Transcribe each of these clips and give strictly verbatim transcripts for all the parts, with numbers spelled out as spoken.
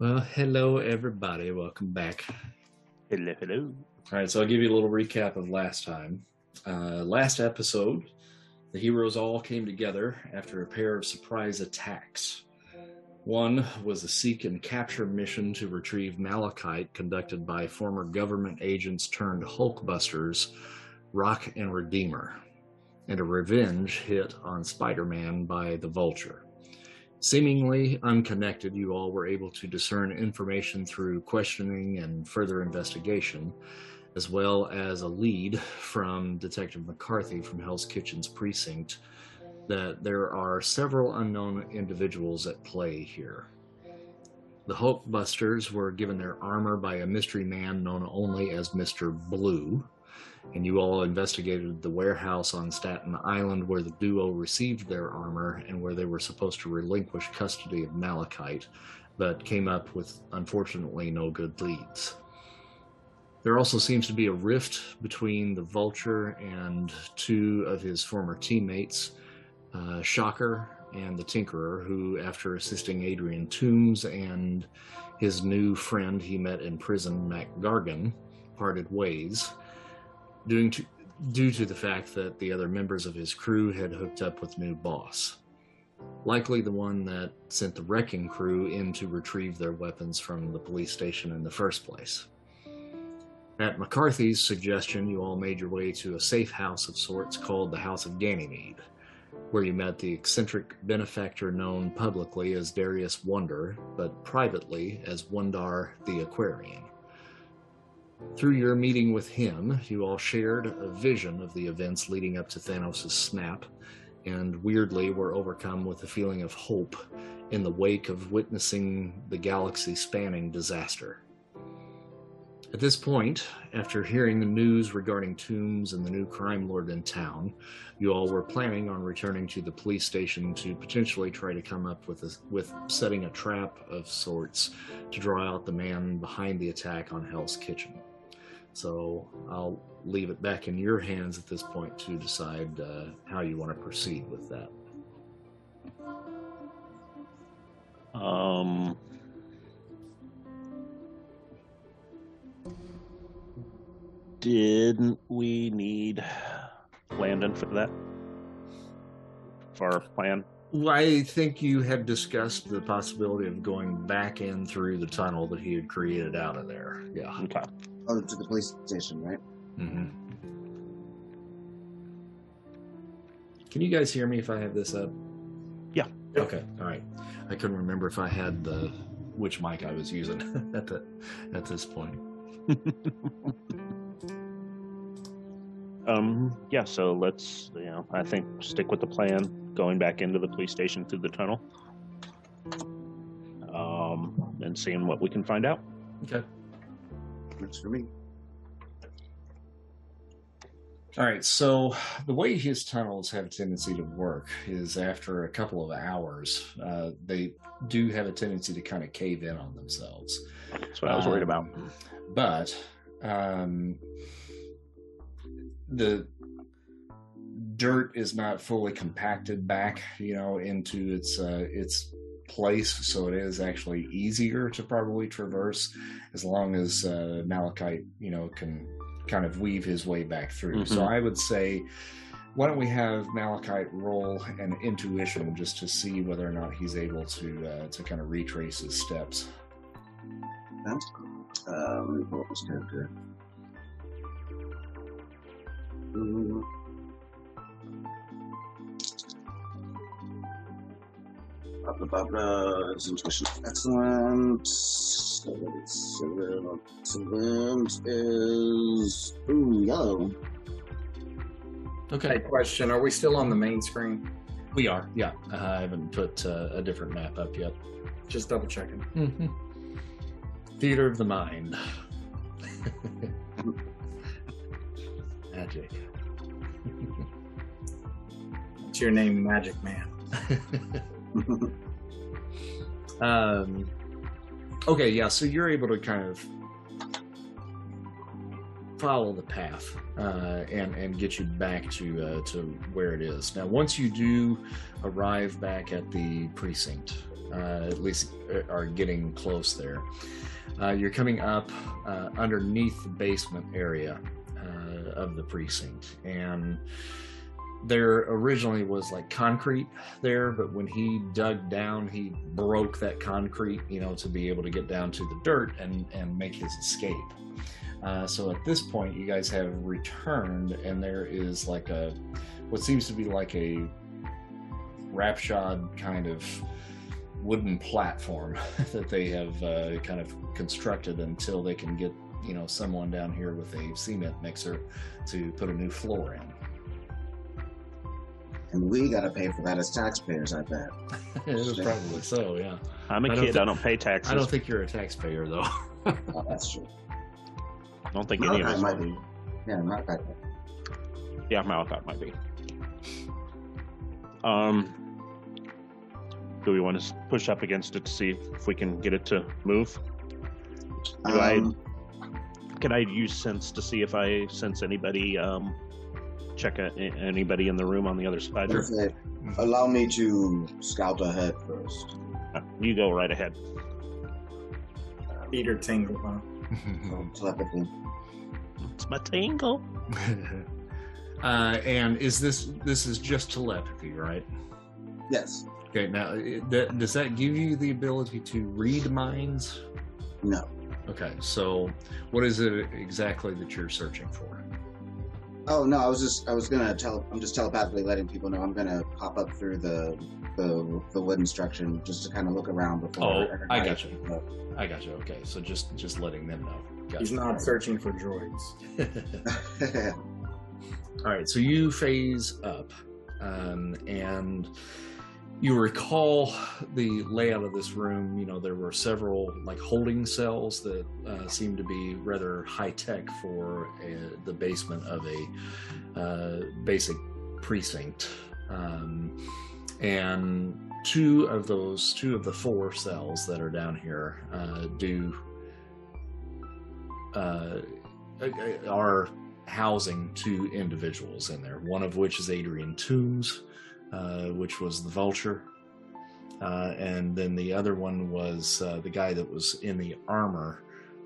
Well, hello everybody. Welcome back. Hello, hello. All right, so I'll give you a little recap of last time. Uh, last episode, the heroes all came together after a pair of surprise attacks. One was a seek and capture mission to retrieve Malachite conducted by former government agents turned Hulkbusters, Rock and Redeemer, and a revenge hit on Spider-Man by the Vulture. Seemingly unconnected, you all were able to discern information through questioning and further investigation, as well as a lead from Detective McCarthy from Hell's Kitchen's precinct that there are several unknown individuals at play here. The Hulkbusters were given their armor by a mystery man known only as Mister Blue, and you all investigated the warehouse on Staten Island where the duo received their armor and where they were supposed to relinquish custody of Malachite, but came up with, unfortunately, no good leads. There also seems to be a rift between the Vulture and two of his former teammates, uh, Shocker and the Tinkerer, who, after assisting Adrian Toomes and his new friend he met in prison, Mac Gargan, parted ways, Due to, due to the fact that the other members of his crew had hooked up with new boss, likely the one that sent the wrecking crew in to retrieve their weapons from the police station in the first place. At McCarthy's suggestion, you all made your way to a safe house of sorts called the House of Ganymede, where you met the eccentric benefactor known publicly as Darius Wonder, but privately as Wondar the Aquarian. Through your meeting with him, you all shared a vision of the events leading up to Thanos' snap, and weirdly were overcome with a feeling of hope in the wake of witnessing the galaxy-spanning disaster. At this point, after hearing the news regarding Toomes and the new crime lord in town, you all were planning on returning to the police station to potentially try to come up with a, with setting a trap of sorts to draw out the man behind the attack on Hell's Kitchen. So I'll leave it back in your hands at this point to decide uh, how you want to proceed with that. Um, didn't we need Landon for that? For our plan? Well, I think you had discussed the possibility of going back in through the tunnel that he had created out of there. Yeah. Okay. Oh, to the police station, right? Mm-hmm. Can you guys hear me if I have this up? Yeah. Okay. All right. I couldn't remember if I had the which mic I was using at the at this point. um. Yeah. So let's. You know, I think stick with the plan. Going back into the police station through the tunnel. Um. And seeing what we can find out. Okay. That's for me. All right, so the way his tunnels have a tendency to work is after a couple of hours, uh, they do have a tendency to kind of cave in on themselves. That's what I was um, worried about. But um, the dirt is not fully compacted back, you know, into its uh, its. place, so it is actually easier to probably traverse as long as uh, Malachite, you know, can kind of weave his way back through. Mm-hmm. So I would say why don't we have Malachite roll an intuition just to see whether or not he's able to uh, to kind of retrace his steps. Uh, let me pull up this character. Mm-hmm. His intuition is excellent. So Savant is ooh, yellow. Okay. Hey, question: are we still on the main screen? We are. Yeah. Uh, I haven't put uh, a different map up yet. Just double checking. Mm-hmm. Theater of the mind. Magic. What's your name, Magic Man? um. Okay. Yeah. So you're able to kind of follow the path uh, and and get you back to uh, to where it is. Now, once you do arrive back at the precinct, uh, at least are getting close there, uh, you're coming up uh, underneath the basement area uh, of the precinct, and there originally was like concrete there, but when he dug down, he broke that concrete, you know, to be able to get down to the dirt and and make his escape. Uh, so at this point, you guys have returned, and there is like a, what seems to be like a rapshod kind of wooden platform that they have uh, kind of constructed until they can get, you know, someone down here with a cement mixer to put a new floor in. And we gotta pay for that as taxpayers, I bet. Probably so, yeah. I'm a I kid. Think, I don't pay taxes. I don't think you're a taxpayer, though. Oh, that's true. I don't think Malachi any of us might be. Yeah, Malachi. Yeah, Malachi might be. Um, do we want to push up against it to see if we can get it to move? Do um, I? Can I use sense to see if I sense anybody? Um, check a, anybody in the room on the other side. Perfect. Allow me to scout ahead first. You go right ahead. Peter Tingle, huh? Telepathy. It's my tingle. uh, and is this this is just telepathy, right? Yes. Okay. Now, th- does that give you the ability to read minds? No. Okay. So, what is it exactly that you're searching for? Oh no, I was just I was gonna tell I'm just telepathically letting people know I'm gonna pop up through the the, the wooden structure just to kind of look around before. Oh, I got you. Up. I got you. Okay, so just just letting them know. Gotcha. He's not searching for droids. All right, so you phase up, um, and you recall the layout of this room. You know, there were several like holding cells that uh, seemed to be rather high tech for a, the basement of a uh, basic precinct. Um, and two of those, two of the four cells that are down here uh, do uh, are housing two individuals in there, one of which is Adrian Toomes, Uh, which was the Vulture, uh, and then the other one was uh, the guy that was in the armor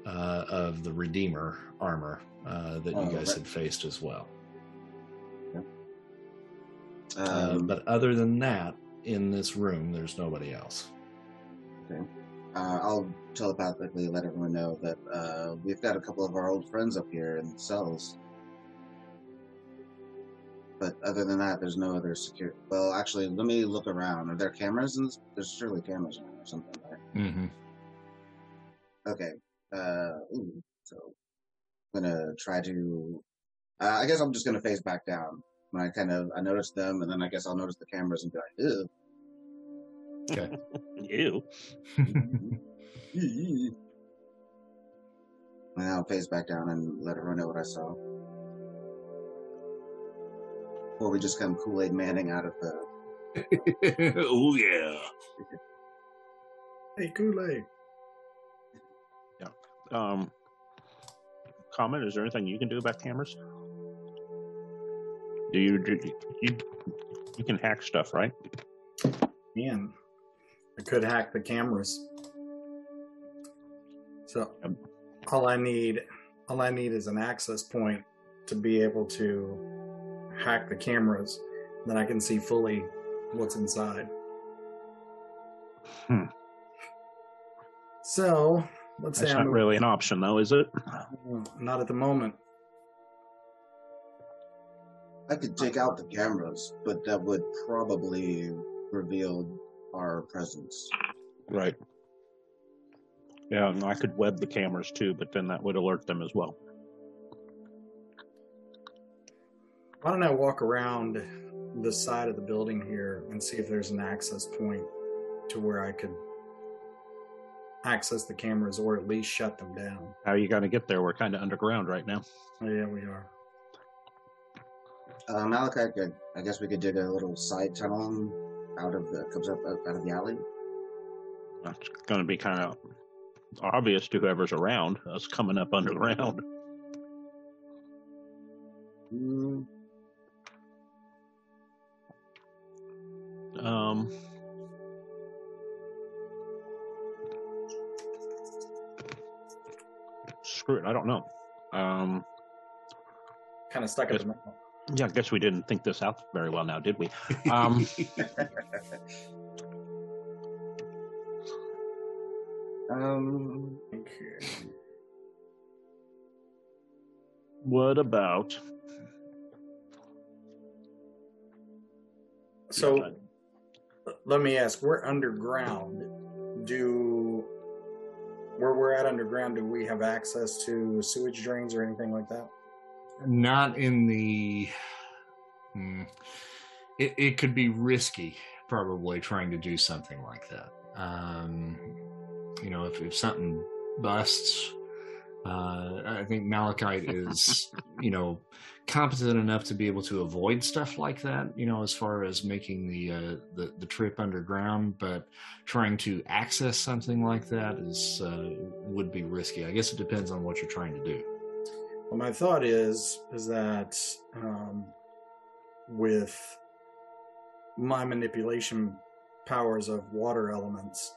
uh, of the Redeemer armor uh, that oh, you guys right. had faced as well. Yeah. Um, uh, but other than that, in this room, there's nobody else. Okay, uh, I'll telepathically let everyone know that uh, we've got a couple of our old friends up here in the cells. But other than that, there's no other security. Well, actually, let me look around. Are there cameras in this? There's surely cameras in there or something, right? Mm-hmm. Okay. Uh, ooh, so I'm going to try to... Uh, I guess I'm just going to phase back down. When I kind of... I notice them, and then I guess I'll notice the cameras and be like, ew. Okay. Ew. And I'll phase back down and let everyone know what I saw. Or we just come Kool-Aid Manning out of the... Oh, yeah. Hey, Kool-Aid. Yeah. Um, Comet, is there anything you can do about cameras? Do you... Do you, you, you can hack stuff, right? Man, I could hack the cameras. So, um, all I need... All I need is an access point to be able to... hack the cameras, then I can see fully what's inside. Hmm. So, let's That's say... That's not really an option, though, is it? Not at the moment. I could take out the cameras, but that would probably reveal our presence. Right. Yeah, and I could web the cameras, too, but then that would alert them as well. Why don't I walk around the side of the building here and see if there's an access point to where I could access the cameras or at least shut them down. How are you going to get there? We're kind of underground right now. Oh, yeah, we are. Uh, Malachi, could, I guess we could dig a little side tunnel out of the comes up out of the alley. That's going to be kind of obvious to whoever's around us coming up underground. Mm. Um. Screw it. I don't know. Um. Kind of stuck at the moment. Yeah, I guess we didn't think this out very well now, did we? Um, um okay. What about? So, let me ask, we're underground. Do, where we're at underground, do we have access to sewage drains or anything like that? Not in the... Hmm, it, it could be risky, probably, trying to do something like that. Um, you know, if, if something busts, uh, I think Malachite is, you know, competent enough to be able to avoid stuff like that, you know, as far as making the, uh, the, the trip underground, but trying to access something like that is uh, would be risky. I guess it depends on what you're trying to do. Well, my thought is is that um, with my manipulation powers of water elements,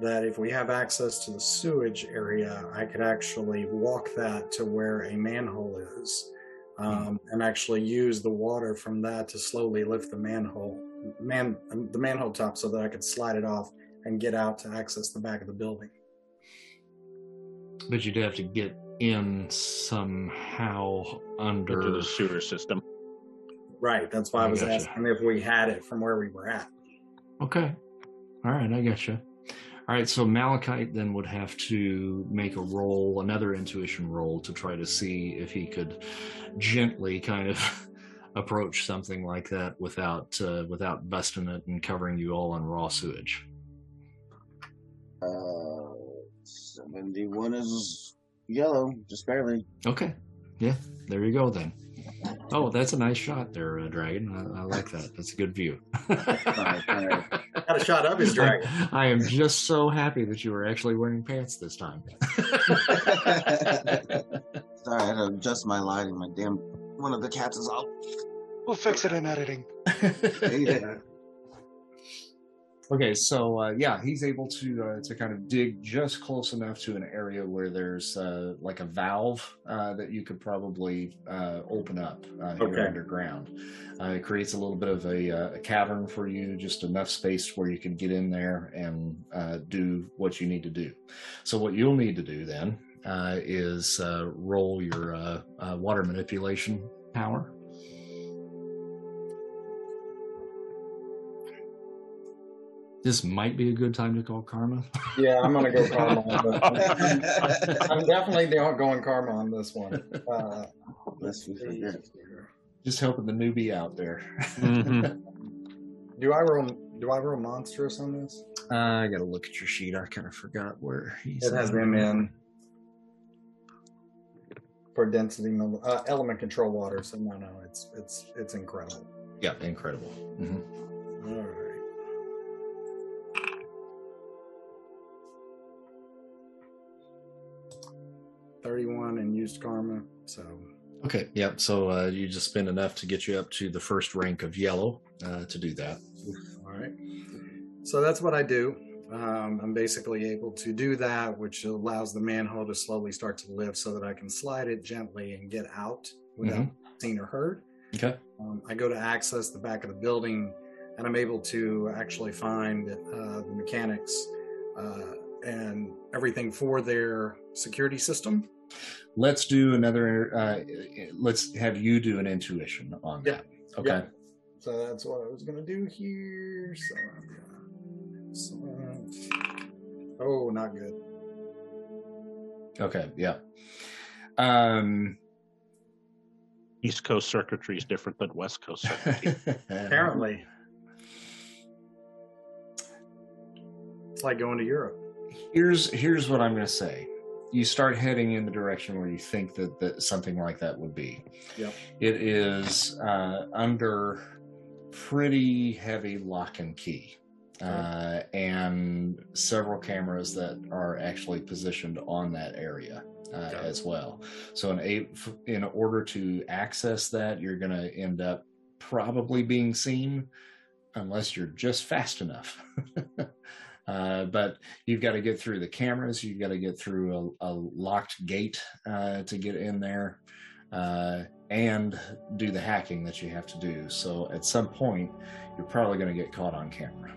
that if we have access to the sewage area, I could actually walk that to where a manhole is, um, and actually use the water from that to slowly lift the manhole, man, the manhole top, so that I could slide it off and get out to access the back of the building. But you'd have to get in somehow under into the sewer system. Right, that's why I, I was asking you if we had it from where we were at. Okay. All right, I gotcha. All right, so Malachite then would have to make a roll, another intuition roll, to try to see if he could gently kind of approach something like that without uh, without busting it and covering you all in raw sewage. Uh, seventy-one is... yellow, just barely. Okay. Yeah, there you go then. Oh, that's a nice shot there, uh, Dragon. I, I like that. That's a good view. I got a shot of his Dragon. I, I am just so happy that you were actually wearing pants this time. Sorry, I had to adjust my lighting. My damn one of the cats is off. We'll fix it in editing. Yeah. Okay, so uh, yeah, he's able to uh, to kind of dig just close enough to an area where there's uh, like a valve uh, that you could probably uh, open up uh, here okay. underground. Uh, it creates a little bit of a, uh, a cavern for you, just enough space where you can get in there and uh, do what you need to do. So what you'll need to do then uh, is uh, roll your uh, uh, water manipulation power. This might be a good time to call Karma. Yeah, I'm going to go Karma. I'm, I'm definitely the outgoing Karma on this one. Uh, Let's just helping the newbie out there. Mm-hmm. Do I roll? Do I roll monstrous on this? Uh, I got to look at your sheet. I kind of forgot where he's. It has been in for density uh, element control water. So no, no, it's it's it's incredible. Yeah, incredible. Mm-hmm. All right. thirty-one and used karma, so... Okay, yeah, so uh, you just spend enough to get you up to the first rank of yellow uh, to do that. All right. So that's what I do. Um, I'm basically able to do that, which allows the manhole to slowly start to lift so that I can slide it gently and get out without mm-hmm. seen or heard. Okay. Um, I go to access the back of the building, and I'm able to actually find uh, the mechanics uh, and everything for their security system. Let's do another, uh, let's have you do an intuition on that. Yeah. Okay. Yeah. So that's what I was going to do here. So, so, oh, not good. Okay, yeah. Um, East Coast circuitry is different than West Coast circuitry. Apparently. It's like going to Europe. Here's here's what I'm going to say. You start heading in the direction where you think that, that something like that would be. Yep. It is uh, under pretty heavy lock and key. Uh, and several cameras that are actually positioned on that area uh, okay. as well. So in, a, in order to access that, you're going to end up probably being seen unless you're just fast enough. uh, but you've got to get through the cameras. You've got to get through a, a locked gate uh, to get in there uh, and do the hacking that you have to do. So at some point, you're probably going to get caught on camera.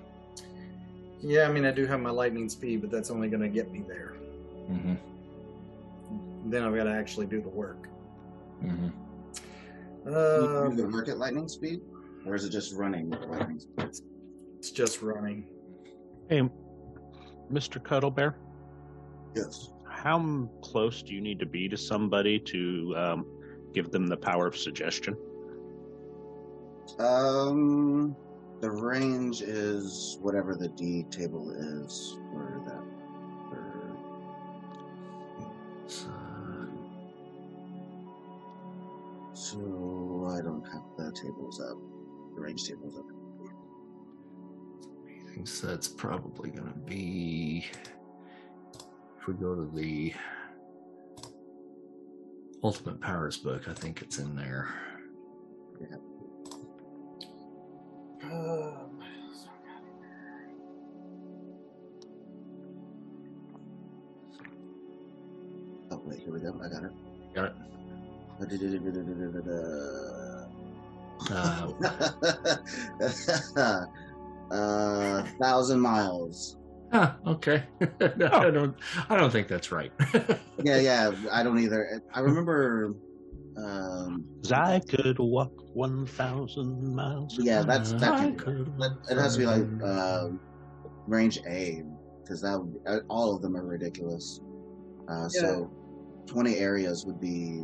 Yeah, I mean, I do have my lightning speed, but that's only going to get me there. Mm-hmm. Then I've got to actually do the work. Mm-hmm. Uh, do the work at lightning speed? Or is it just running with lightning speed? It's just running. Hey, Mister Cuddlebear? Yes? How close do you need to be to somebody to um, give them the power of suggestion? Um... The range is whatever the D table is for that. For... So I don't have the tables up. The range tables up. I think so that's probably going to be. If we go to the Ultimate Powers book, I think it's in there. Yeah. Um, oh wait, here we go. I got it. Got it. Uh, uh, thousand miles. Ah, okay. No, I don't. I don't think that's right. yeah, yeah. I don't either. I remember. Um, I could walk one thousand miles. Yeah, that's that. Can, it has to be like uh, range A, because that would be, all of them are ridiculous. Uh, yeah. So, twenty areas would be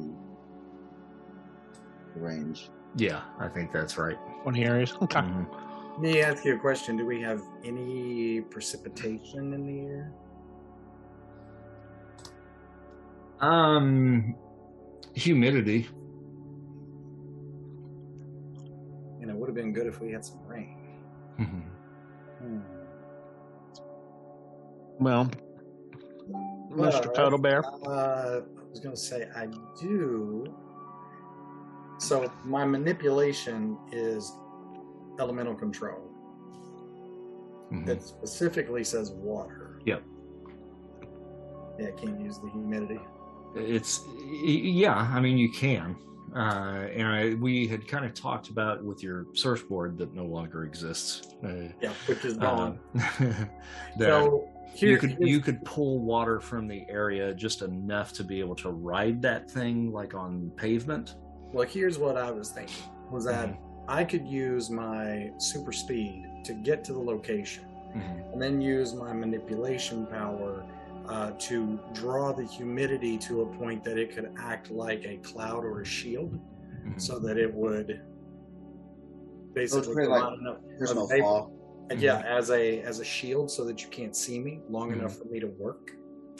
the range. Yeah, I think that's right. Twenty areas. Okay. Mm-hmm. May I ask you a question? Do we have any precipitation in the air? Um. Humidity. And it would have been good if we had some rain. Mm-hmm. hmm. Well, well, Mister Cuddlebear. Uh, I was going to say I do. So my manipulation is elemental control. Mm-hmm. That specifically says water. Yep. Yeah, I can't use the humidity. It's yeah. I mean, you can, uh, and I, we had kind of talked about with your surfboard that no longer exists. Uh, yeah, which is gone. Uh, so here, you could you could pull water from the area just enough to be able to ride that thing like on pavement. Well, here's what I was thinking was that mm-hmm. I could use my super speed to get to the location, mm-hmm. and then use my manipulation power. Uh, to draw the humidity to a point that it could act like a cloud or a shield, mm-hmm. so that it would basically so like personal fall. Mm-hmm. Yeah, as a as a shield, so that you can't see me long mm-hmm. enough for me to work.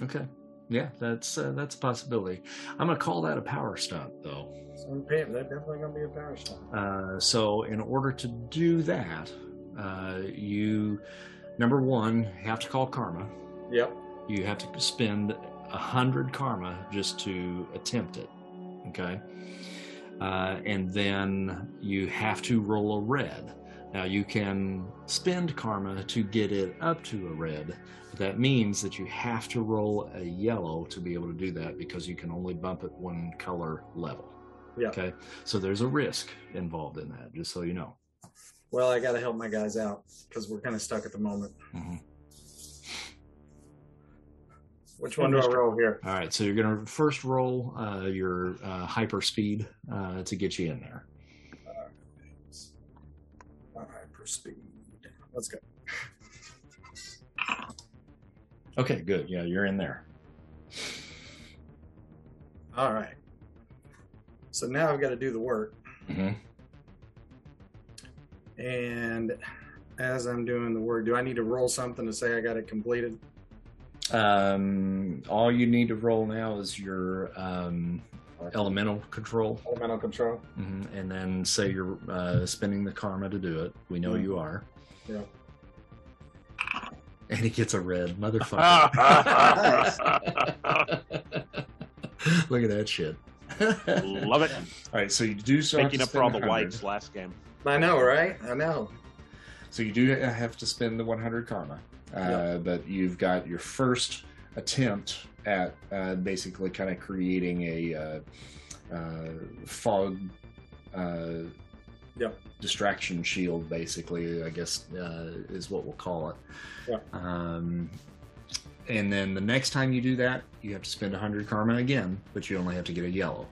Okay, yeah, that's uh, that's a possibility. I'm gonna call that a power stunt, though. So that's definitely gonna be a power stunt. Uh, so in order to do that, uh, you number one have to call karma. Yep. You have to spend a hundred karma just to attempt it, okay? Uh, and then you have to roll a red. Now, you can spend karma to get it up to a red, but that means that you have to roll a yellow to be able to do that because you can only bump it one color level. Yeah. Okay. So there's a risk involved in that, just so you know. Well, I got to help my guys out because we're kind of stuck at the moment. Mm-hmm. Which one do I roll here? All right. So you're going to first roll uh, your uh, hyper speed uh, to get you in there. Uh, hyper speed. Let's go. Okay, good. Yeah, you're in there. All right. So now I've got to do the work. Mm-hmm. And as I'm doing the work, do I need to roll something to say I got it completed? Um, all you need to roll now is your um, okay. elemental control. Elemental control. Mm-hmm. And then say you're uh, spending the karma to do it. We know mm-hmm. you are. Yeah. And he gets a red, motherfucker. Look at that shit. Love it. All right, so you do start picking up for all the whites last game. I know, right? I know. So you do have to spend the one hundred karma, uh, yep. but you've got your first attempt at uh, basically kind of creating a uh, uh, fog uh, yep. distraction shield, basically, I guess uh, is what we'll call it. Yep. Um, and then the next time you do that, you have to spend one hundred karma again, but you only have to get a yellow.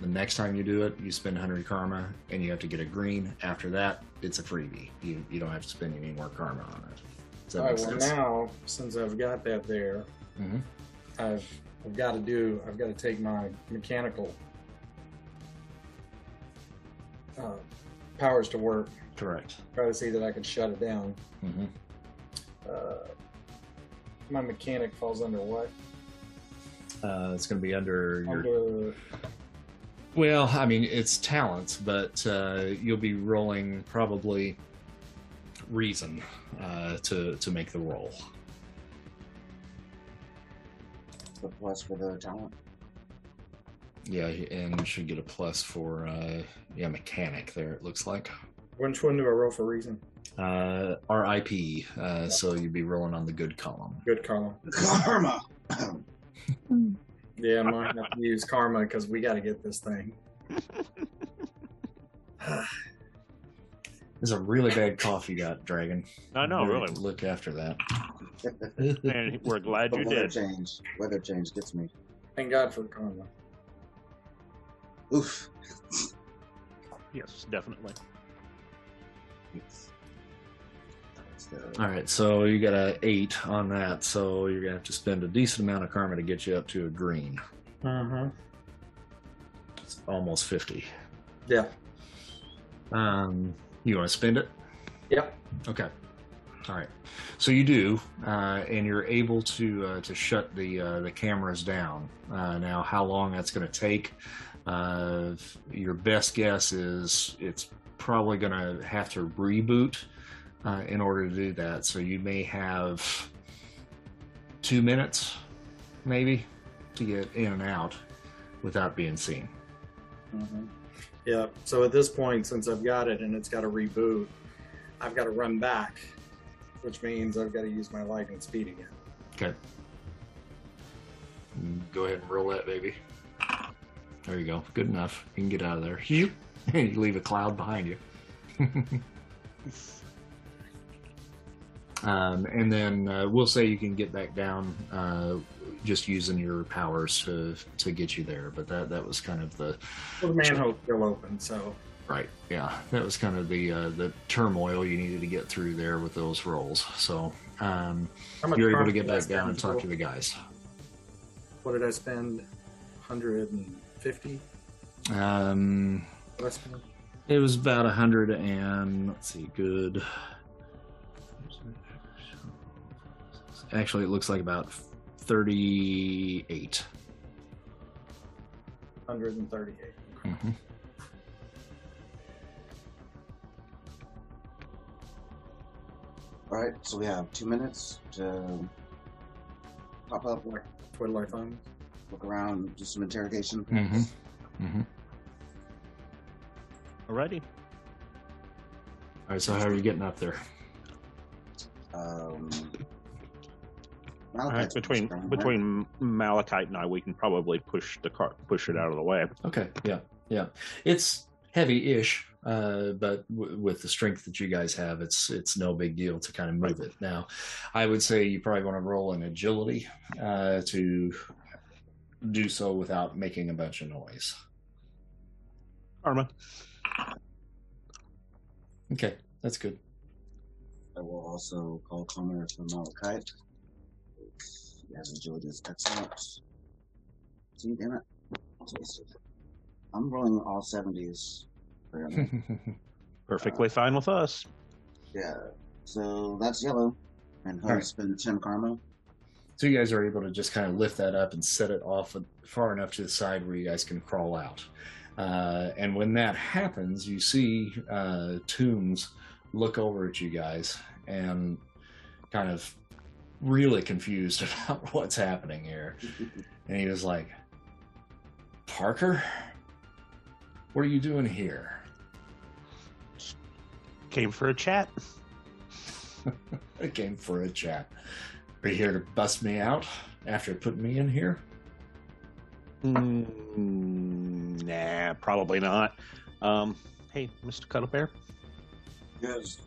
The next time you do it, you spend one hundred karma, and you have to get a green. After that, it's a freebie. You you don't have to spend any more karma on it. Does that All right, make well sense? Now, since I've got that there, mm-hmm. I've I've got to do. I've got to take my mechanical uh, powers to work. Correct. Try to see that I can shut it down. Mm-hmm. Uh, my mechanic falls under what? Uh, it's going to be under, under your. Well, I mean, it's talents, but uh, you'll be rolling probably reason uh, to to make the roll. A plus for the talent. Yeah, and you should get a plus for uh, yeah mechanic there. It looks like. Which one do I roll for reason? Uh, R I P. Uh, yeah. So you'd be rolling on the good column. Good column. Karma. Yeah, I might have to use karma because we got to get this thing. There's a really bad cough you got, Dragon. I know, really. Look after that. Man, we're glad you did. Change. Weather change gets me. Thank God for karma. Oof. Yes, definitely. Yes. All right, so you got an eight on that, so you're going to have to spend a decent amount of karma to get you up to a green. Mm-hmm. It's almost fifty. Yeah. Um, you want to spend it? Yep. Okay. All right. So you do, uh, and you're able to uh, to shut the uh, the cameras down. Uh, now, how long that's going to take, uh, your best guess is it's probably going to have to reboot. Uh, in order to do that, so you may have two minutes, maybe, to get in and out without being seen. Mm-hmm. Yeah. So at this point, since I've got it and it's got to reboot, I've got to run back, which means I've got to use my lightning speed again. Okay. Go ahead and roll that, baby. There you go. Good enough. You can get out of there. You leave a cloud behind you. Um, and then uh, we'll say you can get back down uh, just using your powers to to get you there. But that, that was kind of the... Well, the manhole's still open, so... Right, yeah. That was kind of the uh, the turmoil you needed to get through there with those rolls. So um, you're able to get back down and talk to the guys. What did I spend? one hundred fifty? Um, what did I spend? It was about one hundred and... Let's see, good... Actually, it looks like about thirty-eight. one hundred thirty-eight. Mm-hmm. All right, so we have two minutes to pop up, like, twiddle our thumbs, look around, do some interrogation. Mm-hmm. Mm-hmm. Alrighty. All right, so how are you getting up there? Um... Right, between between Malachite and I, we can probably push the car, push it out of the way. Okay, yeah. Yeah, it's heavy-ish, uh, but w- with the strength that you guys have, it's it's no big deal to kind of move it. Now, I would say you probably want to roll an agility uh, to do so without making a bunch of noise. Arma. Okay, that's good. I will also call Connor from Malachite. He has agility that's excellent. See, damn it. I'm rolling all seventies. Perfectly uh, fine with us. Yeah. So that's yellow. And he'll right. spend ten karma. So you guys are able to just kind of lift that up and set it off far enough to the side where you guys can crawl out. Uh, and when that happens, you see uh, Toomes look over at you guys and kind of really confused about what's happening here. And he was like, Parker? What are you doing here? Came for a chat. I came for a chat. Are you here to bust me out after putting me in here? Mm, nah, probably not. Um, hey, Mister Cuddlebear. Yes.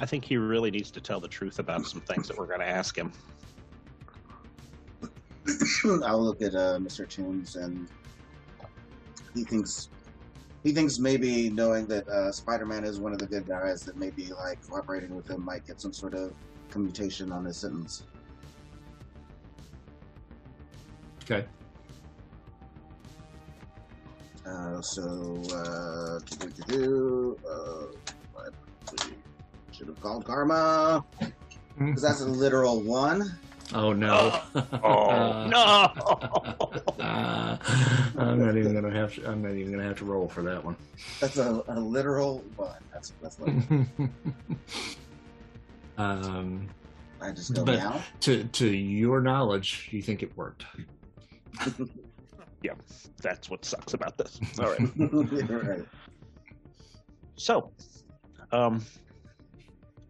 I think he really needs to tell the truth about some things that we're going to ask him. I'll look at uh, Mister Toomes, and he thinks he thinks maybe knowing that uh, Spider-Man is one of the good guys, that maybe like cooperating with him might get some sort of commutation on his sentence. Okay. Uh, so uh, what to do? Uh, I should have called Karma because that's a literal one. Oh no! Uh, oh uh, no! Uh, I'm not even gonna have to. I'm not even gonna have to roll for that one. That's a, a literal one. That's that's. Literal. um, I just go now. To to your knowledge, you think it worked? Yeah, that's what sucks about this. All right. Yeah, right. So, um,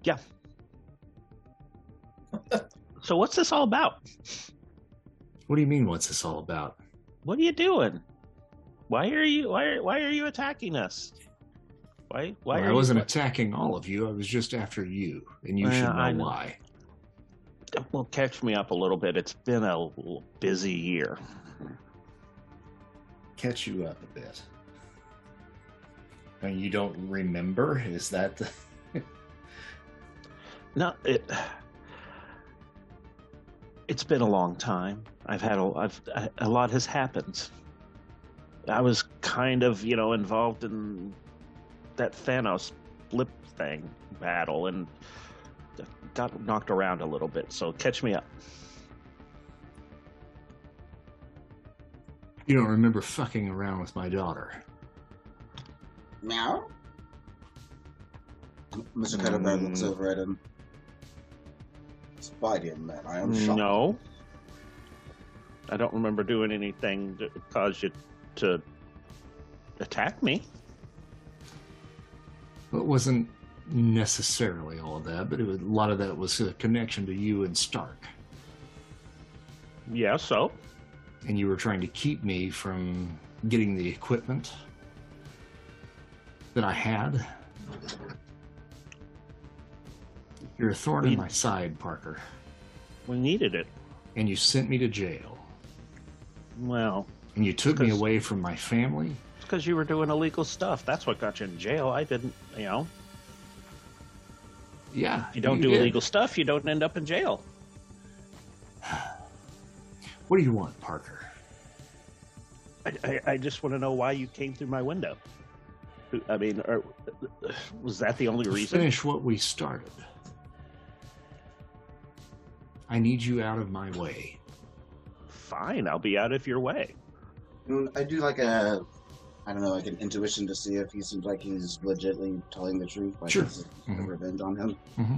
yeah. So what's this all about? What do you mean, what's this all about? What are you doing? Why are you why are, why are you attacking us? Why why well, are I wasn't you... attacking all of you. I was just after you, and you well, should know, I know why. Well, catch me up a little bit. It's been a busy year. Catch you up a bit. And you don't remember? Is that the... No, it... It's been a long time. I've had a, I've, a lot has happened. I was kind of, you know, involved in that Thanos blip thing battle and got knocked around a little bit. So catch me up. You don't remember fucking around with my daughter? No. Mister Mm. Cuddlebear looks over at him. Spider-Man, I am shocked. No. I don't remember doing anything that caused you to attack me. It wasn't necessarily all of that, but it was, a lot of that was a connection to you and Stark. Yeah, so? And you were trying to keep me from getting the equipment that I had. You're a thorn we, in my side, Parker. We needed it. And you sent me to jail. Well. And you took me away from my family. It's because you were doing illegal stuff. That's what got you in jail. I didn't, you know. Yeah. If you don't you do did. illegal stuff, you don't end up in jail. What do you want, Parker? I, I, I just want to know why you came through my window. I mean, or, was that the only to reason? Finish what we started. I need you out of my way. Fine, I'll be out of your way. I do like a, I don't know, like an intuition to see if he seems like he's legitimately telling the truth. Like sure. It's mm-hmm. revenge on him. Mm-hmm.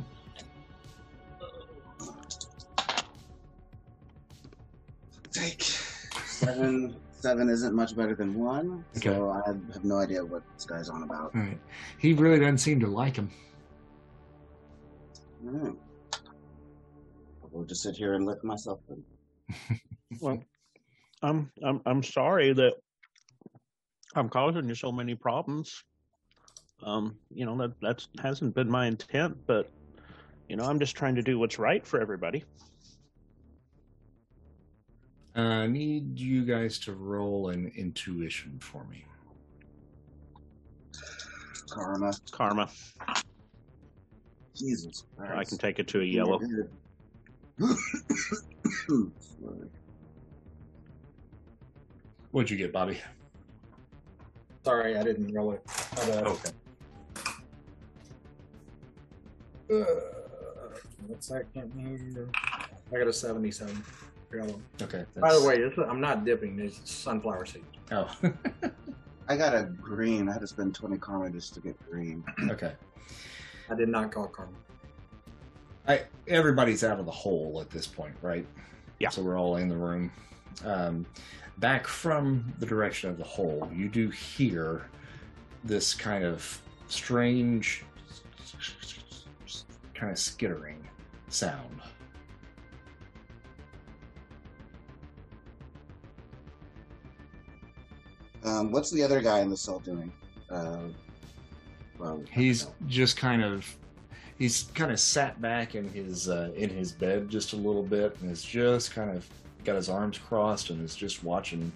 Take seven. Seven isn't much better than one, okay. So I have no idea what this guy's on about. All right. He really doesn't seem to like him. All right. We'll just sit here and lick myself in. Well, I'm I'm I'm sorry that I'm causing you so many problems. Um, you know, that that's hasn't been my intent, but you know, I'm just trying to do what's right for everybody. Uh, I need you guys to roll an intuition for me. Karma. Karma. Jesus Christ. I can take it to a yellow. What'd you get, Bobby? Sorry, I didn't roll it. Okay. Uh, what's that? I got a seventy-seven. Yellow. Okay. That's... By the way, this, I'm not dipping. These sunflower seeds. Oh. I got a green. I had to spend twenty karma just to get green. Okay. I did not call karma. I everybody's out of the hole at this point, right? Yeah. So we're all in the room. Um, back from the direction of the hole, you do hear this kind of strange, kind of skittering sound. Um, what's the other guy in the cell doing? Uh, well, he's just kind of he's kind of sat back in his uh, in his bed just a little bit, and is just kind of got his arms crossed and is just watching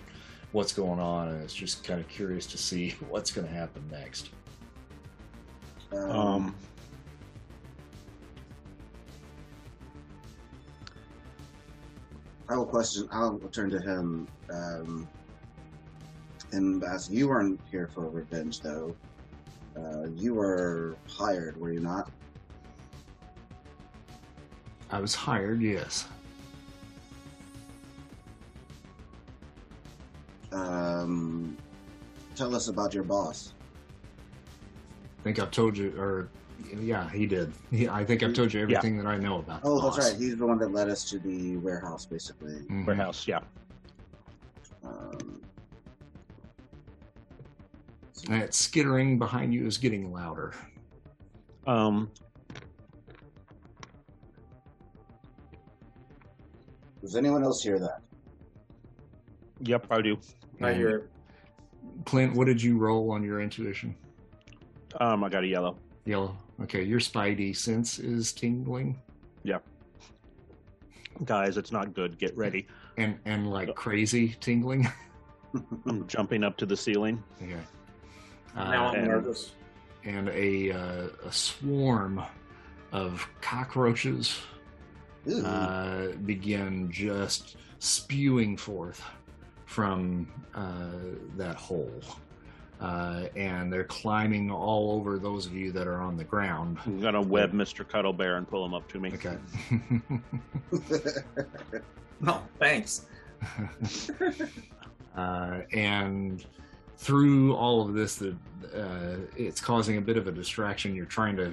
what's going on, and is just kind of curious to see what's going to happen next. Um, um, I will question. I'll turn to him. Um, And as you weren't here for revenge, though, uh, you were hired, were you not? I was hired, yes. Um, tell us about your boss. I think I've told you, or yeah, he did. He, I think I've told you everything yeah. that I know about. Oh, the boss. That's right. He's the one that led us to the warehouse, basically. Mm-hmm. Warehouse, yeah. Um. And that skittering behind you is getting louder. Um, Does anyone else hear that? Yep, I do. I hear it. Clint, what did you roll on your intuition? Um, I got a yellow. Yellow. Okay, your spidey sense is tingling. Yeah. Guys, it's not good. Get ready. And and like crazy tingling. I'm jumping up to the ceiling. Yeah. Uh, now I'm and, nervous. And a, uh, a swarm of cockroaches uh, begin just spewing forth from uh, that hole. Uh, and they're climbing all over those of you that are on the ground. I'm going to web Mister Cuddlebear and pull him up to me. Okay. No, thanks. uh, and... Through all of this, that uh, it's causing a bit of a distraction. You're trying to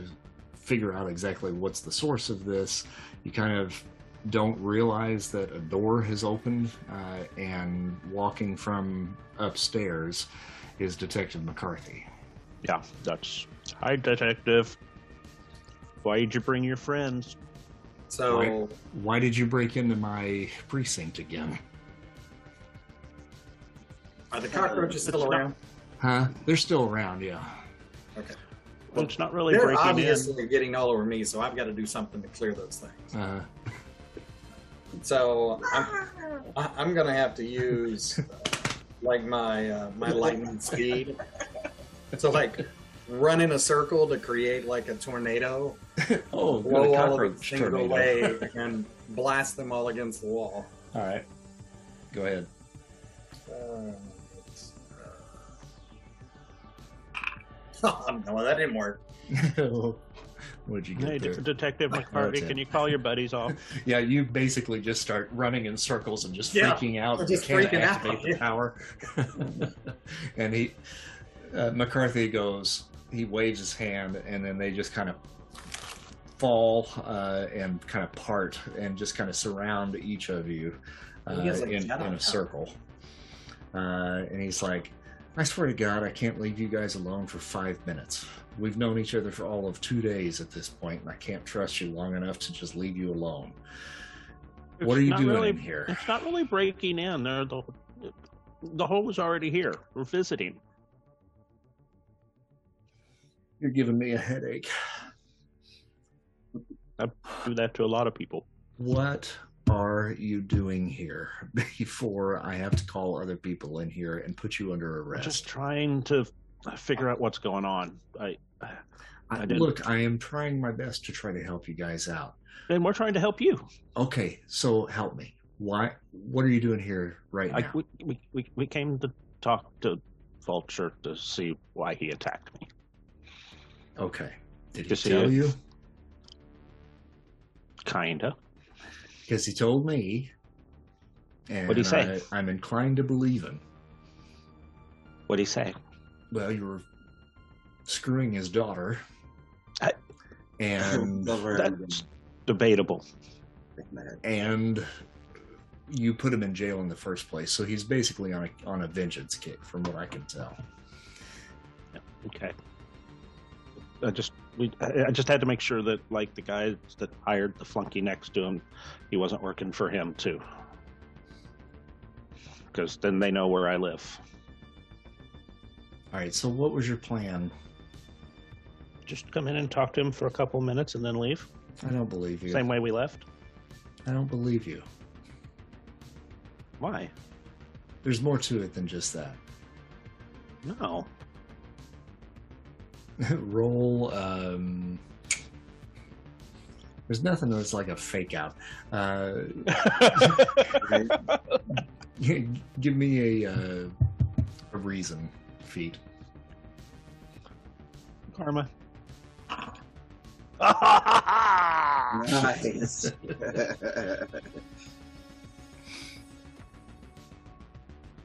figure out exactly what's the source of this. You kind of don't realize that a door has opened, uh, and walking from upstairs is Detective McCarthy. Yeah, that's... Hi, Detective. Why did you bring your friends? So... Why, why did you break into my precinct again? Are the cockroaches still not, around? Huh? They're still around, yeah. Okay. Well, it's not really They're breaking obviously in. Obviously getting all over me, so I've got to do something to clear those things. Uh-huh. So I'm, I'm going to have to use uh, like my uh, my lightning speed. So like run in a circle to create like a tornado. Oh, blow all of the things away and blast them all against the wall. All right. Go ahead. Uh, Oh, no, that didn't work. What'd you get? Hey, there? Detective McCarthy, can you call your buddies off? Yeah, you basically just start running in circles and just yeah, freaking out. Just you can't activate out. the power. And he, uh, McCarthy goes, he waves his hand, and then they just kind of fall uh, and kind of part and just kind of surround each of you uh, like in, in a circle. Uh, and he's like, I swear to God, I can't leave you guys alone for five minutes. We've known each other for all of two days at this point, and I can't trust you long enough to just leave you alone. It's what are you doing really, in here? It's not really breaking in. They're the The hole was already here. We're visiting. You're giving me a headache. I do that to a lot of people. What are you doing here before I have to call other people in here and put you under arrest? I'm just trying to figure out what's going on. I, I, I Look, I am trying my best to try to help you guys out. And we're trying to help you. Okay, so help me. Why? What are you doing here right I, now? We, we, we came to talk to Vulture to see why he attacked me. Okay. Did he tell it? you? Kinda. Because he told me, and what'd he say? I, I'm inclined to believe him. What'd he say? Well, you were screwing his daughter, I, and that's debatable. And you put him in jail in the first place, so he's basically on a, on a vengeance kick, from what I can tell. Okay. I just we I just had to make sure that, like, the guys that hired the flunky next to him, he wasn't working for him too, because then they know where I live. All right. So what was your plan? Just come in and talk to him for a couple minutes and then leave. I don't believe you. Same way we left. I don't believe you. Why? There's more to it than just that. No. Roll, um... There's nothing that's like a fake-out. Uh, give me a, uh, a reason, feat. Karma. Nice!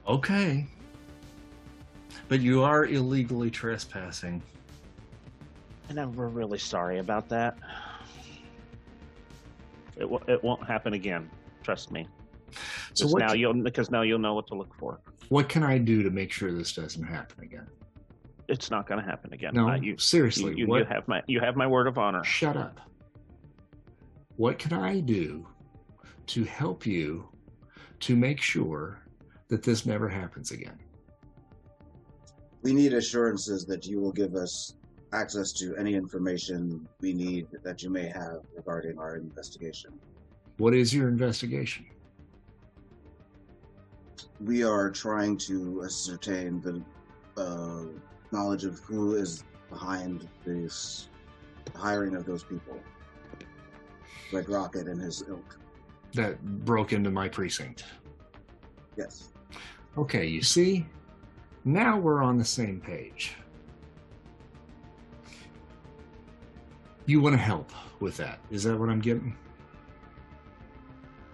Okay. But you are illegally trespassing. And I'm, we're really sorry about that. It w it won't happen again. Trust me. So now you'll because now you'll know what to look for. What can I do to make sure this doesn't happen again? It's not going to happen again. No, not you, seriously. You, you, you have my you have my word of honor. Shut up. What can I do to help you to make sure that this never happens again? We need assurances that you will give us access to any information we need that you may have regarding our investigation. What is your investigation? We are trying to ascertain the uh, knowledge of who is behind this hiring of those people, like Rocket and his ilk. That broke into my precinct. Yes. Okay, you see? Now we're on the same page. You want to help with that. Is that what I'm getting?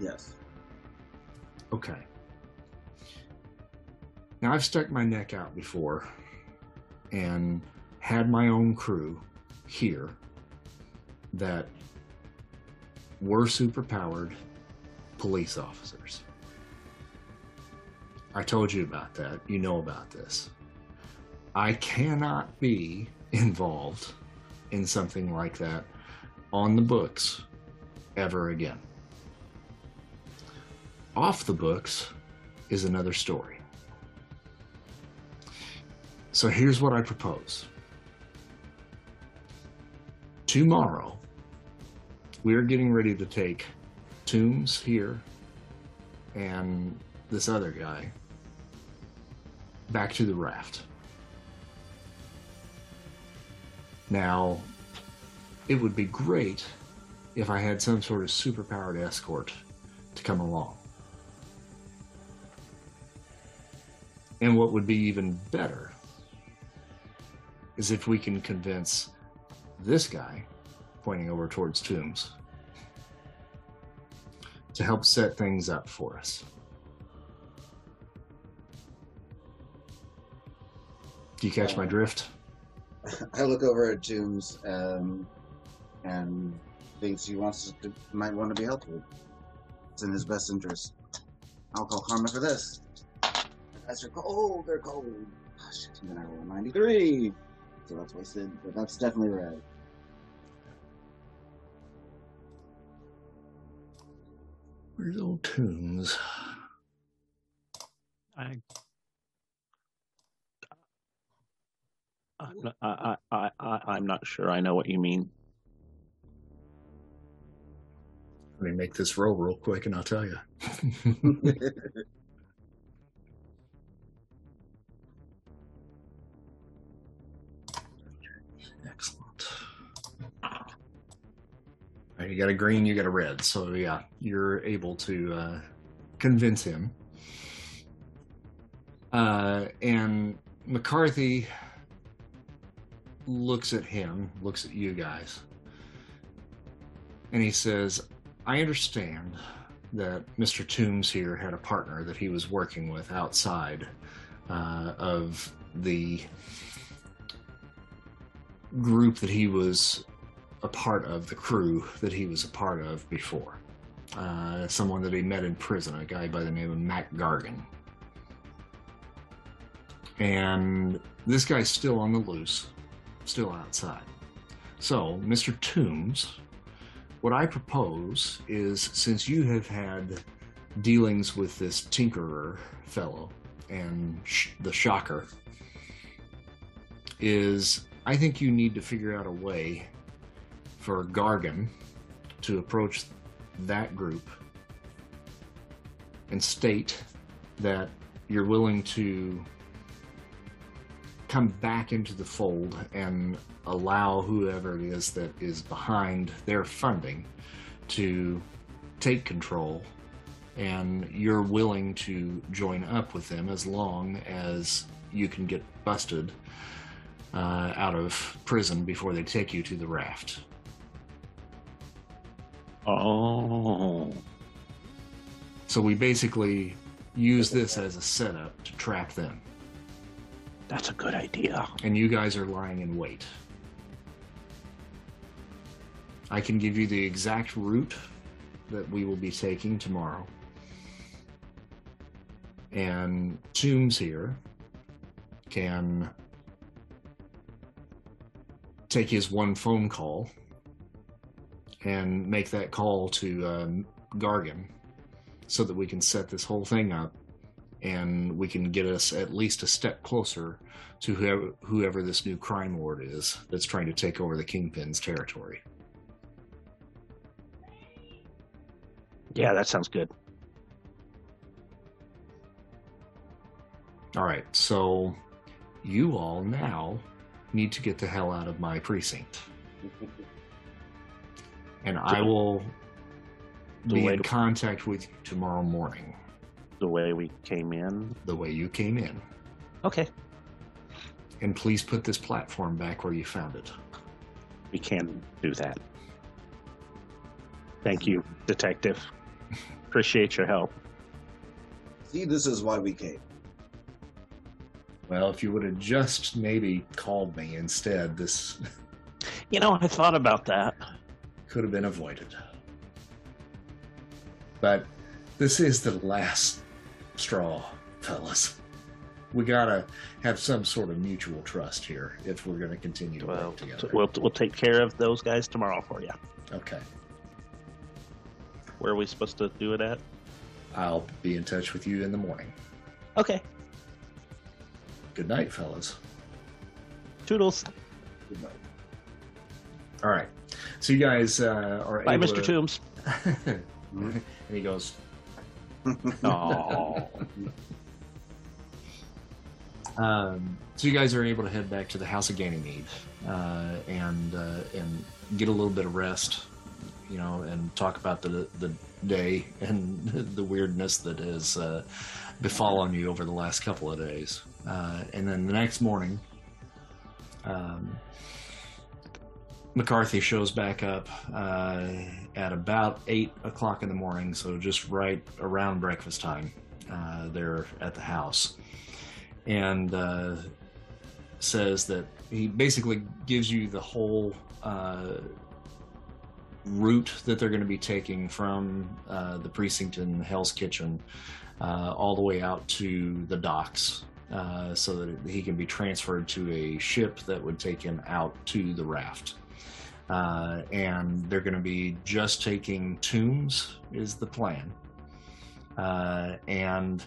Yes. Okay. Now, I've stuck my neck out before and had my own crew here that were superpowered police officers. I told you about that. You know about this. I cannot be involved in something like that on the books ever again. Off the books is another story. So here's what I propose. Tomorrow, we're getting ready to take Toomes here and this other guy back to the raft. Now, it would be great if I had some sort of superpowered escort to come along. And what would be even better is if we can convince this guy, pointing over towards Toomes, to help set things up for us. Do you catch my drift? I look over at Toomes um, and thinks he wants to, might want to be helpful. It's in his best interest. I'll call karma for this. Guys are cold. They're cold. Oh, shit, and then I roll ninety-three. So that's wasted. But that's definitely red. Where's old Toomes? I, I'm not, I, I, I, I'm not sure I know what you mean. Let me make this roll real quick and I'll tell you. Excellent. Right, you got a green, you got a red. So yeah, you're able to uh, convince him. Uh, and McCarthy looks at him, looks at you guys, and he says, I understand that Mister Toomes here had a partner that he was working with outside uh, of the group that he was a part of, the crew that he was a part of before. Uh, someone that he met in prison, a guy by the name of Mac Gargan. And this guy's still on the loose, still outside. So, Mister Toomes, what I propose is, since you have had dealings with this Tinkerer fellow and sh- the Shocker, is I think you need to figure out a way for Gargan to approach that group and state that you're willing to come back into the fold and allow whoever it is that is behind their funding to take control, and you're willing to join up with them as long as you can get busted uh, out of prison before they take you to the raft. Oh. So we basically use this as a setup to trap them. That's a good idea. And you guys are lying in wait. I can give you the exact route that we will be taking tomorrow. And Toomes here can take his one phone call and make that call to um, Gargan so that we can set this whole thing up, and we can get us at least a step closer to whoever, whoever this new crime lord is that's trying to take over the Kingpin's territory. Yeah, that sounds good. All right, so you all now need to get the hell out of my precinct. And I will be in contact with you tomorrow morning. The way we came in? The way you came in. Okay. And please put this platform back where you found it. We can do that. Thank you, Detective. Appreciate your help. See, this is why we came. Well, if you would have just maybe called me instead, this... You know, I thought about that. Could have been avoided. But this is the last straw, fellas. We gotta have some sort of mutual trust here if we're gonna continue to well, work together. We'll we'll take care of those guys tomorrow for you. Okay. Where are we supposed to do it at? I'll be in touch with you in the morning. Okay. Good night, fellas. Toodles. Good night. All right. So you guys uh, are Bye, able Mister to... Toomes. And he goes. No. um, so you guys are able to head back to the House of Ganymede uh, and uh, and get a little bit of rest, you know, and talk about the the day and the weirdness that has uh, befallen you over the last couple of days. Uh, and then the next morning, um, McCarthy shows back up uh, at about eight o'clock in the morning, so just right around breakfast time uh, there at the house, and uh, says that he basically gives you the whole uh, route that they're going to be taking from uh, the precinct in Hell's Kitchen uh, all the way out to the docks uh, so that he can be transferred to a ship that would take him out to the raft. Uh, and they're going to be just taking Toomes is the plan. Uh, and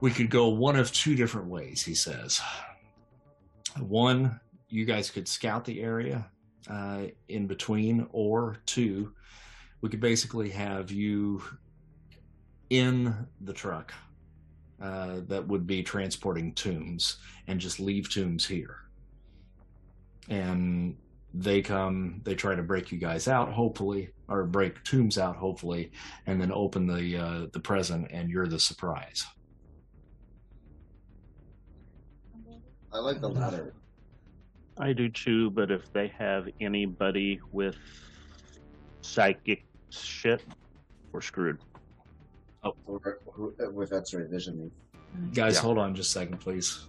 we could go one of two different ways, he says. One, you guys could scout the area uh, in between, or two, we could basically have you in the truck uh, that would be transporting Toomes and just leave Toomes here. And they come, they try to break you guys out, hopefully, or break Toomes out, hopefully, and then open the uh, the present, and you're the surprise. I like the latter. I do too, but if they have anybody with psychic shit, we're screwed. Oh, or, or, with X-ray vision. Guys, yeah. Hold on just a second, please.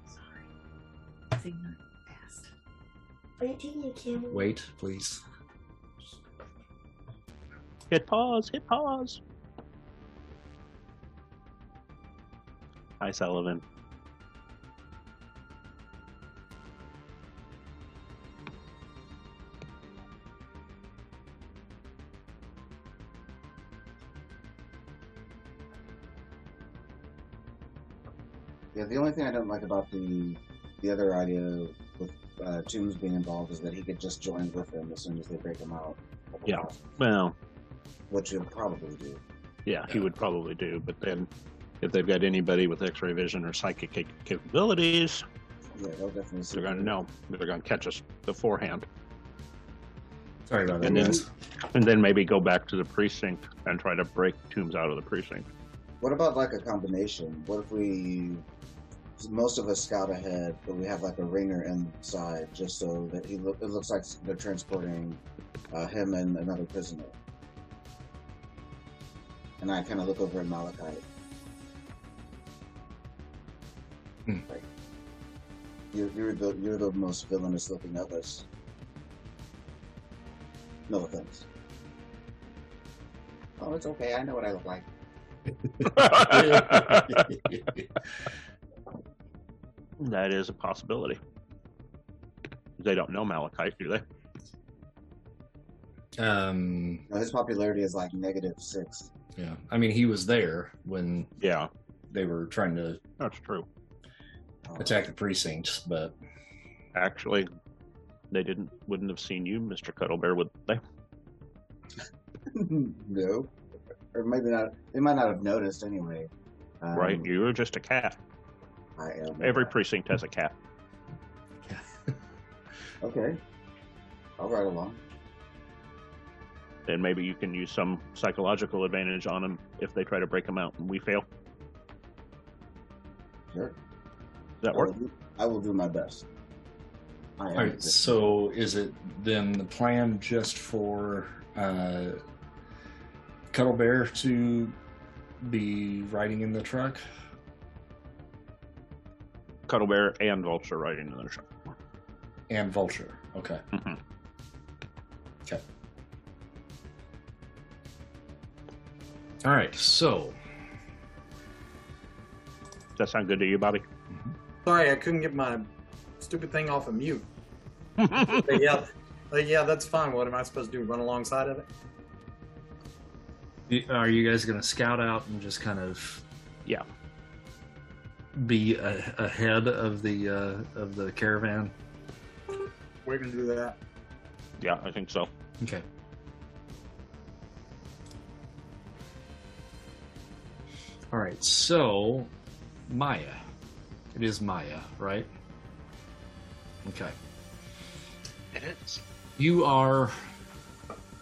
Sorry. Wait, please. Hit pause, hit pause. Hi, Sullivan. Yeah, the only thing I don't like about the the other idea with uh, Toomes being involved is that he could just join with them as soon as they break him out. Yeah, process. Well, which he'll probably do. Yeah, yeah, he would probably do. But then, if they've got anybody with X-ray vision or psychic capabilities, yeah, they'll definitely. See they're going to know. They're going to catch us beforehand. Sorry about and that. Then, and then maybe go back to the precinct and try to break Toomes out of the precinct. What about like a combination? What if we, most of us scout ahead, but we have like a ringer inside just so that he lo it looks like they're transporting uh, him and another prisoner. And I kind of look over at Malachite. Hmm. Like, you're, you're, the, you're the most villainous looking of us. No offense. Oh, it's okay. I know what I look like. That is a possibility. They don't know Malachite, do they? Um, no, his popularity is like negative six. Yeah, I mean he was there when yeah they were trying to. That's true. Attack the precincts, but actually, they didn't. Wouldn't have seen you, Mister Cuddlebear, would they? No. Or maybe not. They might not have noticed anyway. Um, right, you were just a cat. I am. Every precinct has a cat. Okay, I'll ride along. Then maybe you can use some psychological advantage on them if they try to break them out and we fail. Sure. Does that I work? Will do, I will do my best. I am. All right. So, is it then the plan just for? Uh, Cuddlebear to be riding in the truck? Cuddlebear and Vulture riding in the truck. And Vulture, okay. Mm-hmm. Okay. All right, so. Does that sound good to you, Bobby? Mm-hmm. Sorry, I couldn't get my stupid thing off of mute. But yeah, but yeah, that's fine. What am I supposed to do, run alongside of it? Are you guys going to scout out and just kind of, yeah, be a, ahead of the uh, of the caravan? We're going to do that. Yeah, I think so. Okay. All right. So, Maya, it is Maya, right? Okay. It is. You are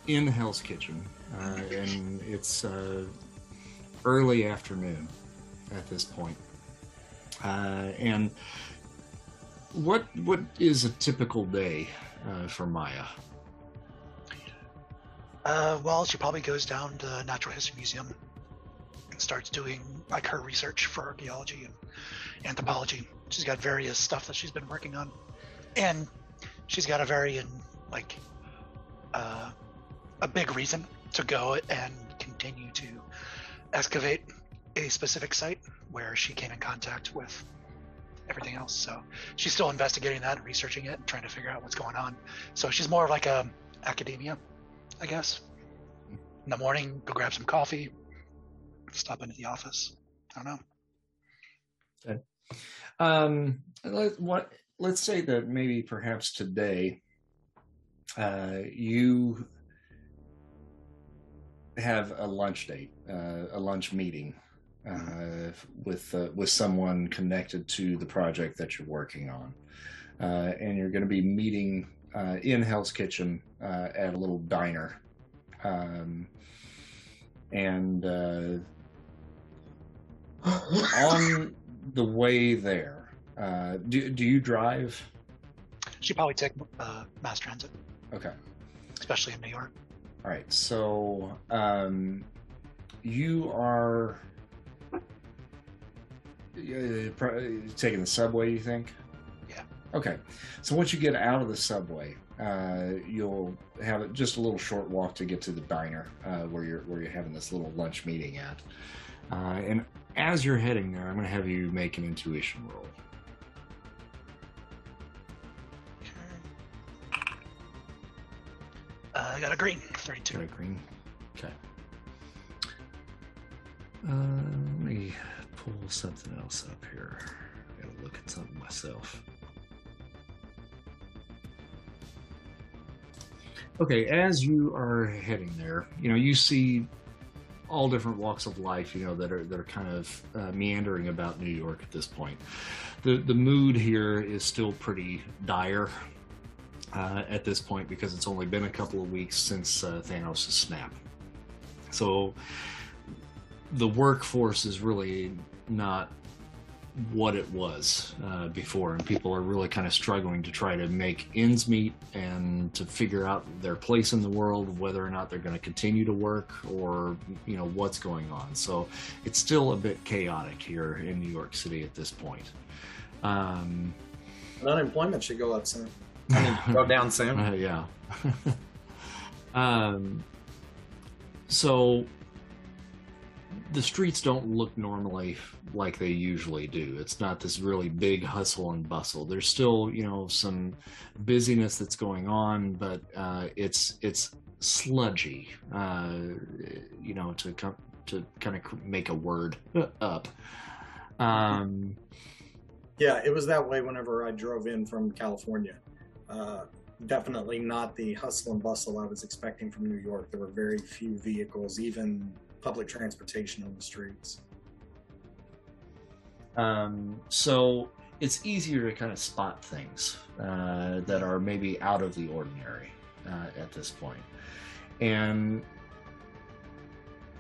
in Hell's Kitchen. Uh, and it's uh, early afternoon at this point. Uh, and what what is a typical day uh, for Maya? Uh, well, she probably goes down to the Natural History Museum and starts doing like her research for archaeology and anthropology. She's got various stuff that she's been working on, and she's got a very like uh, a big reason to go and continue to excavate a specific site where she came in contact with everything else. So she's still investigating that and researching it and trying to figure out what's going on. So she's more like a academia, I guess. In the morning, go grab some coffee, stop into the office. I don't know. Okay. Um, let, what, let's say that maybe perhaps today uh, you have a lunch date, uh, a lunch meeting uh, with uh, with someone connected to the project that you're working on. Uh, and you're going to be meeting uh, in Hell's Kitchen uh, at a little diner. Um, and uh, on the way there, uh, do, do you drive? She'd probably take uh, mass transit. Okay. Especially in New York. All right. So um, you are uh, taking the subway, you think? Okay, so once you get out of the subway, uh, you'll have just a little short walk to get to the diner uh, where you're where you're having this little lunch meeting at. Uh, and as you're heading there, I'm going to have you make an intuition roll. Uh, I got a green, thirty-two. Got a green. Okay. Uh, let me pull something else up here. I got to look at something myself. Okay, as you are heading there, you know, you see all different walks of life, you know, that are that are kind of uh, meandering about New York at this point. The the mood here is still pretty dire uh, at this point because it's only been a couple of weeks since uh, Thanos' snap. So the workforce is really not what it was uh, before, and people are really kind of struggling to try to make ends meet and to figure out their place in the world, whether or not they're going to continue to work or, you know, what's going on. So it's still a bit chaotic here in New York City at this point. Um, unemployment should go up soon. I mean, go down soon. Uh, yeah. um, so the streets don't look normally like they usually do. It's not this really big hustle and bustle. There's still, you know, some busyness that's going on, but uh, it's it's sludgy, uh, you know, to com- to kind of make a word up. Um, yeah, it was that way whenever I drove in from California. Uh, definitely not the hustle and bustle I was expecting from New York. There were very few vehicles, even public transportation on the streets. Um, so it's easier to kind of spot things uh, that are maybe out of the ordinary uh, at this point. And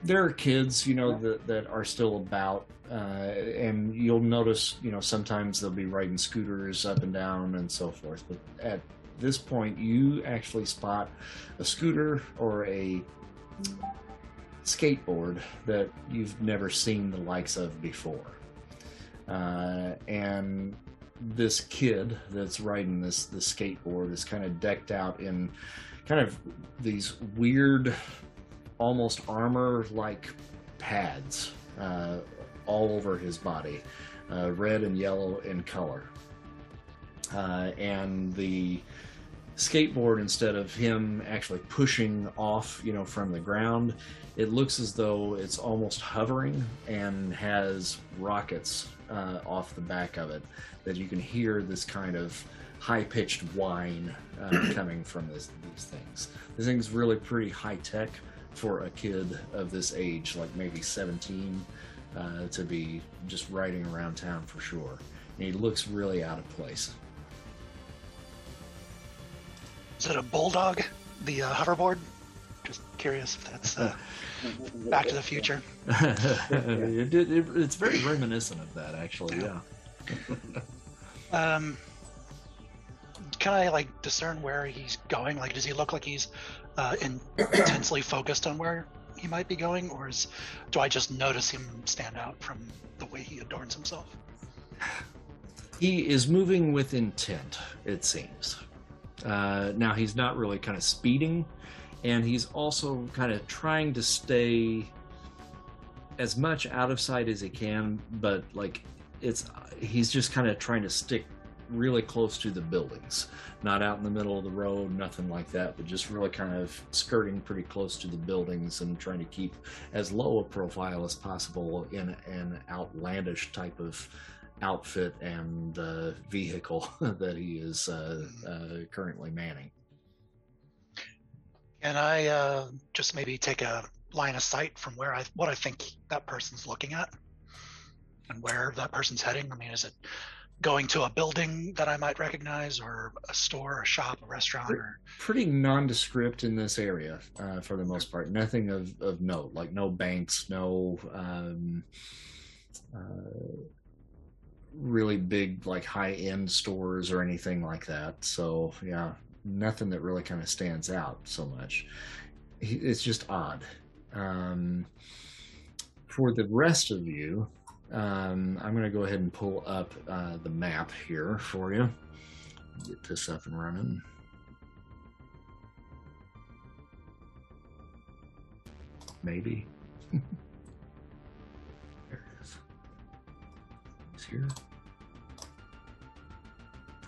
there are kids, you know, that, that are still about, uh, and you'll notice, you know, sometimes they'll be riding scooters up and down and so forth. But at this point, you actually spot a scooter or a skateboard that you've never seen the likes of before. Uh, and this kid that's riding this, this skateboard is kind of decked out in kind of these weird, almost armor-like pads uh, all over his body, uh, red and yellow in color. Uh, and the skateboard, instead of him actually pushing off, you know, from the ground, it looks as though it's almost hovering and has rockets uh, off the back of it that you can hear this kind of high-pitched whine uh, coming from this, these things. This thing's really pretty high-tech for a kid of this age, like maybe seventeen, uh, to be just riding around town for sure. And he looks really out of place. Is it a bulldog, the uh, hoverboard? Just curious if that's uh, Back to the Future. it, it, it's very reminiscent of that, actually, yeah. yeah. um, can I, like, discern where he's going? Like, does he look like he's uh, in, intensely focused on where he might be going, or is, do I just notice him stand out from the way he adorns himself? He is moving with intent, it seems. Uh, now he's not really kind of speeding, and he's also kind of trying to stay as much out of sight as he can, but like it's he's just kind of trying to stick really close to the buildings, not out in the middle of the road, nothing like that, but just really kind of skirting pretty close to the buildings and trying to keep as low a profile as possible in an outlandish type of outfit and uh, vehicle that he is uh, uh, currently manning. Can I uh, just maybe take a line of sight from where I what I think that person's looking at and where that person's heading? I mean, is it going to a building that I might recognize, or a store, a shop, a restaurant? Or... Pretty nondescript in this area uh, for the most part. Nothing of, of note, like no banks, no um, uh, really big, like high-end stores or anything like that. So, yeah, nothing that really kind of stands out so much. It's just odd. Um, for the rest of you, Um, I'm going to go ahead and pull up uh, the map here for you. Get this up and running. Maybe. There it is. It's here.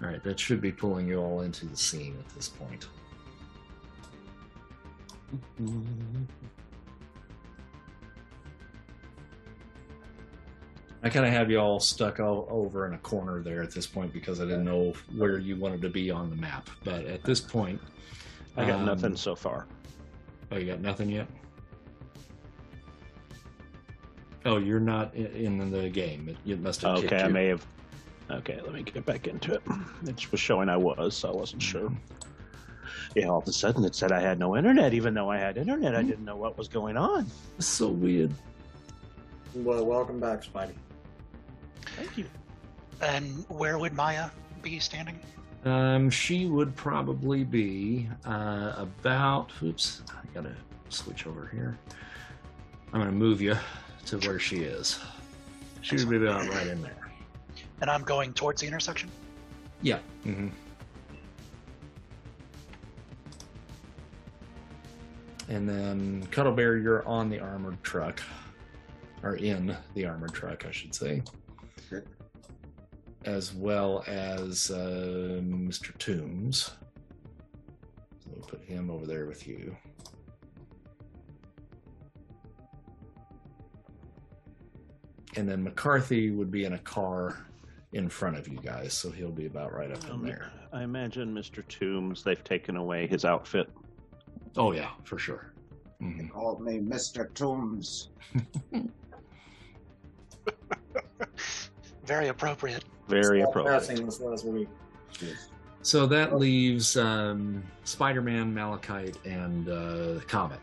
All right, that should be pulling you all into the scene at this point. I kind of have you all stuck all over in a corner there at this point because I didn't know where you wanted to be on the map. But at this point... I got um, nothing so far. Oh, you got nothing yet? Oh, you're not in, in the game. It, it must have kicked you. Okay, I may have... Okay, let me get back into it. It was showing I was, so I wasn't sure. Yeah, all of a sudden it said I had no internet. Even though I had internet, I didn't know what was going on. It's so weird. Well, welcome back, Spidey. Thank you. And where would Maya be standing? Um, she would probably be uh, about... Oops, I gotta switch over here. I'm gonna move you to where she is. She Excellent. would be about right in there. And I'm going towards the intersection? Yeah. Mm-hmm. And then, Cuddlebear, you're on the armored truck. Or in the armored truck, I should say. Sure. As well as uh, Mister Toomes. So we'll put him over there with you. And then McCarthy would be in a car in front of you guys, so he'll be about right up um, in there. I imagine Mister Toomes, they've taken away his outfit. Oh, yeah, for sure. Mm-hmm. They called me Mister Toomes. Very appropriate. Very appropriate. So that leaves um, Spider-Man, Malachite, and uh, Comet.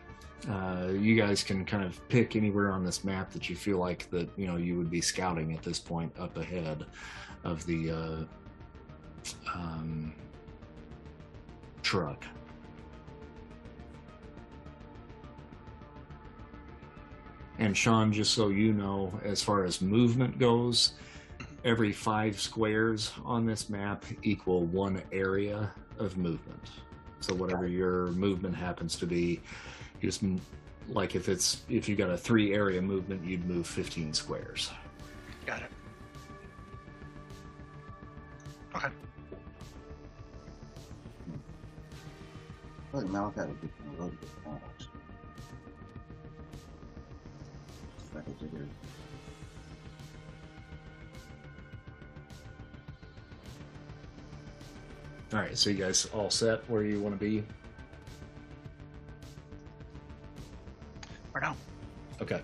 Uh, you guys can kind of pick anywhere on this map that you feel like that you know you would be scouting at this point up ahead of the uh, um, truck. And Sean, just so you know, as far as movement goes, every five squares on this map equal one area of movement. So whatever your movement happens to be, just like if it's if you got a three area movement, you'd move fifteen squares. Got it. Okay. I think Malachi would be a little bit more. All right, so you guys all set where you want to be? For now. Okay.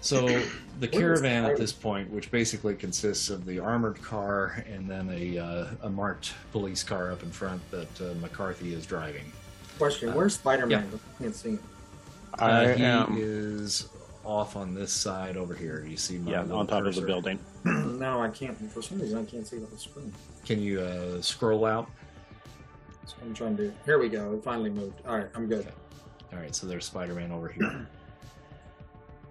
So the caravan at this point, which basically consists of the armored car and then a, uh, a marked police car up in front that uh, McCarthy is driving. Question, uh, where's Spider-Man? Yeah. I can't see him. I uh, he am... is... off on this side over here. You see my yeah, on top cursor. Of the building. No, I can't. For some reason, I can't see the whole screen. Can you uh, scroll out? That's what I'm trying to do. Here we go. It finally moved. All right, I'm good. Okay. All right, so there's Spider-Man over here.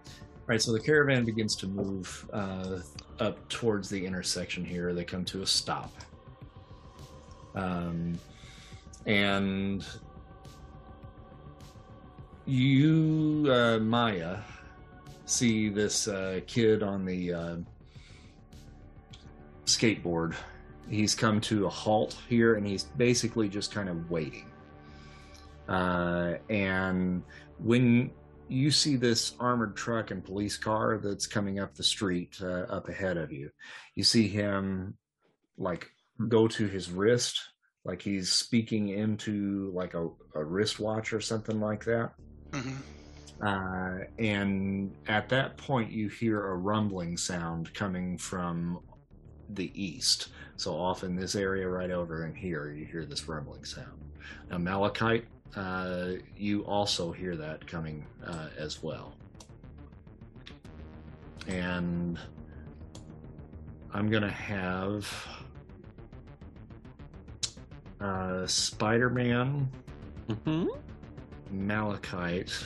All right, so the caravan begins to move uh, up towards the intersection here. They come to a stop. Um, and you, uh, Maya... see this uh, kid on the uh, skateboard. He's come to a halt here, and he's basically just kind of waiting. Uh, and when you see this armored truck and police car that's coming up the street, uh, up ahead of you. You see him like go to his wrist, like he's speaking into like a, a wristwatch or something like that. Mm-hmm. Uh, and at that point, you hear a rumbling sound coming from the east. So off in this area right over in here, you hear this rumbling sound. Now, Malachite, uh, you also hear that coming uh, as well. And I'm going to have uh, Spider-Man, mm-hmm. Malachite,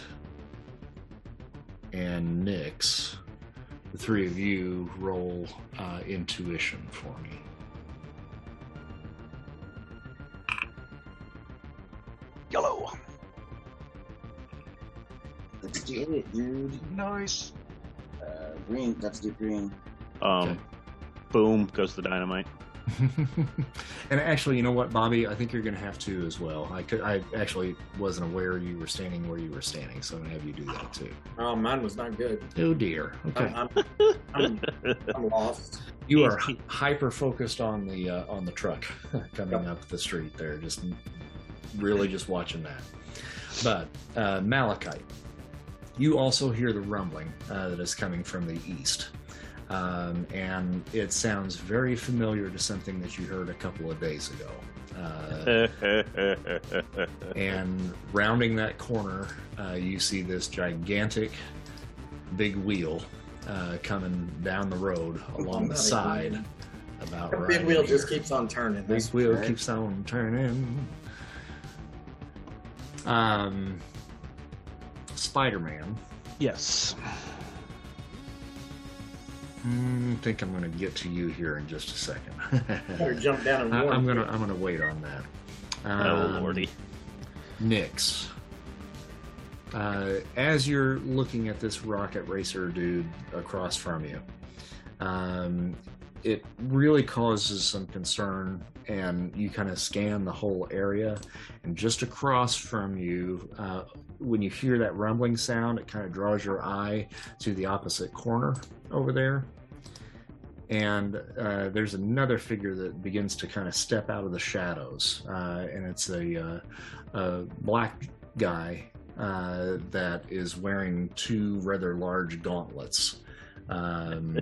and Nyx, the three of you roll uh, intuition for me. Yellow. Let's get it, dude. Nice. Uh, green, that's the green. Um, okay. Boom, goes the dynamite. And actually, you know what, Bobby? I think you're going to have to as well. I could, I actually wasn't aware you were standing where you were standing, so I'm going to have you do that too. Oh, mine was not good. Oh, dear. Okay. I'm, I'm, I'm, I'm lost. You are hyper-focused on the uh, on the truck coming up the street there, just really just watching that. But uh, Malachite, you also hear the rumbling uh, that is coming from the east. Um, and it sounds very familiar to something that you heard a couple of days ago. Uh, and rounding that corner, uh, you see this gigantic big wheel uh, coming down the road along the side. About the right big wheel here. Just keeps on turning. Big wheel right? keeps on turning. Um, Spider-Man. Yes. I think I'm going to get to you here in just a second. Jump down and warm, I'm going to I'm going to wait on that. Um, oh lordy, Nyx. Uh, as you're looking at this Rocket Racer dude across from you, um, it really causes some concern, and you kind of scan the whole area, and just across from you, uh, when you hear that rumbling sound, it kind of draws your eye to the opposite corner over there, and uh, there's another figure that begins to kind of step out of the shadows, uh, and it's a, uh, a black guy uh, that is wearing two rather large gauntlets. Um,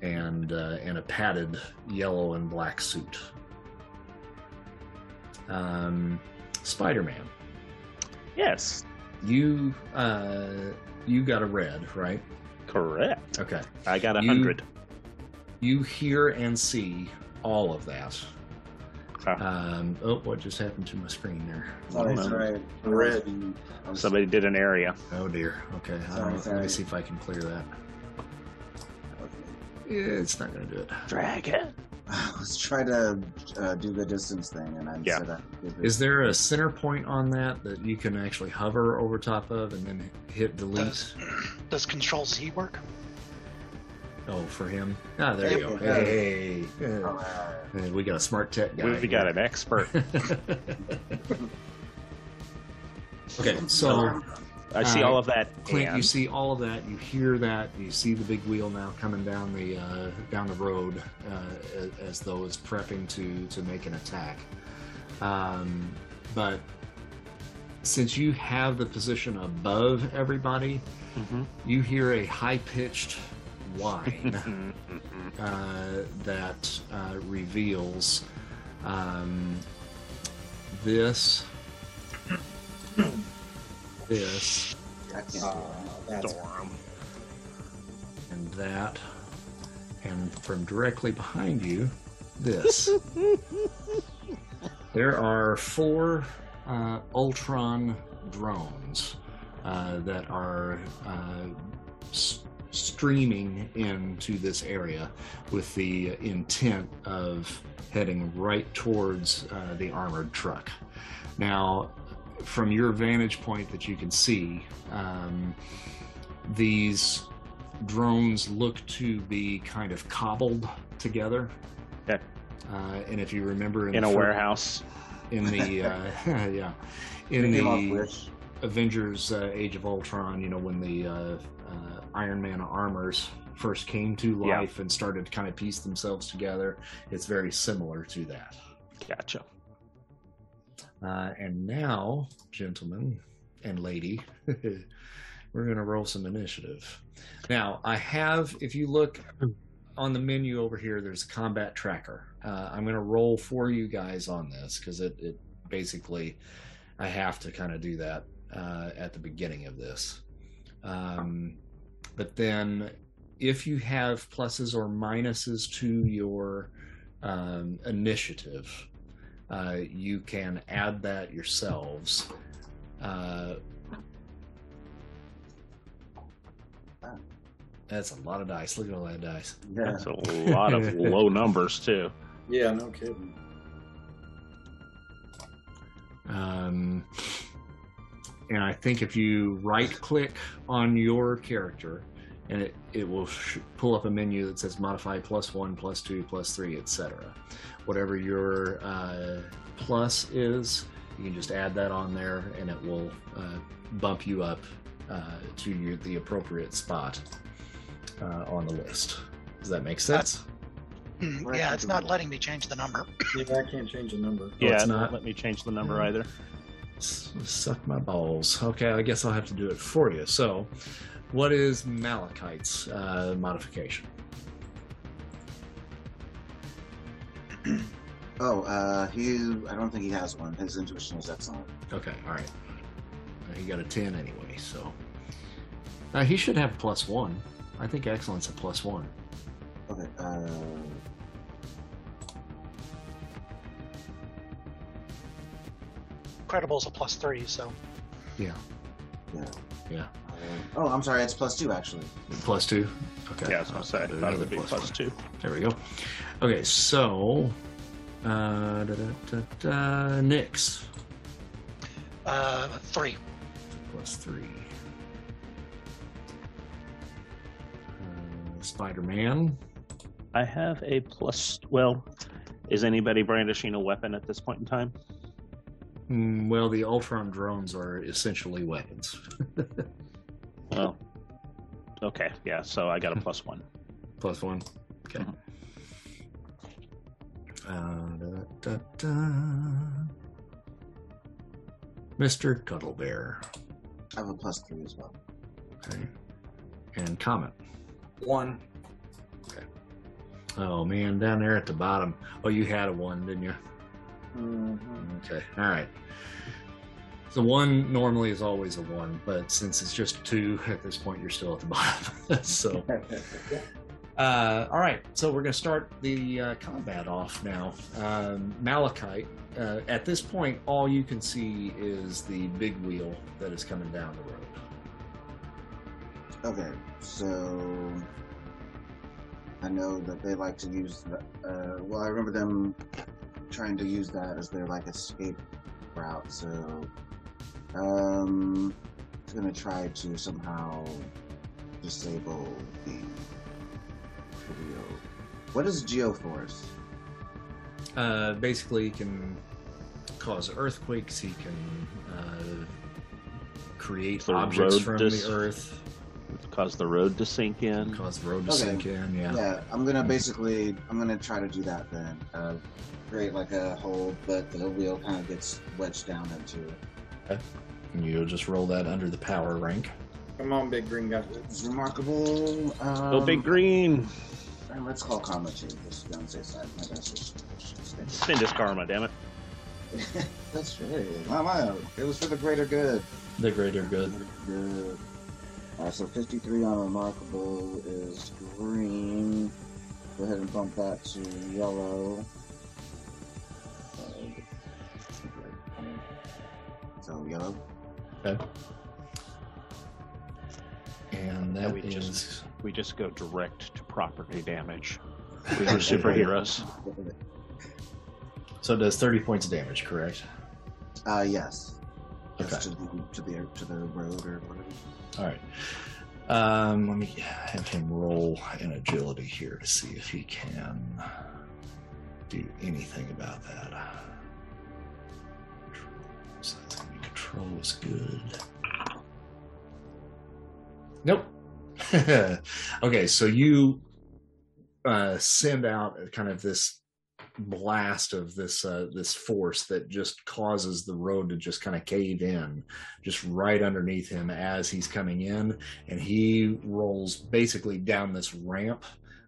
and uh, and a padded yellow and black suit. Um, Spider-Man. Yes. You uh, you got a red, right? Correct. Okay. I got a hundred. You, you hear and see all of that. Huh. Um, oh, what just happened to my screen there? Sorry, sorry. Red. Somebody did an area. Oh dear. Okay. Sorry, sorry. Let me see if I can clear that. It's not going to do it. Drag it. Let's try to uh, do the distance thing. And I'm yeah. set up. Is there a center point on that that you can actually hover over top of and then hit delete? Does, does Control Z work? Oh, for him? Ah, there hey, you go. Hey. hey. Uh, we got a smart tech guy. We've got an expert. Okay, so... I see uh, all of that, Clint. And... You see all of that. You hear that. You see the big wheel now coming down the uh, down the road, uh, as, as though it's prepping to to make an attack. Um, but since you have the position above everybody, mm-hmm. you hear a high pitched whine uh, that uh, reveals um, this. This uh, storm and that, and from directly behind you, this. There are four uh, Ultron drones uh, that are uh, s streaming into this area with the intent of heading right towards uh, the armored truck. Now, from your vantage point that you can see, um, these drones look to be kind of cobbled together. Yeah. Uh, and if you remember, in, in a warehouse, in the uh, yeah, in the Avengers uh, Age of Ultron, you know, when the uh, uh, Iron Man armors first came to life yeah. and started to kind of piece themselves together, it's very similar to that. Gotcha. Uh, and now, gentlemen and lady, we're going to roll some initiative. Now, I have, if you look on the menu over here, there's a combat tracker. Uh, I'm going to roll for you guys on this because it, it basically, I have to kind of do that uh, at the beginning of this. Um, but then if you have pluses or minuses to your um, initiative, uh, you can add that yourselves. Uh, that's a lot of dice. Look at all that dice. Yeah. That's a lot of low numbers, too. Yeah, no kidding. Um, and I think if you right-click on your character, and it, it will sh- pull up a menu that says modify plus one, plus two, plus three, et cetera. Whatever your uh, plus is, you can just add that on there, and it will uh, bump you up uh, to your, the appropriate spot uh, on the list. Does that make sense? Where yeah, it's not letting me change the number. Yeah, I can't change the number. Yeah, oh, it's not. Not let me change the number yeah. either. Suck my balls. Okay, I guess I'll have to do it for you. So, what is Malachite's uh, modification? Oh, uh, he, I don't think he has one. His intuition is excellent. Okay, all right. Uh, he got a ten anyway, so. Uh, he should have plus one. I think excellence a plus one. Okay, uh... Incredible's a plus three, so. Yeah. Yeah. Yeah. Uh, oh, I'm sorry, it's plus two, actually. Plus two? Okay. Yeah, that's what I said. I thought it would be plus, plus two. There we go. Okay, so. Uh, da, da, da, da, Nyx. Uh, three. Plus three. Uh, Spider-Man. I have a plus. Well, is anybody brandishing a weapon at this point in time? Well, the Ultron drones are essentially weapons. Well, okay, yeah, so I got a plus one. Plus one, okay. Uh, da, da, da. Mister Cuddlebear. I have a plus three as well. Okay. And Comet. One. Okay. Oh, man, down there at the bottom. Oh, you had a one, didn't you? Mm-hmm. Okay, all right. The one normally is always a one, but since it's just two at this point, you're still at the bottom. So, uh, all right. So we're going to start the uh, combat off now. Um, Malachite. Uh, at this point, all you can see is the big wheel that is coming down the road. Okay, so I know that they like to use. The, uh, well, I remember them trying to use that as their like escape route, so um it's gonna try to somehow disable the video. What is GeoForce? Uh basically he can cause earthquakes, he can uh create the objects from dis- the earth. Cause the road to sink in. Cause the road to okay. sink in, yeah. Yeah, I'm gonna basically I'm gonna try to do that then. Uh create like a hole, but the wheel kind of gets wedged down into it. Okay. And you'll just roll that under the power rank. Come on, Big Green guy. It's remarkable. Um, Go Big Green. And let's call Karma too. This is on the safe side. My best is send us Karma, damn it. That's right. My my. It was for the greater good. The greater good. Good. All right, so fifty-three on remarkable is green. Go ahead and bump that to yellow. So yellow. Okay. And that we is... just we just go direct to property damage. We were superheroes. So it does thirty points of damage, correct? Uh yes. Okay. Yes, to, the, to the to the road or whatever. All right. Um, let me have him roll an agility here to see if he can do anything about that. So that's Control is good. Nope. Okay, so you uh, send out kind of this blast of this uh, this force that just causes the road to just kind of cave in, just right underneath him as he's coming in, and he rolls basically down this ramp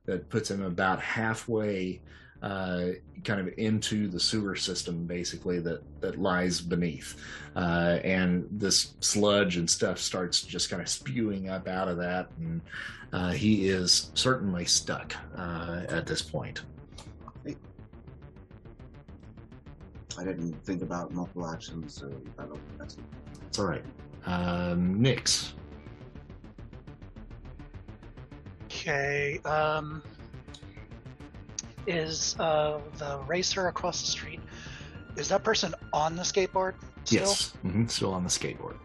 that puts him about halfway uh, kind of into the sewer system, basically, that, that lies beneath. Uh, and this sludge and stuff starts just kind of spewing up out of that, and uh, he is certainly stuck uh, at this point. I didn't think about multiple actions, so I don't that's it. It's all right. Um, Nyx. Okay, um, is uh, the racer across the street, is that person on the skateboard still? Yes, mm-hmm. Still on the skateboard.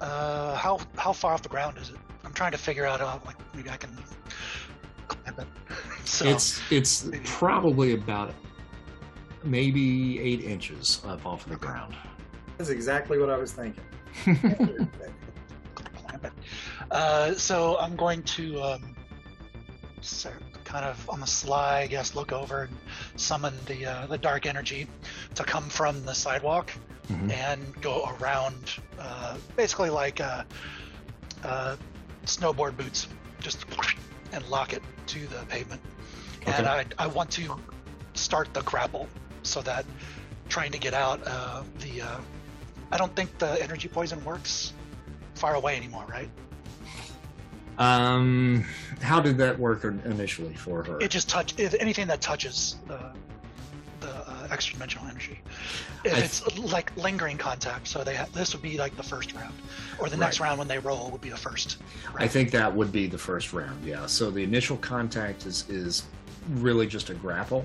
Uh, how how far off the ground is it? I'm trying to figure out how, like, maybe I can climb it. So, it's it's maybe. probably about maybe eight inches up off of the ground. That's exactly what I was thinking. uh, so I'm going to um, so kind of on the sly, I guess, look over and summon the uh, the dark energy to come from the sidewalk, mm-hmm. and go around, uh, basically like uh, uh, snowboard boots, just and lock it to the pavement. Okay. And I I want to start the grapple so that trying to get out uh, the uh, I don't think the energy poison works far away anymore, right? Um, how did that work initially for her? It just touch if anything that touches uh, the uh, extra dimensional energy. If I, it's like lingering contact, so they ha this would be like the first round, or the next right. round when they roll would be the first round. I think that would be the first round, yeah. So the initial contact is is really just a grapple.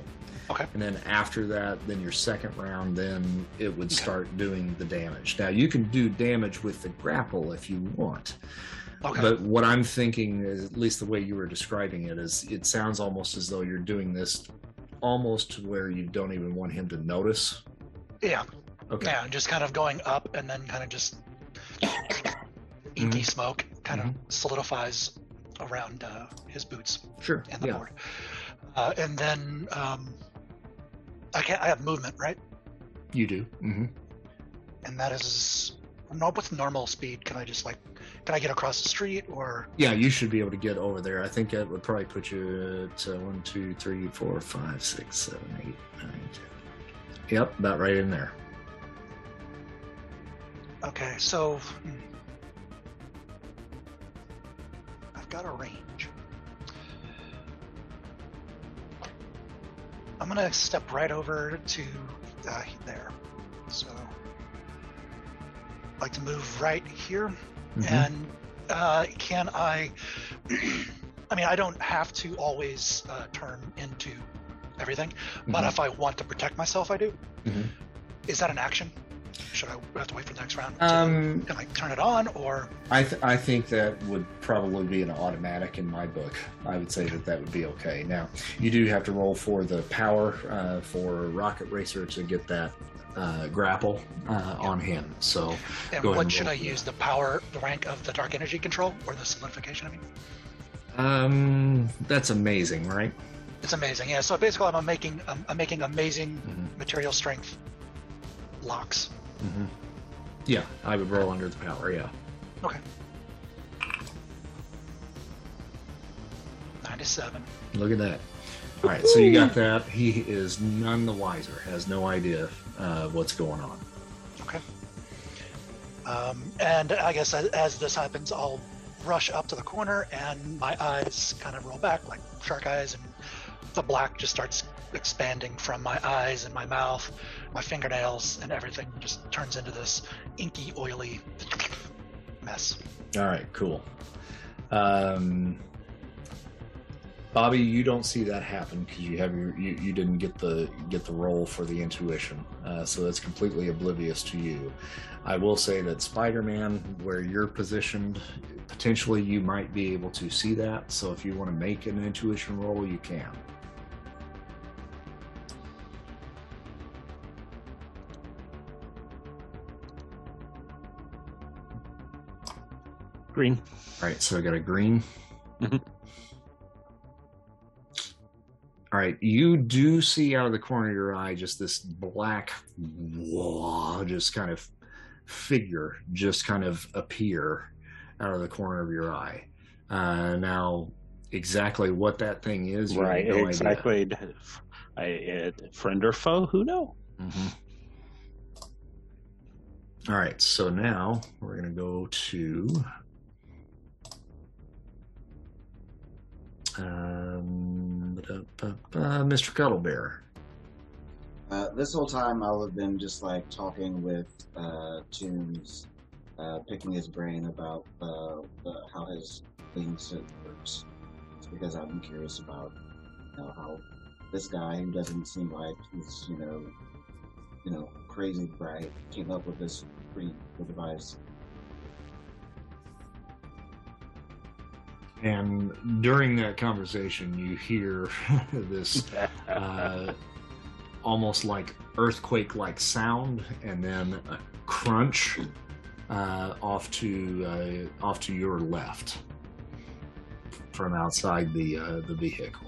Okay. And then after that, then your second round, then it would okay. start doing the damage. Now, you can do damage with the grapple if you want. Okay. But what I'm thinking, is, at least the way you were describing it, is it sounds almost as though you're doing this almost to where you don't even want him to notice. Yeah. Okay. Yeah, just kind of going up and then kind of just inky mm-hmm. smoke kind mm-hmm. of solidifies around uh, his boots. Sure. And the yeah. board. Uh, and then... Um, I can't. I have movement, right? You do. Mm-hmm. And that is not with normal speed. Can I just like? Can I get across the street or? Yeah, you should be able to get over there. I think that would probably put you at uh, one, two, three, four, five, six, seven, eight, nine, ten. Yep, about right in there. Okay, so hmm. I've got a range. I'm gonna step right over to uh, there. So I'd like to move right here. Mm-hmm. And uh, can I, I mean, I don't have to always uh, turn into everything, mm-hmm. but if I want to protect myself, I do. Mm-hmm. Is that an action? Should I have to wait for the next round? Um, can I turn it on or? I, th I think that would probably be an automatic in my book. I would say that that would be okay. Now, you do have to roll for the power uh, for Rocket Racer to get that uh, grapple uh, on him. So, and go what ahead and should I use? That. The power, the rank of the dark energy control or the solidification, I mean? Um, that's amazing, right? It's amazing, yeah. So basically, I'm making, I'm, I'm making amazing mm-hmm. material strength locks. Mm-hmm. Yeah, I would roll under the power, yeah. Okay. ninety-seven. Look at that. All right, so you got that. He is none the wiser, has no idea uh, what's going on. Okay. Um, and I guess as, as this happens, I'll rush up to the corner, and my eyes kind of roll back like shark eyes, and the black just starts expanding from my eyes and my mouth, my fingernails, and everything just turns into this inky, oily mess. All right, cool. Um, Bobby, you don't see that happen because you have your, you you didn't get the get the roll for the intuition, uh, so that's completely oblivious to you. I will say that Spider-Man, where you're positioned, potentially you might be able to see that. So if you want to make an intuition roll, you can. Green. All right, so I got a green. Mm-hmm. All right, you do see out of the corner of your eye just this black, whoa, just kind of figure just kind of appear out of the corner of your eye. Uh, now, exactly what that thing is, right? No exactly. Idea. I, it, friend or foe? Who know? Mm-hmm. All right, so now we're gonna go to. Um, uh, Mister Cuddlebear. Uh, this whole time, I'll have been just like talking with uh, Toomes, uh, picking his brain about uh, the, how his things works. It's because I've been curious about, you know, how this guy who doesn't seem like he's, you know, you know, crazy bright, came up with this free device. And during that conversation, you hear this uh, almost like earthquake-like sound, and then a crunch uh, off to uh, off to your left from outside the uh, the vehicle.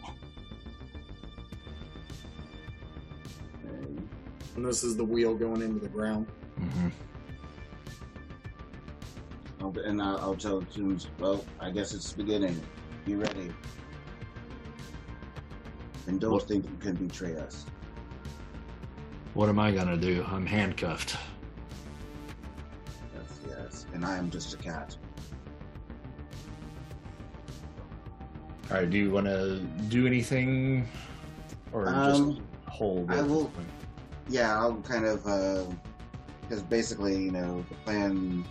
And this is the wheel going into the ground. Mm-hmm. And I'll, I'll tell Toomes, well, I guess it's the beginning. Be ready. And don't what, think you can betray us. What am I going to do? I'm handcuffed. Yes, yes. And I am just a cat. All right, do you want to do anything? Or um, just hold? I will, yeah, I'll kind of... Because uh, basically, you know, the plan...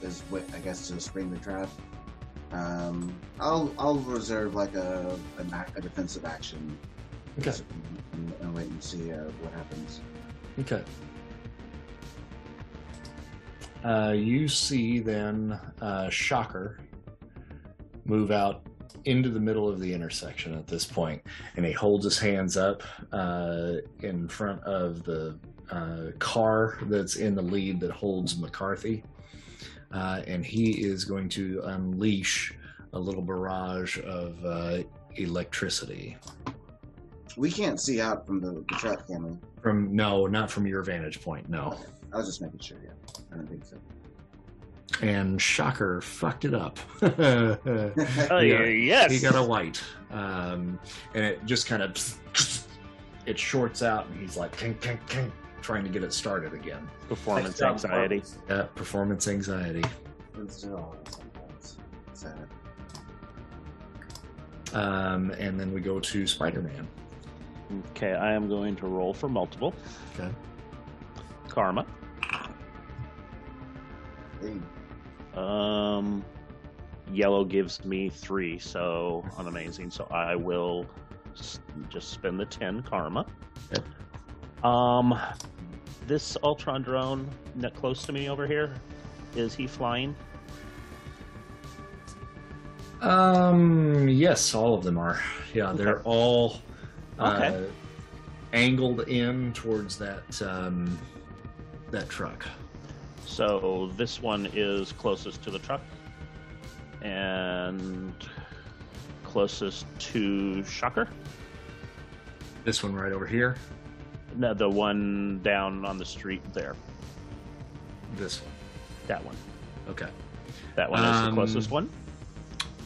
is what I guess to spring the trap. Um, I'll I'll reserve like a a, a defensive action. Okay. And, and wait and see uh, what happens. Okay. Uh, you see then uh, Shocker move out into the middle of the intersection at this point, and he holds his hands up uh, in front of the uh, car that's in the lead that holds McCarthy. Uh, and he is going to unleash a little barrage of uh, electricity. We can't see out from the, the truck, can we? From no, not from your vantage point. No. Okay. I was just making sure. Yeah, I don't think so. And Shocker fucked it up. Oh yeah, yes. He got a white, um, and it just kind of it shorts out, and he's like, "King, king, king." Trying to get it started again. Performance anxiety. Yeah, performance anxiety. Um, and then we go to Spider-Man. Okay, I am going to roll for multiple. Okay. Karma. Hey. Um, yellow gives me three, so on amazing. So I will just spend the ten karma. Yep. Um, this Ultron drone close to me over here, is he flying? Um, yes, all of them are. Yeah, okay. They're all uh, okay. angled in towards that um, that truck. So this one is closest to the truck and closest to Shocker. This one right over here. No, the one down on the street there. This one. That one. Okay. That one is um, the closest one?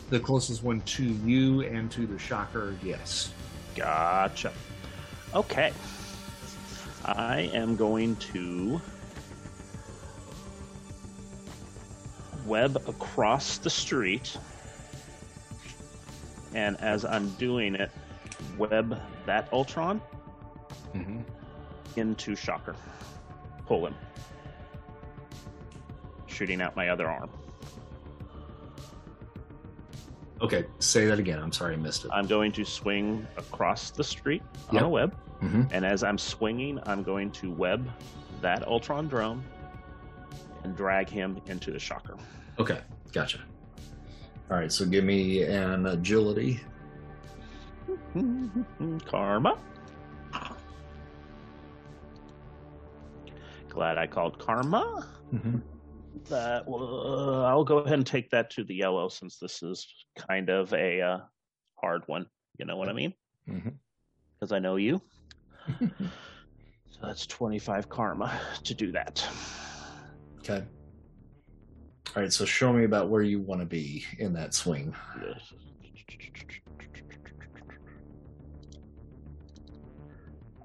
The closest one to you and to the Shocker, yes. Gotcha. Okay. I am going to web across the street. And as I'm doing it, web that Ultron. Mm-hmm. Into Shocker. Pull him. Shooting out my other arm. Okay, say that again. I'm sorry, I missed it. I'm going to swing across the street on yep. a web. Mm-hmm. And as I'm swinging, I'm going to web that Ultron drone and drag him into the Shocker. Okay, gotcha. All right, so give me an agility. Karma. Glad I called karma. Mm-hmm. that, uh, I'll go ahead and take that to the yellow, since this is kind of a uh, hard one. You know what I mean? Because mm-hmm. I know you. So that's twenty-five karma to do that. Okay. All right, so show me about where you want to be in that swing. Yes.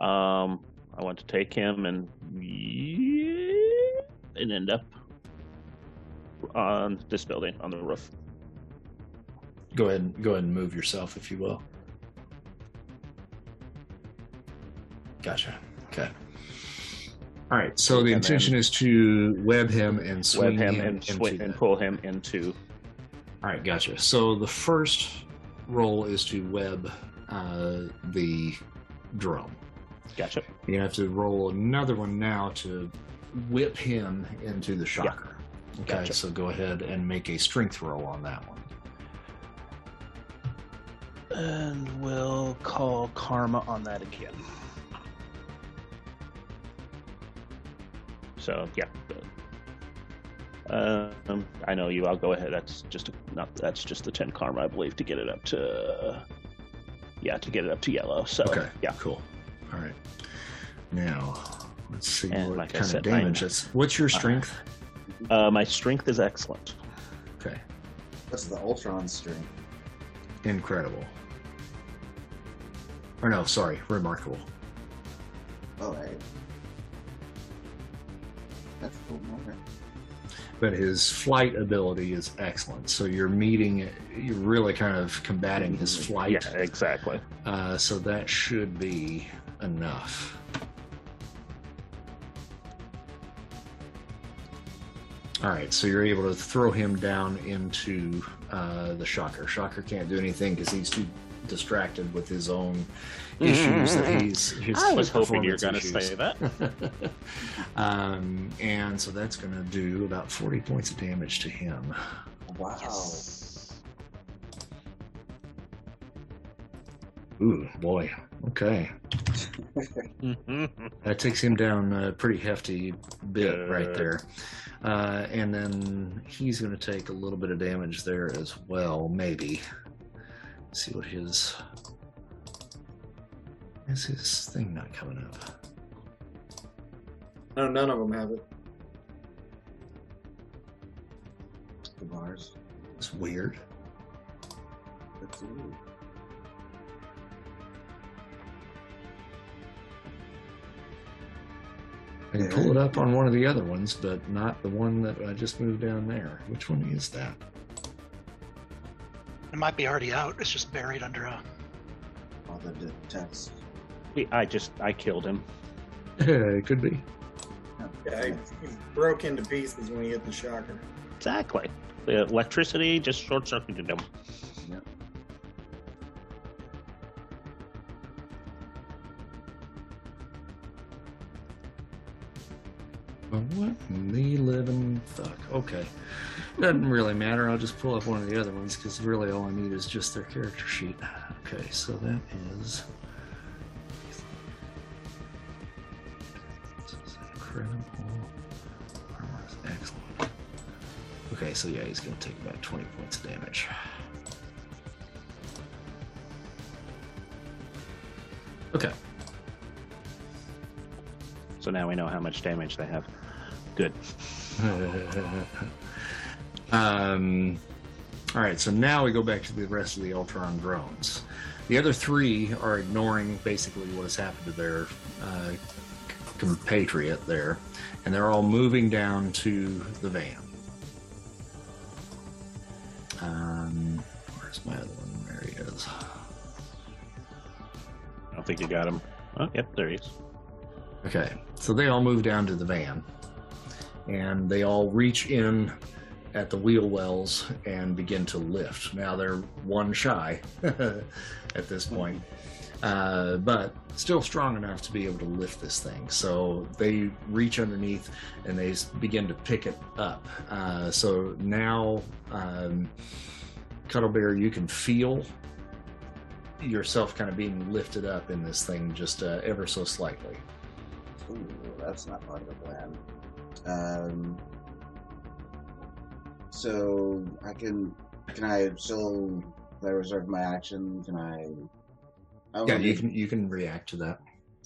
Um, I want to take him and and end up on this building, on the roof. Go ahead and go ahead and move yourself, if you will. Gotcha. Okay. All right. So the and intention is to web him and swing web him, him and, sw- and pull him into. All right. Gotcha. So the first roll is to web uh, the drone. Gotcha. You have to roll another one now to whip him into the shocker. Yeah. Okay. Gotcha. So go ahead and make a strength roll on that one. And we'll call karma on that again. So yeah, uh, um, I know you. I'll go ahead. That's just a, not. That's just the ten karma, I believe, to get it up to. Uh, yeah, to get it up to yellow. So okay, yeah, cool. All right. Now let's see and what like kind said, of damage. That's, what's your strength? Uh, uh, my strength is excellent. Okay. That's the Ultron strength. Incredible. Or no, sorry, remarkable. All right. That's cool. Okay. But his flight ability is excellent. So you're meeting, you're really kind of combating his flight. Yeah, exactly. Uh, so that should be enough. All right, so you're able to throw him down into uh, the shocker. Shocker can't do anything because he's too distracted with his own issues that he's. His I was hoping you were going to say that. um, and so that's going to do about forty points of damage to him. Wow. Yes. Ooh, boy. Okay. That takes him down a pretty hefty bit Good. Right there. Uh, and then he's going to take a little bit of damage there as well, maybe. See what his is his thing not coming up. No, none of them have it. The bars. It's weird. That's weird. I can pull it up on one of the other ones, but not the one that I just moved down there. Which one is that? It might be already out. It's just buried under a. All the text. I just I killed him. It could be. Yeah, he broke into pieces when he hit the shocker. Exactly. The electricity just short circuited him. Yeah. What in the living fuck? Okay. Doesn't really matter. I'll just pull up one of the other ones because really all I need is just their character sheet. Okay, so that is. This is incredible. Armor is excellent. Okay, so yeah, he's going to take about twenty points of damage. Okay. So now we know how much damage they have. Good. um, all right, so now we go back to the rest of the Ultron drones. The other three are ignoring basically what has happened to their uh, compatriot there, and they're all moving down to the van. Um, where's my other one? There he is. I don't think you got him. Oh, yep, there he is. Okay, so they all move down to the van, and they all reach in at the wheel wells and begin to lift. Now they're one shy at this point, uh, but still strong enough to be able to lift this thing. So they reach underneath, and they begin to pick it up. Uh, so now, um, Cuddlebear, you can feel yourself kind of being lifted up in this thing just uh, ever so slightly. Ooh, that's not part of the plan. Um, So I can can I still I reserve my action? Can I? I yeah, you can you can react to that.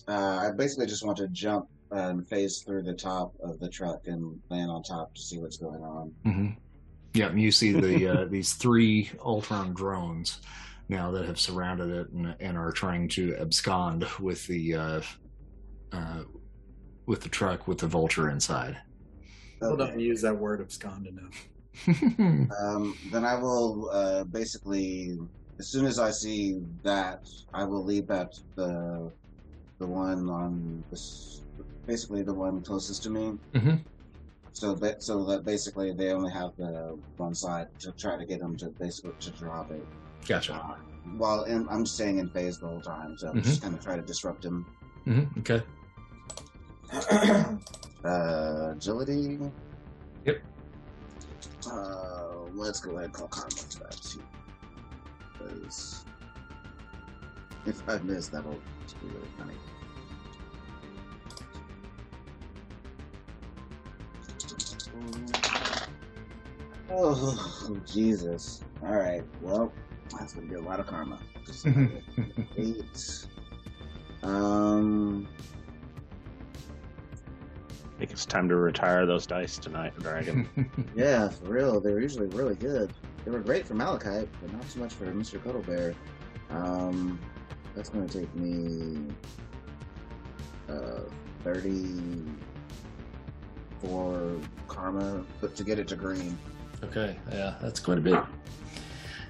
Uh, I basically just want to jump and phase through the top of the truck and land on top to see what's going on. Mm-hmm. Yeah, you see the uh, these three Ultron drones now that have surrounded it and, and are trying to abscond with the uh, uh, with the truck with the Vulture inside. Still okay. Don't use that word abscond enough. um, then I will uh, basically, as soon as I see that, I will leap at the the one on this, basically the one closest to me. Mm-hmm. So that so that basically they only have the one side to try to get them to basically to drop it. Gotcha. Uh, while in, I'm staying in phase the whole time, so mm-hmm. I'm just kind of trying to disrupt him. Mm-hmm. Okay. uh, agility. Yep. Uh, let's go ahead and call karma to that too, because if I miss, that'll be really funny. Oh, Jesus. Alright, well, that's gonna be a lot of karma. Just eight. Um... I think it's time to retire those dice tonight, Dragon. Yeah, for real. They were usually really good. They were great for Malachite, but not so much for Mister Cuddlebear. Um, that's going to take me uh, thirty-four karma, but to get it to green. Okay, yeah, that's quite a bit.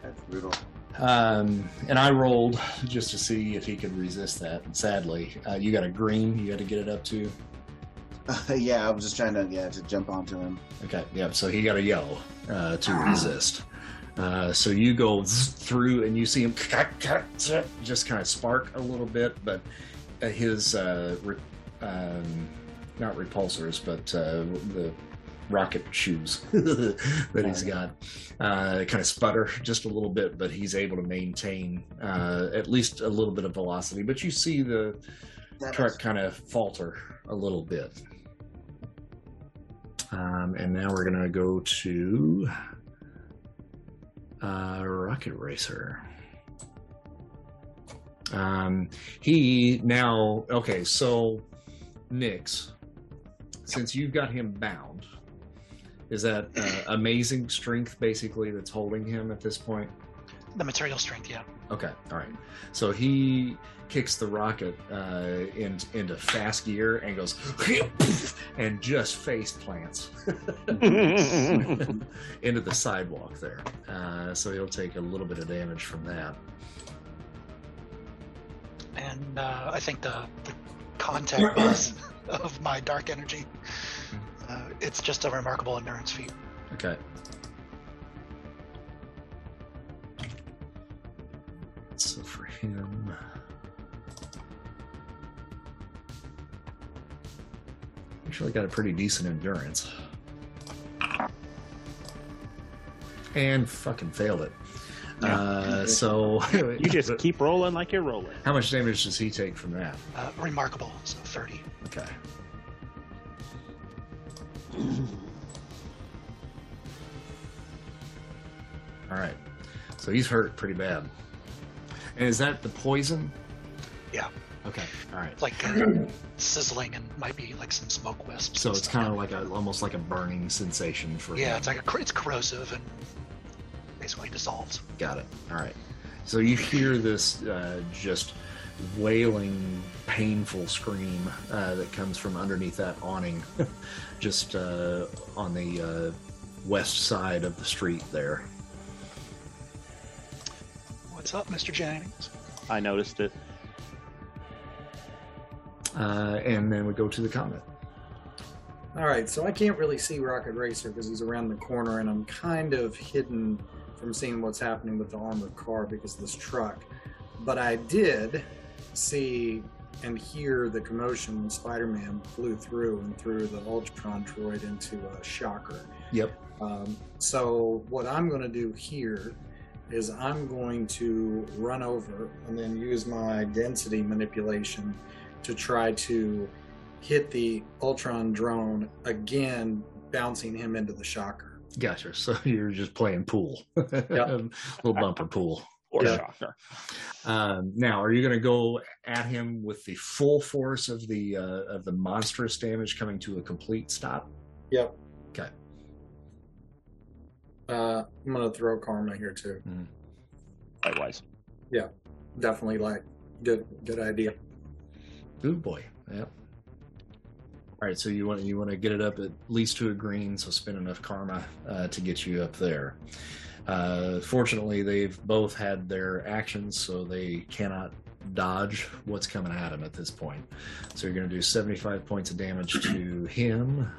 That's brutal. Um, and I rolled just to see if he could resist that. And sadly, uh, you got a green. You got to get it up to. Uh, yeah, I was just trying to yeah to jump onto him. Okay, yeah, so he got a yellow uh, to resist. Uh, so you go through and you see him just kind of spark a little bit, but his, uh, re- um, not repulsors, but uh, the rocket shoes that he's got uh, kind of sputter just a little bit, but he's able to maintain uh, at least a little bit of velocity. But you see the that truck kind of falter a little bit. Um, and now we're going to go to uh, Rocket Racer. Um, he now... Okay, so Nyx, since you've got him bound, is that uh, amazing strength basically that's holding him at this point? The material strength, yeah. Okay, all right. So he kicks the rocket uh, in, into fast gear and goes and just face plants into the sidewalk there. Uh, so he'll take a little bit of damage from that. And uh, I think the, the contact of my dark energy, uh, it's just a remarkable endurance feat. Okay. So for him, actually got a pretty decent endurance, and fucking failed it. Yeah. Uh, so you just keep rolling like you're rolling. How much damage does he take from that? Uh, remarkable, so thirty. Okay. All right. So he's hurt pretty bad. And is that the poison? Yeah. Okay. All right. Like uh, sizzling and might be like some smoke wisps. So it's kind of like a, almost like a burning sensation for. Yeah, him. It's like a, it's corrosive and basically dissolves. Got it. All right. So you hear this uh, just wailing, painful scream uh, that comes from underneath that awning, just uh, on the uh, west side of the street there. What's up, Mister Jennings? I noticed it. Uh, and then we go to the Comet. All right, so I can't really see Rocket Racer because he's around the corner, and I'm kind of hidden from seeing what's happening with the armored car because of this truck. But I did see and hear the commotion when Spider-Man flew through and threw the Ultron droid into a Shocker. Yep. Um, so what I'm going to do here is I'm going to run over and then use my density manipulation to try to hit the Ultron drone again, bouncing him into the Shocker. Gotcha. So you're just playing pool. Yep. A little bumper pool. Or yeah. Shocker. Um, now, are you going to go at him with the full force of the uh, of the monstrous damage coming to a complete stop? Yep. Okay. Uh, I'm going to throw Karma here too. Mm. Likewise. Yeah, definitely. Like, good, good idea. Good boy. Yep. All right, so you want you want to get it up at least to a green, so spend enough karma uh, to get you up there. Uh, fortunately, they've both had their actions, so they cannot dodge what's coming at him at this point. So you're going to do seventy-five points of damage to him.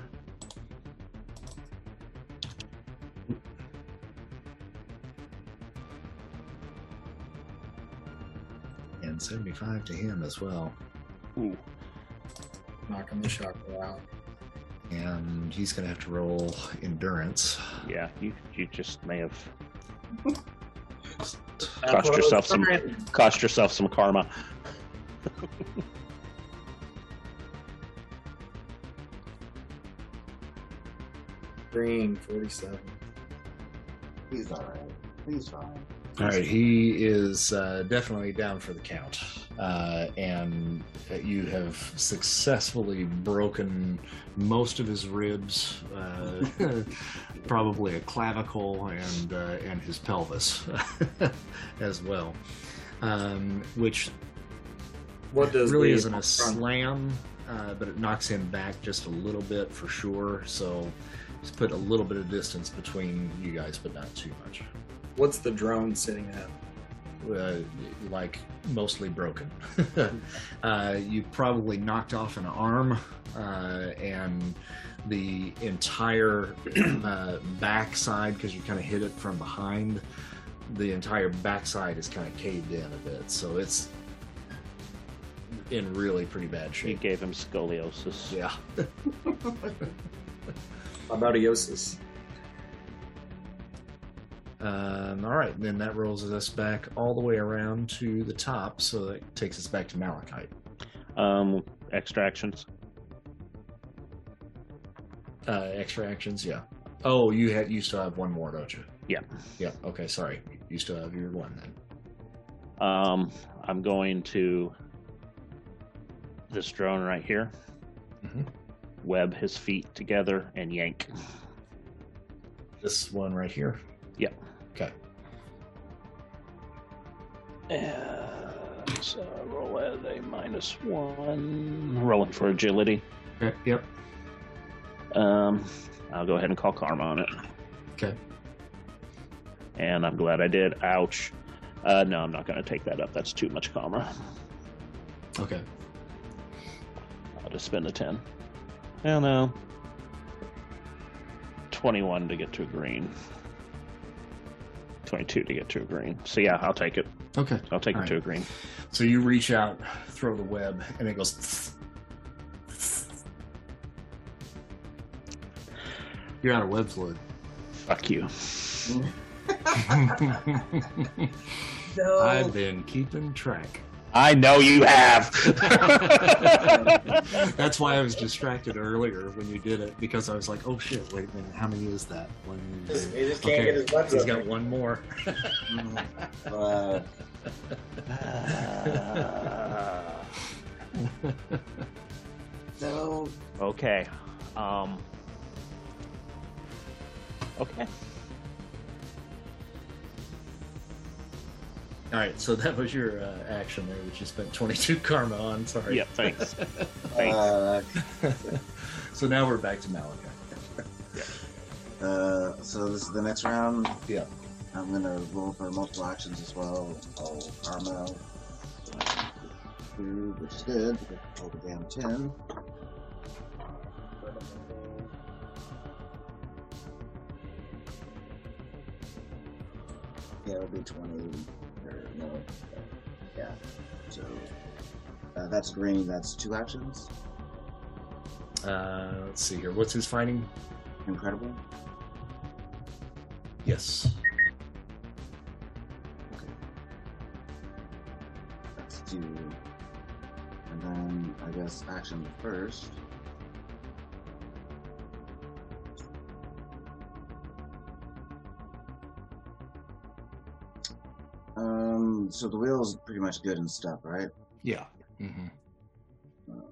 And seventy-five to him as well. Ooh. Knocking the shocker out. And he's going to have to roll endurance. Yeah, you you just may have cost That's yourself some cost yourself some karma. Green forty-seven. He's all right. He's fine. All right, he is uh, definitely down for the count, uh, and you have successfully broken most of his ribs, uh, probably a clavicle, and uh, and his pelvis as well, um, which what does really isn't a slam, uh, but it knocks him back just a little bit for sure. So just put a little bit of distance between you guys, but not too much. What's the drone sitting at? Uh, like, mostly broken. uh, you probably knocked off an arm, uh, and the entire uh, backside, because you kind of hit it from behind, the entire backside is kind of caved in a bit. So it's in really pretty bad shape. You gave him scoliosis. Yeah. Aboutiosis. Um, all right, then that rolls us back all the way around to the top, so that takes us back to Malachite. Um, extra actions. Uh, extra actions, yeah. Oh, you had you still have one more, don't you? Yeah. Yeah. Okay, sorry. You still have your one then. Um, I'm going to this drone right here. Mm-hmm. Web his feet together and yank. This one right here. Yeah. Okay. And so roll at a minus one. Rolling for agility. Okay. Yep. Um, I'll go ahead and call karma on it. Okay. And I'm glad I did. Ouch. Uh, no, I'm not going to take that up. That's too much karma. Okay. I'll just spend a ten. Hell no. twenty-one to get to a green. twenty-two to get to a green. So yeah, I'll take it. Okay. I'll take All it right. to a green. So you reach out, throw the web, and it goes... Tss, tss. You're out of web fluid. Fuck you. No. I've been keeping track. I know you have. That's why I was distracted earlier when you did it, because I was like, "Oh shit! Wait a minute, how many is that?" One. He just, he just can't okay. get his butt. He's up. Got one more. uh, uh, no. Okay. Um. Okay. All right, so that was your uh, action there, which you spent twenty-two karma on. Sorry. Yeah, thanks. thanks. Uh, so now we're back to Malachi. Yeah. Uh, so this is the next round. Yeah. I'm going to roll for multiple actions as well. I'll karma two, which is good. Roll the damn ten. Yeah, it'll be twenty. No. Yeah. So uh, that's green. That's two actions. Uh, let's see here. What's his finding? Incredible. Yes. Okay. That's two. And then I guess action first. so the wheel is pretty much good and stuff, right? Yeah. Mm-hmm. Uh,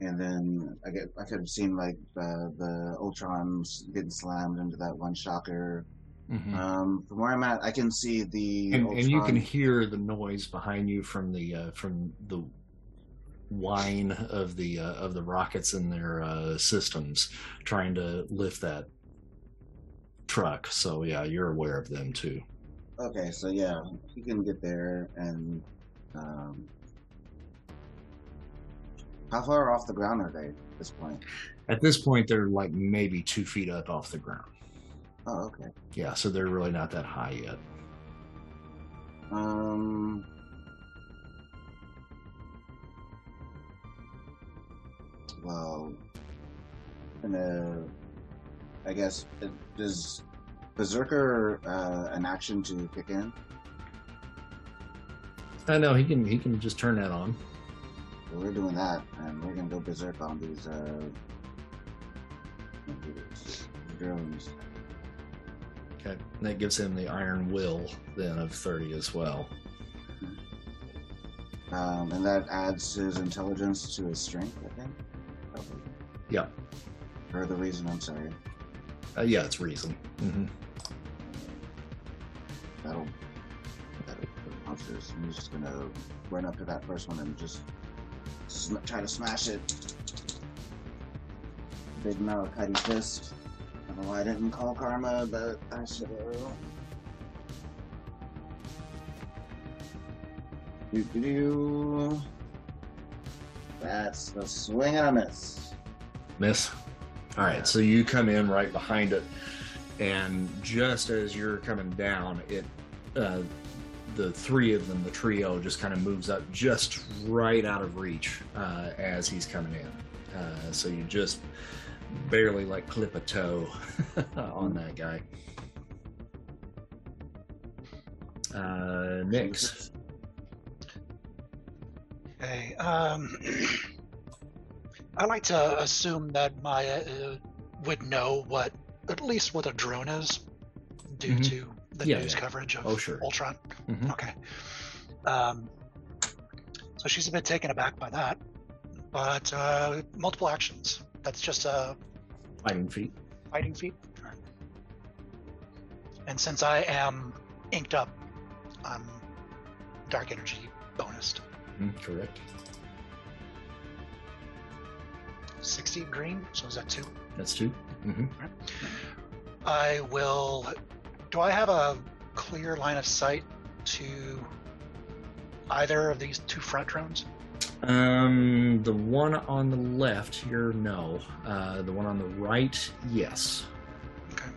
and then I get I could have seen like the, the Ultron's getting slammed into that one Shocker. Mm-hmm. Um, from where I'm at, I can see the and, Ultron... and you can hear the noise behind you from the uh, from the whine of the uh, of the rockets in their uh, systems trying to lift that truck. So yeah, you're aware of them too. Okay, so yeah, you can get there. And um, how far off the ground are they at this point? At this point, they're like maybe two feet up off the ground. Oh, okay. Yeah, so they're really not that high yet. Um, well, and uh, I guess it, does Berserker uh, an action to kick in? I know he can. He can just turn that on. Well, we're doing that, and we're gonna go berserk on these uh, drones. Okay, and that gives him the iron will then of thirty as well. Um, and that adds his intelligence to his strength, I think? Probably. Yeah. For the reason, I'm sorry. Uh, yeah, it's reason. Mm-hmm. That'll... That'll put monsters. I'm just going to run up to that first one and just sm- try to smash it. Big Malachite fist. Well, I didn't call karma, but I should have. Do do do. That's the swing and a miss. Miss. All right, so you come in right behind it, and just as you're coming down, it, uh, the three of them, the trio, just kind of moves up just right out of reach uh, as he's coming in. Uh, so you just. Barely like clip a toe on that guy. Uh, Nyx. Okay. Um, I like to assume that Maya uh, would know what, at least what a drone is, due mm-hmm. to the yeah, news yeah. coverage of oh, sure. Ultron. Mm-hmm. Okay. Um, so she's a bit taken aback by that, but uh, multiple actions. That's just a fighting feat. Fighting feat. And since I am inked up, I'm dark energy bonused. Mm, correct. sixty green. So is that two? That's two. Mm-hmm. Right. I will. Do I have a clear line of sight to either of these two front drones? Um, the one on the left here, no. Uh, the one on the right, yes. Okay.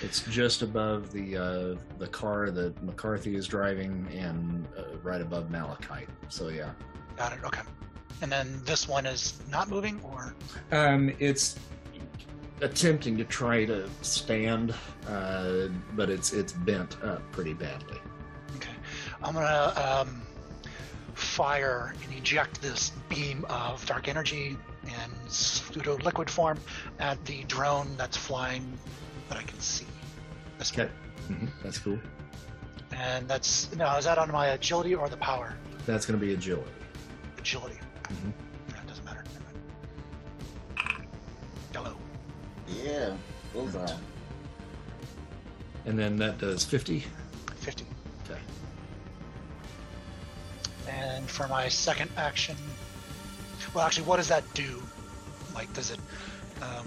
It's just above the uh, the car that McCarthy is driving, and uh, right above Malachite. So yeah. Got it. Okay. And then this one is not moving, or? Um, it's attempting to try to stand, uh, but it's it's bent up pretty badly. Okay. I'm gonna. Um... fire and eject this beam of dark energy in pseudo liquid form at the drone that's flying that I can see. That's okay. Mm-hmm. That's cool. And that's now is that on my agility or the power? That's going to be agility. Agility. Mm-hmm. That doesn't matter. Hello. Yeah. Bullseye. And then that does fifty. Fifty. Okay. And for my second action, well, actually, what does that do? Like, does it? Um,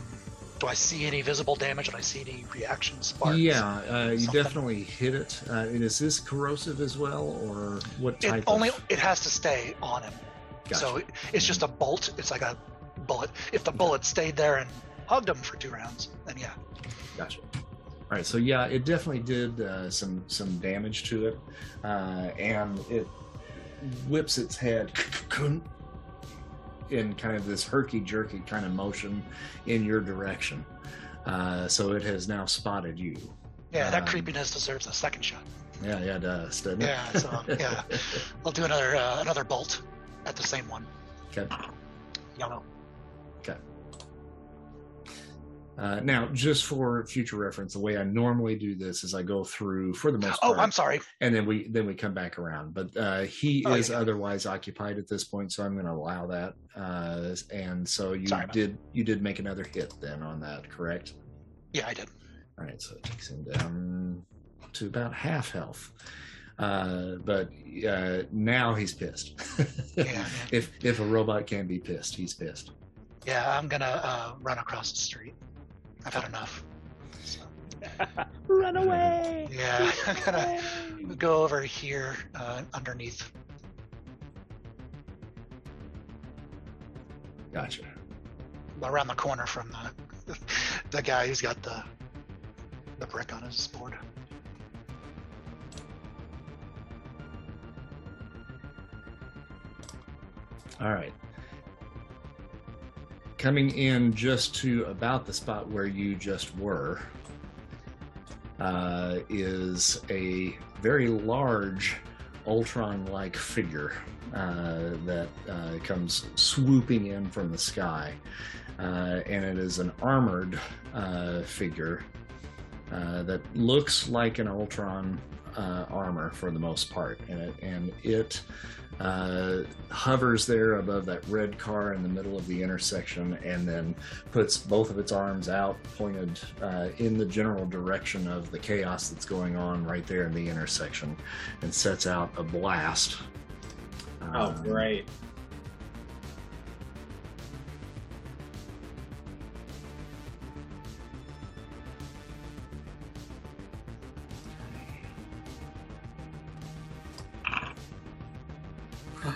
do I see any visible damage? Do I see any reaction sparks? Yeah, uh, you definitely hit it. Uh, and is this corrosive as well, or what type? It only of... it has to stay on him. Gotcha. So it, it's just a bolt. It's like a bullet. If the bullet yeah. stayed there and hugged him for two rounds, then yeah. Gotcha. All right. So yeah, it definitely did uh, some some damage to it, uh, and it. Whips its head in kind of this herky-jerky kind of motion in your direction. Uh, so it has now spotted you. Yeah, that um, creepiness deserves a second shot. Yeah, yeah, it does, doesn't it? Yeah, so, yeah. I'll do another uh, another bolt at the same one. Okay. Yellow. Okay. Uh, now, just for future reference, the way I normally do this is I go through for the most oh, part. Oh, I'm sorry. And then we then we come back around. But uh, he oh, is yeah. otherwise occupied at this point, so I'm going to allow that. Uh, and so you sorry, did you did make another hit then on that, correct? Yeah, I did. All right, so it takes him down to about half health. Uh, but uh, now he's pissed. Yeah, if if a robot can be pissed, he's pissed. Yeah, I'm going to uh, run across the street. I've had enough. So. Run away! Yeah, I'm going to go over here uh, underneath. Gotcha. Around the corner from the, the guy who's got the, the brick on his board. All right. Coming in just to about the spot where you just were uh, is a very large Ultron-like figure uh, that uh, comes swooping in from the sky. Uh, and it is an armored uh, figure uh, that looks like an Ultron uh, armor for the most part. And it, and it Uh, hovers there above that red car in the middle of the intersection, and then puts both of its arms out, pointed uh, in the general direction of the chaos that's going on right there in the intersection, and sets out a blast. Oh, um, great.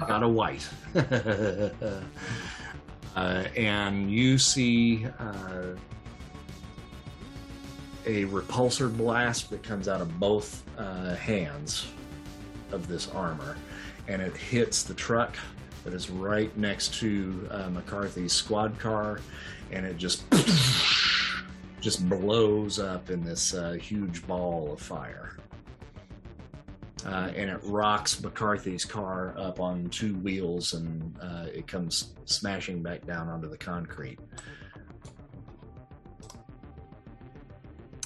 Got a white. uh, and you see uh, a repulsor blast that comes out of both uh, hands of this armor, and it hits the truck that is right next to uh, McCarthy's squad car, and it just just blows up in this uh, huge ball of fire. Uh, and it rocks McCarthy's car up on two wheels, and uh, it comes smashing back down onto the concrete.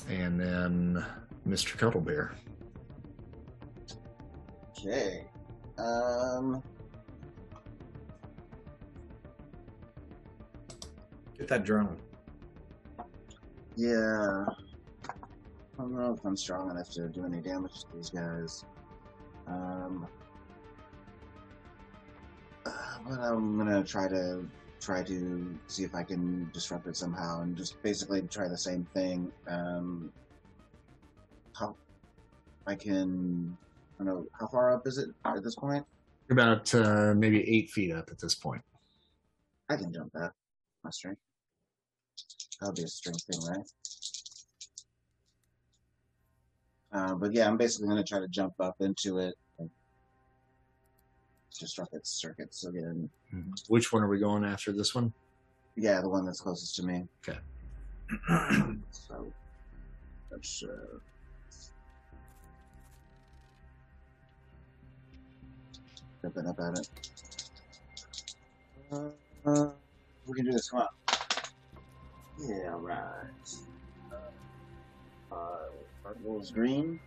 And then Mister Cuddlebear. Okay. Um... Get that drone. Yeah. I don't know if I'm strong enough to do any damage to these guys. Um, uh, but I'm gonna try to try to see if I can disrupt it somehow, and just basically try the same thing. Um, how I can? I don't know. How far up is it at this point? About uh, maybe eight feet up at this point. I can jump that. My strength. That'll be a strength thing, right? Uh, but yeah, I'm basically going to try to jump up into it and disrupt its circuits again. Which one are we going after? This one? Yeah, the one that's closest to me. Okay. So, that's, uh... jumping up at it. Uh, uh, we can do this. Come on. Yeah, right. Uh... uh Purple's green.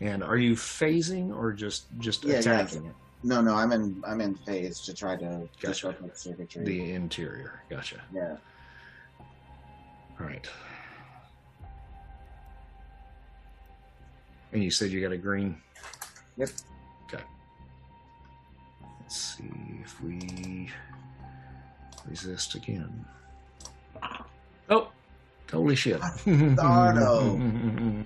And are you phasing or just just yeah, attacking yeah. it? No, no, I'm in I'm in phase to try to gotcha. disrupt the circuitry. The interior, gotcha. Yeah. All right. And you said you got a green? Yep. Okay. Let's see if we resist again. Oh. Holy shit. Darno.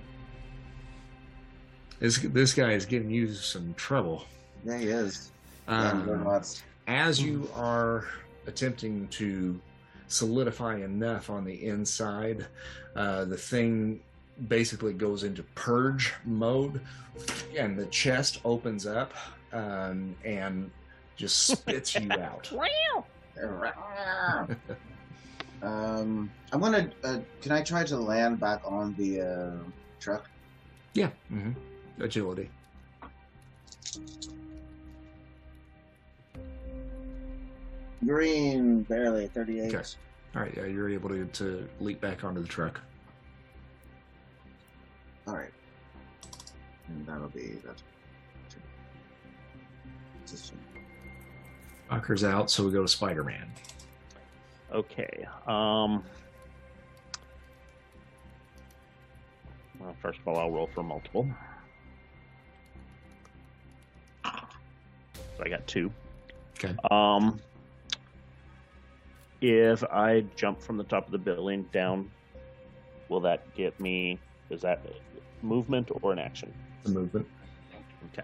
This, this guy is getting you some trouble. Yeah, he is. Um, yeah, as you are attempting to solidify enough on the inside, uh, the thing basically goes into purge mode, and the chest opens up um, and just spits you out. Wow. Um, I'm gonna. Uh, can I try to land back on the uh, truck? Yeah. Mm-hmm. Agility. Green, barely thirty-eight. Okay. Alright, yeah, you're able to, to leap back onto the truck. Alright. And that'll be that. Fucker's out, so we go to Spider-Man. Okay. Um, well, first of all, I'll roll for multiple. So I got two. Okay. Um, if I jump from the top of the building down, will that get me? Is that movement or an action? It's a movement. Okay.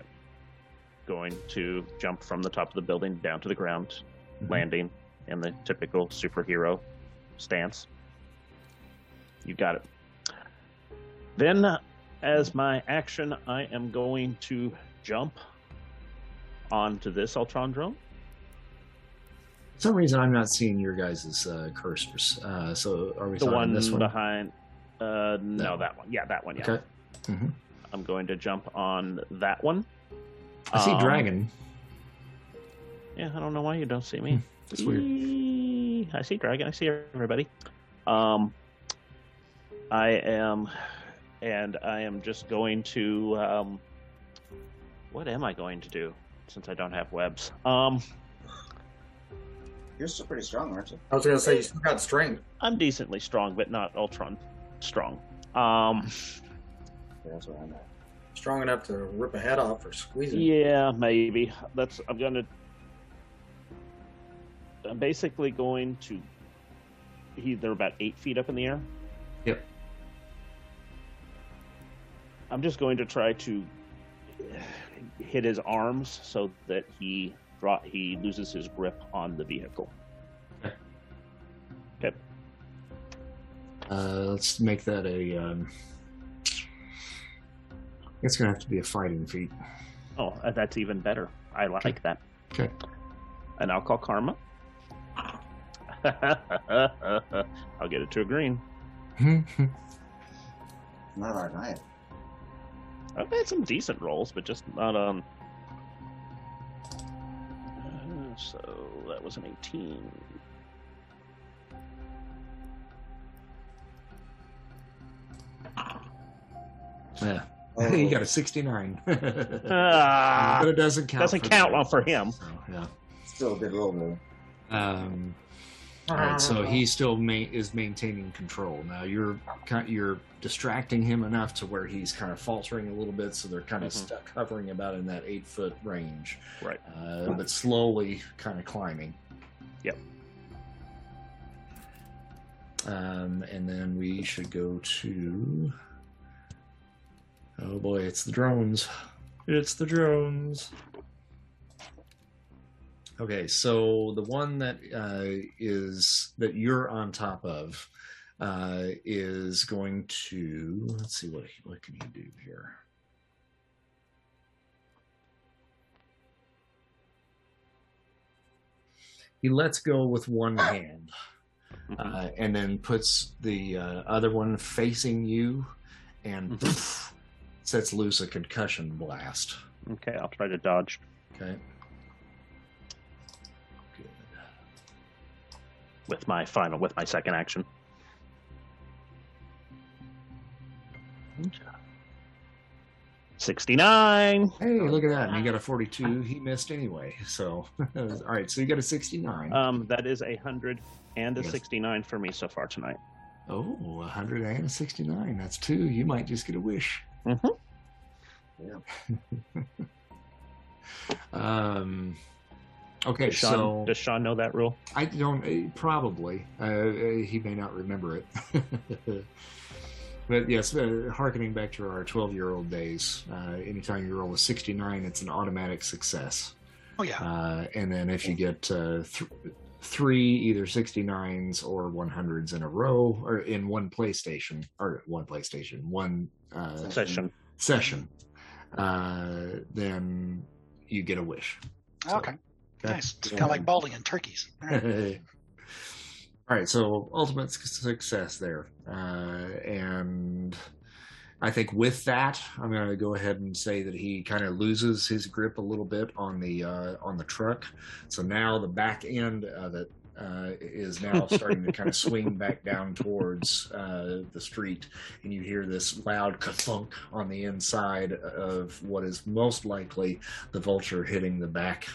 Going to jump from the top of the building down to the ground, mm-hmm. landing in the typical superhero stance. You got it. Then, as my action, I am going to jump onto this Ultron drone. For some reason, I'm not seeing your guys' uh, cursors. Uh, so, are we the one this one behind? Uh, no, no, that one. Yeah, that one. Yeah. Okay. Mm-hmm. I'm going to jump on that one. I see um, dragon. Yeah, I don't know why you don't see me. That's weird. Eee, I see dragon. I see everybody. Um, I am, and I am just going to. Um, what am I going to do? Since I don't have webs, um, you're still pretty strong, aren't you? I was gonna say you still got strength. I'm decently strong, but not Ultron strong. Um, yeah, that's what I know. Strong enough to rip a head off or squeeze it. Yeah, maybe. That's. I'm gonna. I'm basically going to. He, they're about eight feet up in the air. Yep. I'm just going to try to hit his arms so that he brought, he loses his grip on the vehicle. Okay. Okay. Uh, let's make that a. Um... It's going to have to be a fighting feat. Oh, that's even better. I like okay. that. Okay. And I'll call karma. I'll get it to a green. Not our night. I've had some decent rolls, but just not on... Um... Uh, so that was an eighteen. Yeah. Oh. You got a sixty-nine. uh, but it doesn't count. Doesn't for count well for him. So, yeah. Still a good roll, though. Um, all right, so he still ma- is maintaining control. Now you're you're distracting him enough to where he's kind of faltering a little bit, so they're kind of mm-hmm. stuck hovering about in that eight foot range. Right. Uh, but slowly, kind of climbing. Yep. Um, and then we should go to. Oh boy, it's the drones. It's the drones. Okay, so the one that uh, is that you're on top of uh, is going to. Let's see what what can you do here. He lets go with one hand, uh, and then puts the uh, other one facing you, and. Poof, sets loose a concussion blast. Okay, I'll try to dodge. Okay. Good. With my final, with my second action. sixty-nine! Hey, look at that. You got a forty-two. He missed anyway. So, alright, so you got a sixty-nine. Um, that is a one hundred and a yes. sixty-nine for me so far tonight. Oh, one hundred and a sixty-nine. That's two. You might just get a wish. Mm-hmm. Yeah. um, okay, does Sean, so... Does Sean know that rule? I don't... Probably. Uh, he may not remember it. But yes, uh, hearkening back to our twelve-year-old days, uh, anytime you roll a sixty-nine, it's an automatic success. Oh, yeah. Uh, and then if you get uh, th- three either sixty-nines or one hundreds in a row, or in one PlayStation, or one PlayStation, one... Uh, session. Session. Uh, then you get a wish. So, okay. okay. Nice. It's kind of like balding and turkeys. All right. All right. So ultimate success there. Uh, and I think with that, I'm going to go ahead and say that he kind of loses his grip a little bit on the, uh, on the truck. So now the back end of it uh, is now starting to kind of swing back down towards uh, the street, and you hear this loud ka-thunk on the inside of what is most likely the Vulture hitting the back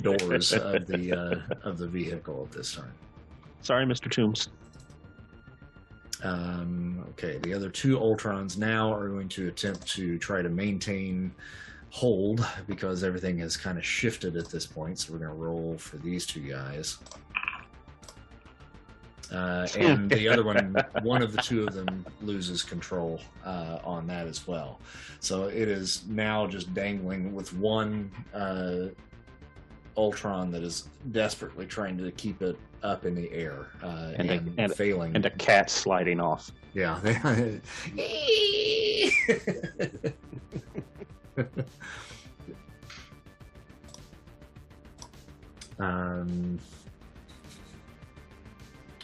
doors of the uh, of the vehicle at this time. Sorry, Mister Toomes. Um, okay, the other two Ultrons now are going to attempt to try to maintain hold because everything has kind of shifted at this point, so we're going to roll for these two guys. Uh, and the other one, one of the two of them loses control uh, on that as well. So it is now just dangling with one uh, Ultron that is desperately trying to keep it up in the air uh, and, and, a, and failing. And a cat sliding off. Yeah. um,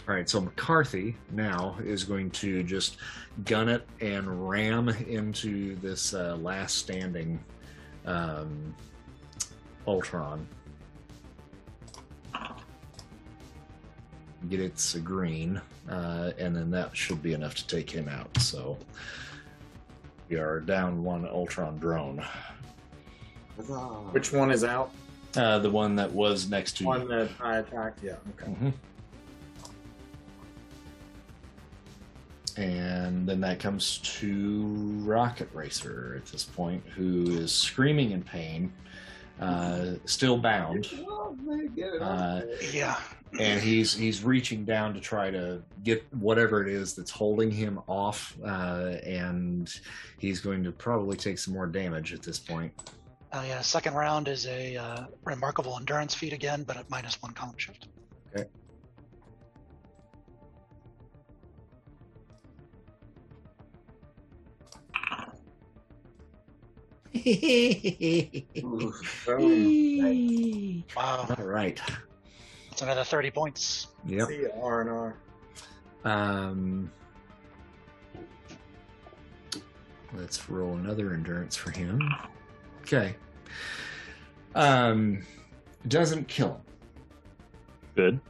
all right, so McCarthy now is going to just gun it and ram into this uh, last standing um, Ultron. Get it's a green, uh, and then that should be enough to take him out. So we are down one Ultron drone. Which one is out? Uh, the one that was next to one you. One that I attacked, yeah. Okay. Mm-hmm. And then that comes to Rocket Racer at this point, who is screaming in pain, uh, still bound. Uh, yeah. And he's he's reaching down to try to get whatever it is that's holding him off, uh, and he's going to probably take some more damage at this point. Oh, yeah. Second round is a uh, remarkable endurance feat again, but at minus one column shift. Okay. Wow. All right. That's another thirty points. Yeah. R and R. Um, let's roll another endurance for him. Okay. Um, doesn't kill him. Good.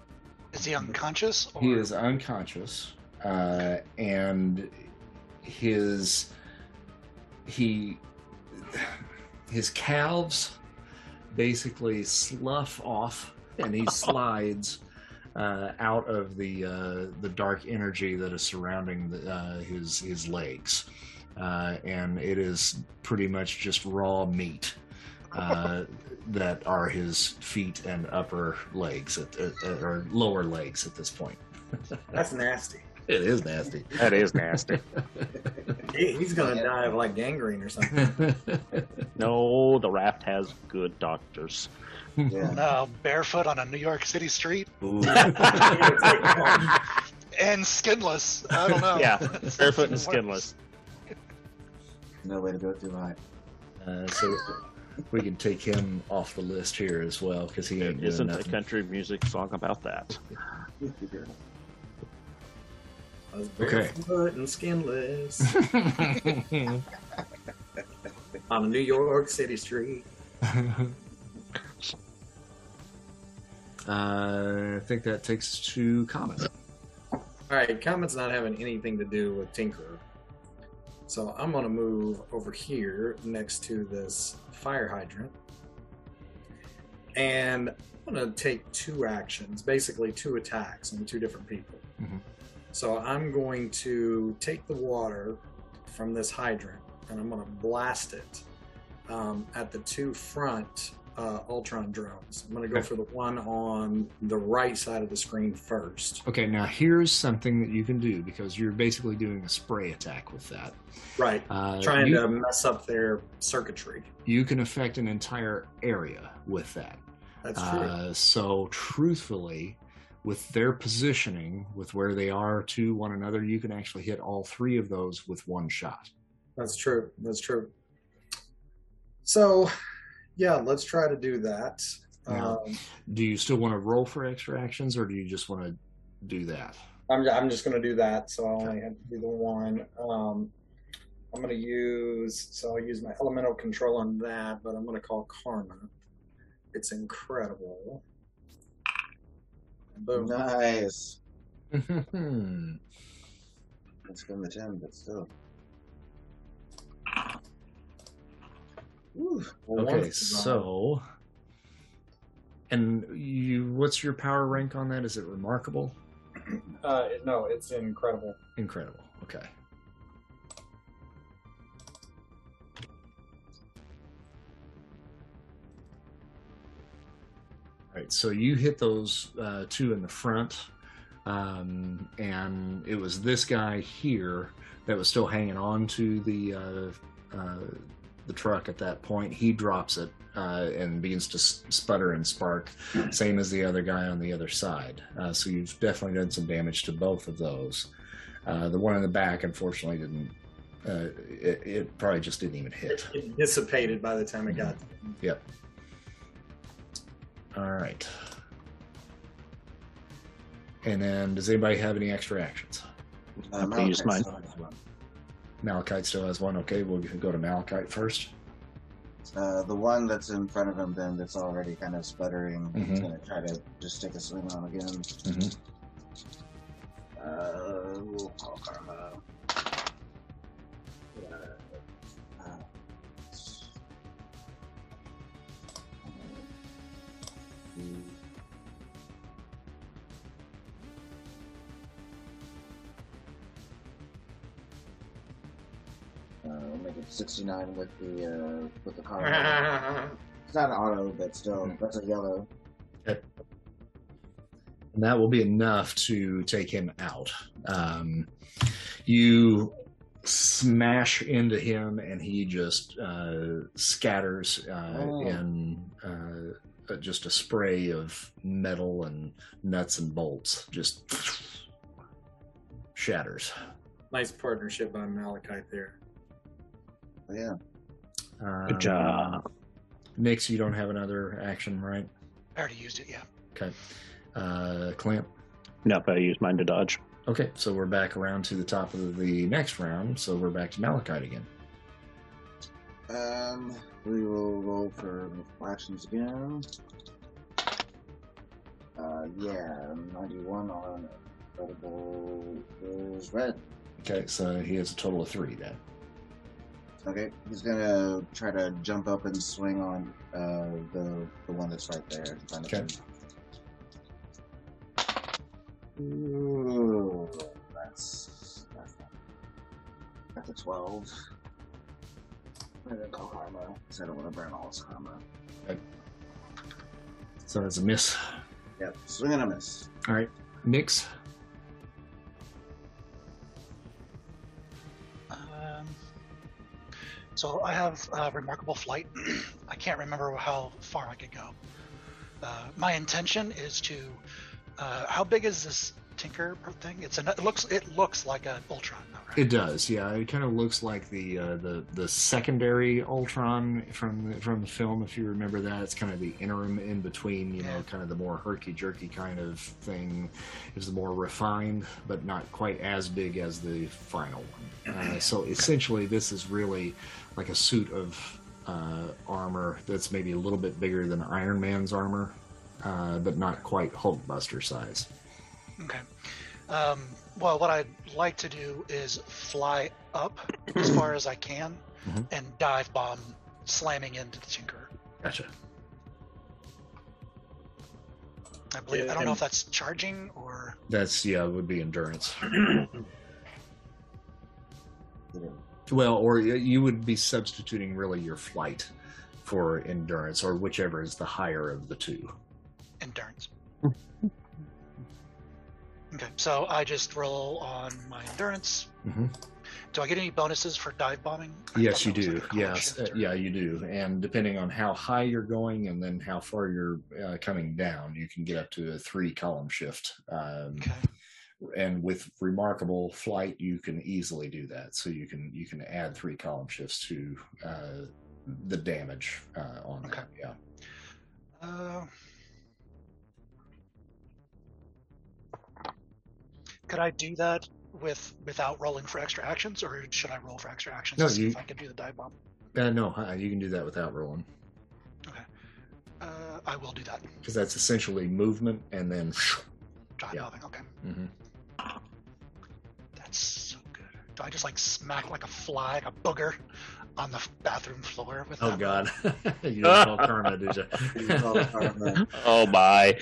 Is he unconscious? Or? He is unconscious, uh, and his he his calves basically slough off. And he slides uh, out of the uh, the dark energy that is surrounding the, uh, his his legs, uh, and it is pretty much just raw meat uh, that are his feet and upper legs at, uh, or lower legs at this point. That's nasty. It is nasty. That is nasty. he, he's gonna yeah. die of like gangrene or something. No, the Raft has good doctors. Yeah. No, barefoot on a New York City street, and skinless. I don't know. Yeah, barefoot and skinless. No way to go through life. Uh, so we can take him off the list here as well because he ain't isn't doing a country music song about that. I was barefoot okay. and skinless on a New York City street. Uh, I think that takes us to Comet. All right, Comet's not having anything to do with Tinkerer. So I'm going to move over here next to this fire hydrant. And I'm going to take two actions, basically two attacks on two different people. Mm-hmm. So I'm going to take the water from this hydrant and I'm going to blast it um, at the two front Uh, Ultron drones. I'm going to go okay. for the one on the right side of the screen first. Okay, now here's something that you can do because you're basically doing a spray attack with that. Right, uh, trying you, to mess up their circuitry. You can affect an entire area with that. That's true. Uh, so truthfully, with their positioning, with where they are to one another, you can actually hit all three of those with one shot. That's true, that's true. So... yeah, let's try to do that. Now, um, do you still want to roll for extra actions, or do you just want to do that? I'm, I'm just going to do that, so I only okay. have to do the one. Um, I'm going to use, so I'll use my elemental control on that, but I'm going to call Karma. It's incredible. Boom. Nice. Let's go in the gym, but still. Ooh, well, okay, so... And you, what's your power rank on that? Is it remarkable? Uh, no, it's incredible. Incredible, okay. All right, so you hit those uh, two in the front, um, and it was this guy here that was still hanging on to the uh, uh, the truck at that point. He drops it uh, and begins to sputter and spark, same as the other guy on the other side. Uh, so you've definitely done some damage to both of those. Uh, the one in the back, unfortunately, didn't. Uh, it, it probably just didn't even hit. It, it dissipated by the time it got. Mm-hmm. Yep. All right. And then, does anybody have any extra actions? Uh, Malachite, still has one. Malachite still has one. Okay, we'll go to Malachite first. Uh, the one that's in front of him, then, that's already kind of sputtering. Mm-hmm. He's going to try to just take a swing on again. Mm-hmm. Uh, we'll call karma. Yeah. Uh, we'll make it sixty-nine with the uh, with the car. It's not an auto, but still, that's a yellow. Okay. And that will be enough to take him out. Um, you smash into him, and he just uh, scatters uh, oh. in. Uh, just a spray of metal and nuts and bolts just shatters. Nice partnership on Malachite there. Yeah. Um, Good job. Nyx, you don't have another action, right? I already used it, yeah. Okay. Uh, Clamp? No, but I used mine to dodge. Okay, so we're back around to the top of the next round, so we're back to Malachite again. Um... We will roll for actions again. Uh, yeah, ninety-one on Incredible is red. Okay, so he has a total of three then. Okay, he's gonna try to jump up and swing on uh, the the one that's right there. Okay. Ooh, that's that's a twelve. I'm going to call karma because I don't want to burn all his karma. Okay. So that's a miss. Yep, swing and a miss. All right, Nyx. Um, so I have uh, remarkable flight. I can't remember how far I could go. Uh, my intention is to. Uh, how big is this Tinker thing? It's an, it looks it looks like an Ultron, though, right? It does, yeah. It kind of looks like the uh, the the secondary Ultron from the, from the film, if you remember that. It's kind of the interim in between, you yeah. know, kind of the more herky jerky kind of thing. It's the more refined, but not quite as big as the final one. Uh, so essentially, this is really like a suit of uh, armor that's maybe a little bit bigger than Iron Man's armor, uh, but not quite Hulkbuster size. Okay. Um, well, what I'd like to do is fly up as far as I can mm-hmm. and dive bomb, slamming into the Tinkerer. Gotcha. I believe yeah, I don't know if that's charging or. That's yeah, it would be endurance. Well, or you would be substituting really your flight for endurance, or whichever is the higher of the two. Endurance. Okay, so I just roll on my endurance. Mm-hmm. Do I get any bonuses for dive bombing? I yes, you do. Like yes, uh, yeah, you do. And depending on how high you're going and then how far you're uh, coming down, you can get up to a three-column shift. Um, okay. And with remarkable flight, you can easily do that. So you can you can add three column shifts to uh, the damage uh, on okay. that. Yeah. Uh... Could I do that with without rolling for extra actions, or should I roll for extra actions no, to see you, if I can do the dive bomb? Uh, no, you can do that without rolling. Okay. Uh, I will do that. Because that's essentially movement and then Try yeah. moving, okay. Mm-hmm. That's so good. Do I just like smack like a fly, like a booger, on the bathroom floor with oh, that? Oh, God. You just call karma, did you? You call karma. Oh, my.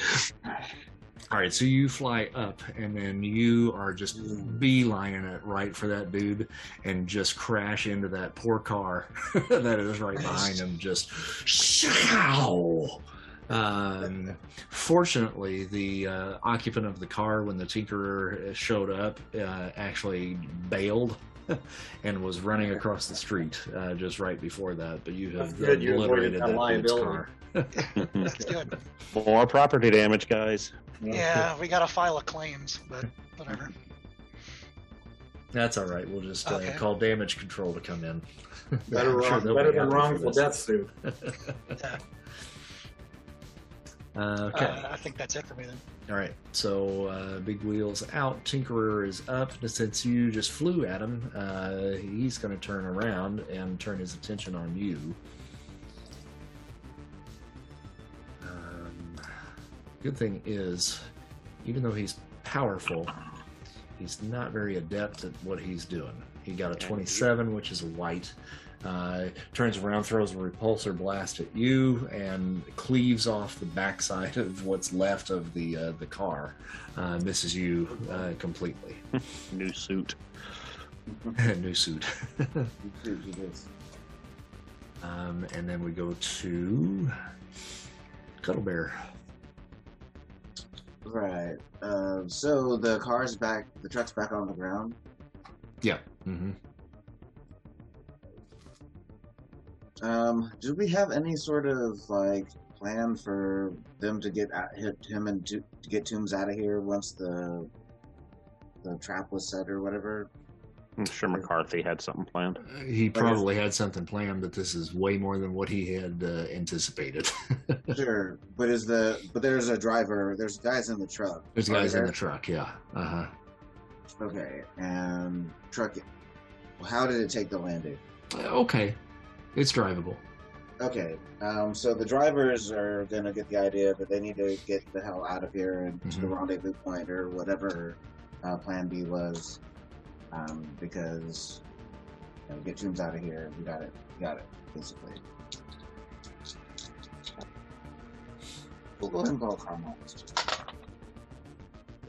All right, so you fly up, and then you are just beelining it right for that dude and just crash into that poor car that is right behind him. Just show. Um, fortunately, the uh, occupant of the car, when the Tinkerer showed up, uh, actually bailed and was running across the street uh, just right before that. But you have good. obliterated that dude's car. That's good. More property damage, guys. Yeah, we got to file a claims, but whatever. That's all right. We'll just uh, okay. call damage control to come in. Better wrong, sure better than wrongful death suit. Yeah. Uh, okay. Uh, I think that's it for me then. All right. So uh, Big Wheel's out. Tinkerer is up. Since you just flew at him, uh, he's going to turn around and turn his attention on you. Good thing is, even though he's powerful, he's not very adept at what he's doing. He got a twenty-seven, which is white. Uh, turns around, throws a repulsor blast at you, and cleaves off the backside of what's left of the uh, the car. Uh, misses you uh, completely. New suit. New suit. um, and then we go to Cuddlebear. Right. Uh, so the car's back, the truck's back on the ground? Yeah. Mm-hmm. Um, do we have any sort of, like, plan for them to get at, hit him and to, to get Toomes out of here once the the trap was set or whatever? I'm sure McCarthy had something planned. Uh, he probably had something planned, but this is way more than what he had uh, anticipated. Sure, but is the but there's a driver. There's guys in the truck. There's guys there? in the truck. Yeah. Uh huh. Okay, and truck. How did it take the landing? Uh, okay, it's drivable. Okay, um, so the drivers are gonna get the idea that they need to get the hell out of here and mm-hmm. to the rendezvous point or whatever uh, Plan B was. Um, because you know, get Toomes out of here. We got it. We got it. Basically, we'll go ahead and call Carmel.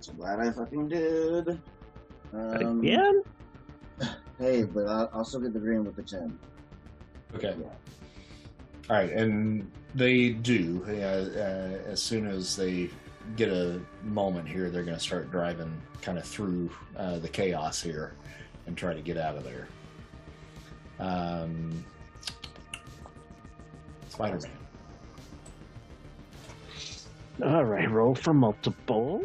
I'm glad I fucking did. Um, Again? Hey, but I'll, I'll still get the green with the ten. Okay. Yeah. All right, and they do. Uh, uh, as soon as they get a moment here, they're going to start driving kind of through uh, the chaos here and try to get out of there. Um, Spider-Man. All right, roll for multiple.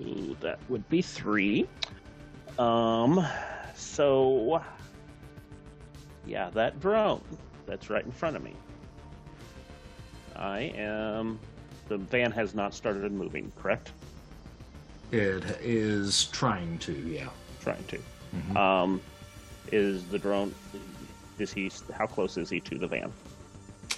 Ooh, that would be three. Um, so, yeah, that drone that's right in front of me. I am... The van has not started moving, correct? It is trying to, yeah. Trying to. Mm-hmm. Um, is the drone, is he, how close is he to the van?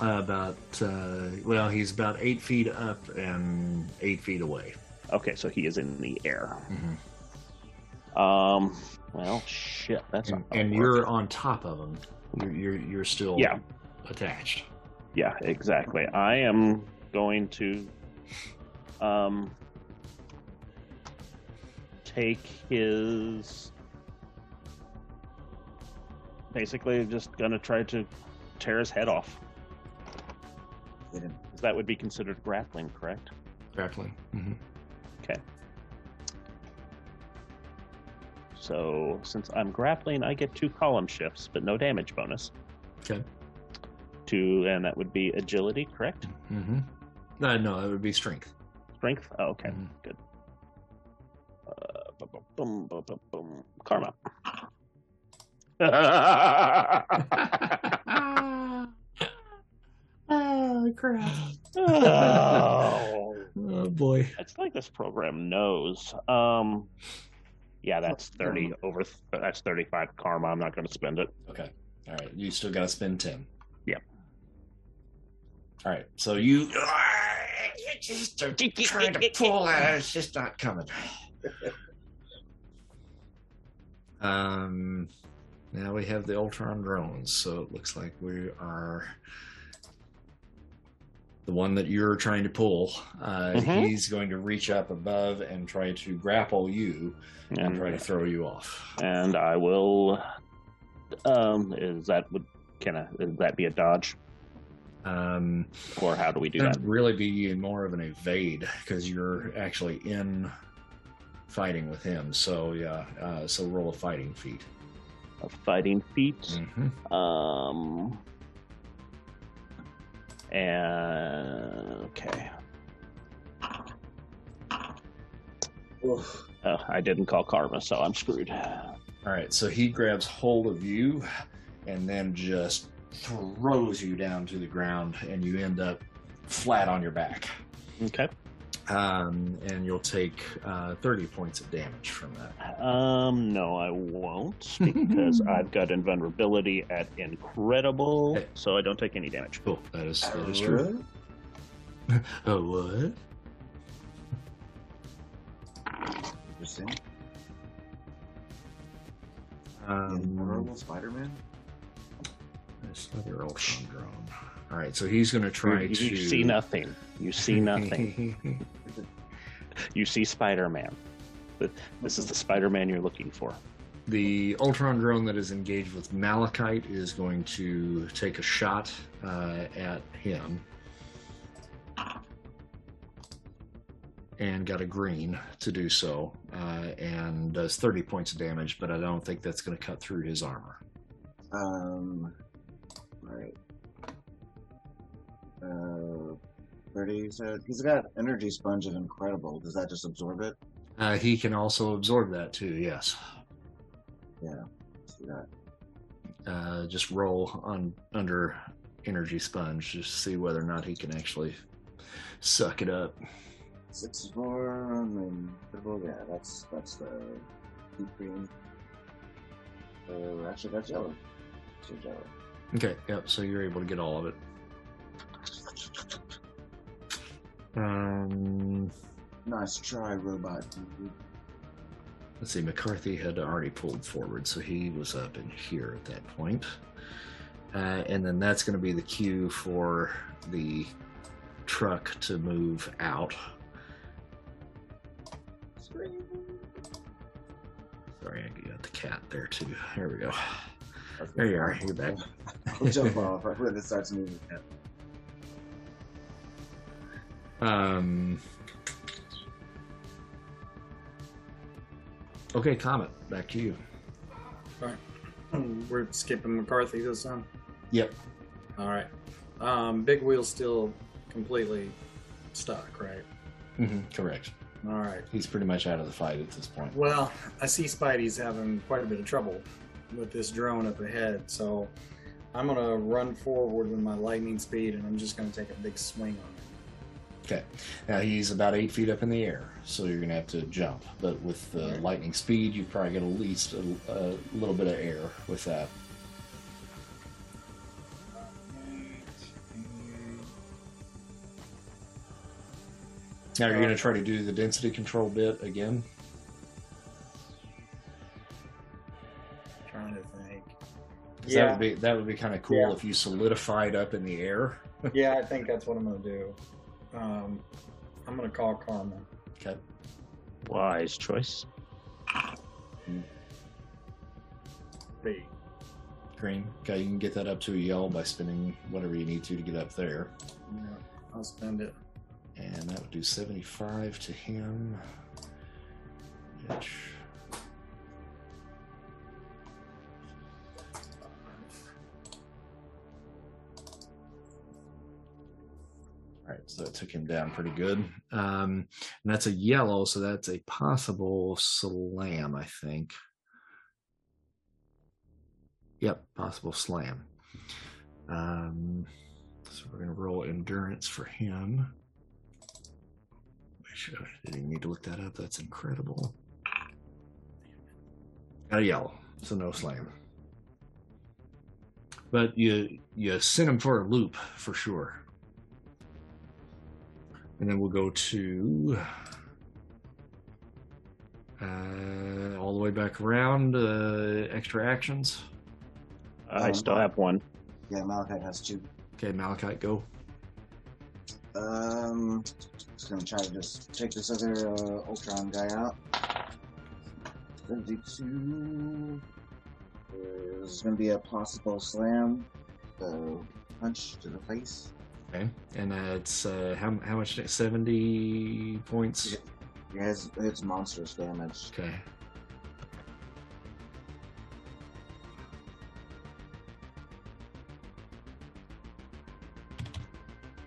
Uh, about, uh, well, he's about eight feet up and eight feet away. Okay, so he is in the air. Mm-hmm. Um, well, shit, that's And, and you're on top of him. You're, you're, you're still yeah. attached. Yeah, exactly. I am... going to um, take his, basically just gonna try to tear his head off. That would be considered grappling, correct? Grappling. Mm-hmm. Okay. So since I'm grappling, I get two column shifts, but no damage bonus. Okay. Two, and that would be agility, correct? Mm-hmm. Uh, no, it would be strength. Strength? Oh, okay, mm-hmm. good. Uh, boom, boom, boom, boom, boom. Karma. Oh, crap. Oh. Oh, boy. It's like this program knows. Um, yeah, that's thirty over. Th- that's thirty-five karma. I'm not going to spend it. Okay. All right. You still got to spend ten. Yep. All right. So you... just trying to pull out. It's just not coming. Um, now we have the Ultron drones, so it looks like we are the one that you're trying to pull. Uh, mm-hmm. He's going to reach up above and try to grapple you and, and try to throw you off. And I will. Um, is that would can I, is that be a dodge? Um, or how do we do that? That'd really be more of an evade because you're actually in fighting with him. So yeah, uh, so roll a fighting feat. A fighting feat. Mm-hmm. Um, and okay. Oof. Oh, I didn't call karma, so I'm screwed. All right, so he grabs hold of you, and then just throws you down to the ground, and you end up flat on your back. Okay. Um, and you'll take uh, thirty points of damage from that. Um, no, I won't, because I've got invulnerability at incredible, hey. So I don't take any damage. Cool, that is, that is true. A what? Interesting. Um, invulnerable Spider-Man? This other Ultron drone. All right, so he's going to try you, you to... You see nothing. You see nothing. You see Spider-Man. This is the Spider-Man you're looking for. The Ultron drone that is engaged with Malachite is going to take a shot uh, at him. And got a green to do so. Uh, and does thirty points of damage, but I don't think that's going to cut through his armor. Um... All right. Uh, thirty. So he's got energy sponge of incredible. Does that just absorb it? Uh, he can also absorb that too. Yes. Yeah. Let's do that. Uh, just roll on under energy sponge just to see whether or not he can actually suck it up. sixty-four on incredible. Yeah, that's that's the deep green. Uh, actually, that's yellow. So yellow. Okay, yep, so you're able to get all of it. Um, nice try, robot. Let's see, McCarthy had already pulled forward, so he was up in here at that point. Uh, and then that's going to be the cue for the truck to move out. Sorry, I got the cat there, too. Here we go. There you are. You're back. I'll jump off. I've heard it starts moving. Um. Okay, Comet. Back to you. All right. We're skipping McCarthy this time. Yep. All right. Um, Big Wheel's still completely stuck, right? Mm-hmm. Correct. All right. He's pretty much out of the fight at this point. Well, I see Spidey's having quite a bit of trouble with this drone up ahead, so I'm gonna run forward with my lightning speed, and I'm just gonna take a big swing on it. Okay, now he's about eight feet up in the air, so you're gonna have to jump. But with the lightning speed, you probably get at least a, a little bit of air with that. Now you're gonna try to do the density control bit again. Yeah. That would be that would be kind of cool yeah. if you solidified up in the air. Yeah, I think that's what I'm going to do. Um, I'm going to call karma. Okay. Wise choice. B. Green. Okay, you can get that up to a yellow by spending whatever you need to to get up there. Yeah, I'll spend it. And that would do seventy-five to him. Bitch. All right, so that took him down pretty good. Um, and that's a yellow, so that's a possible slam, I think. Yep, possible slam. Um, so we're going to roll endurance for him. I didn't need to look that up. That's incredible. Got a yellow, so no slam. But you, you sent him for a loop for sure. And then we'll go to uh, all the way back around, uh, extra actions. I um, still have one. Yeah, Malachite has two. Okay, Malachite, go. Um, just gonna try to just take this other uh, Ultron guy out. seventy-two is gonna be a possible slam, so punch to the face. Okay, and uh, it's uh, how how much? Seventy points. Yeah, it's, it's monstrous damage. Okay.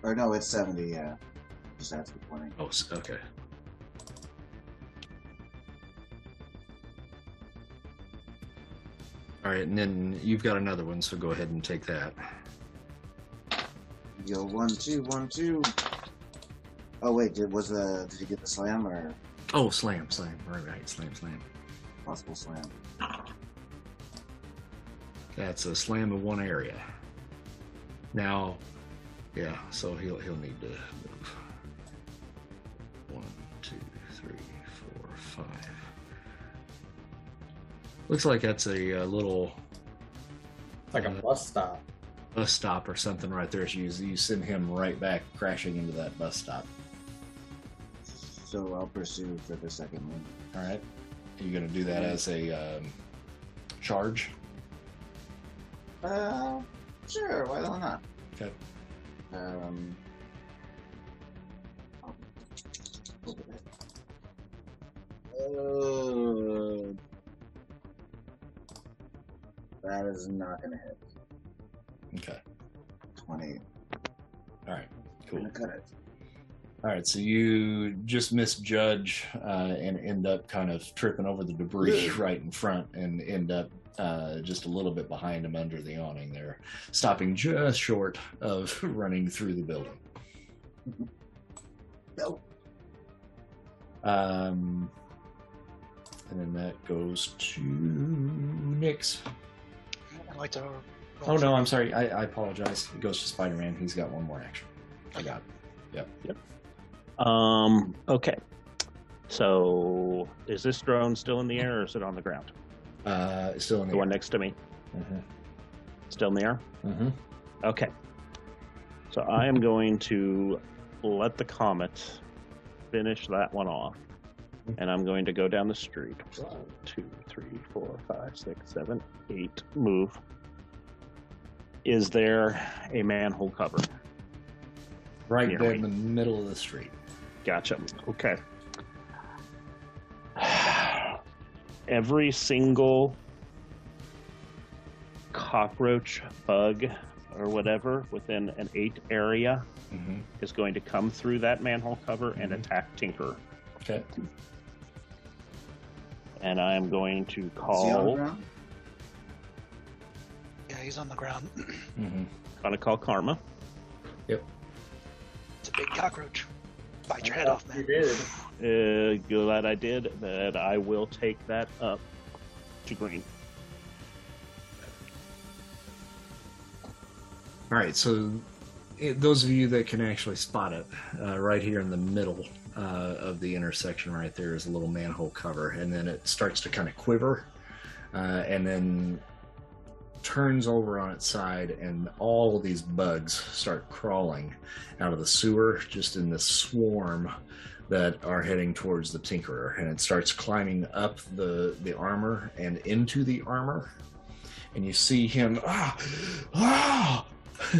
Or no, it's seventy, yeah. Just adds the twenty. Oh, okay. Alright, and then you've got another one, so go ahead and take that. Yo, one, two, one, two. Oh, wait, did, was the, did you get the slam, or? Oh, slam, slam. Right, right, slam, slam. Possible slam. That's a slam in one area. Now... yeah, so he'll he'll need to move. One, two, three, four, five. Looks like that's a, a little, like uh, a bus stop, bus stop or something right there. So you you send him right back crashing into that bus stop. So I'll pursue for the second one. All right, are you gonna do that as a um, charge? Uh, sure. Why the hell not? Okay. Um, oh, that is not gonna hit. Okay. twenty. All right. Cool. I'm gonna cut it. All right. So you just misjudge uh, and end up kind of tripping over the debris right in front, and end up Uh, just a little bit behind him under the awning there, stopping just short of running through the building. No. Um, and then that goes to Nyx. I'd like to. Oh no, I'm sorry. I, I apologize. It goes to Spider-Man. He's got one more action. I got it. Yep. Yep. Um. Okay. So, is this drone still in the air, or is it on the ground? Uh, still in the, the air. One next to me. Mm-hmm. Still in the air? Mm-hmm. Okay. So I am going to let the comet finish that one off. And I'm going to go down the street. One, two, three, four, five, six, seven, eight. Move. Is there a manhole cover? Right there in the middle of the street. Gotcha. Okay. Every single cockroach, bug, or whatever within an eight area mm-hmm. is going to come through that manhole cover mm-hmm. and attack Tinkerer. Okay. And I am going to call... Is he on the ground? Yeah, he's on the ground. Mm-hmm. Going to call Karma. Yep. It's a big cockroach. Bite your head off, man. You did. Uh, glad I did, but I will take that up to green. All right, so it, those of you that can actually spot it, uh, right here in the middle uh, of the intersection right there is a little manhole cover, and then it starts to kind of quiver, uh, and then turns over on its side, and all these bugs start crawling out of the sewer, just in this swarm that are heading towards the Tinkerer, and it starts climbing up the, the armor and into the armor, and you see him ah, ah,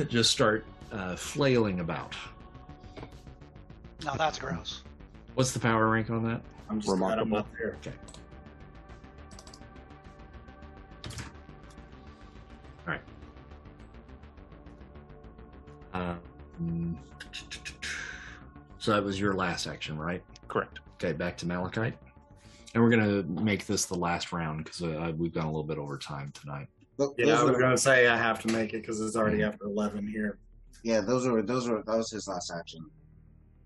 just start uh, flailing about. Now that's gross. What's the power rank on that? I'm just remarkable. Up there. Okay. All right. Uh, mm. So that was your last action, right? Correct. Okay, back to Malachite. And we're going to make this the last round because uh, we've gone a little bit over time tonight. Look, yeah, I was going to say I have to make it because it's already mm-hmm. after eleven here. Yeah, those were, those were, that was his last action.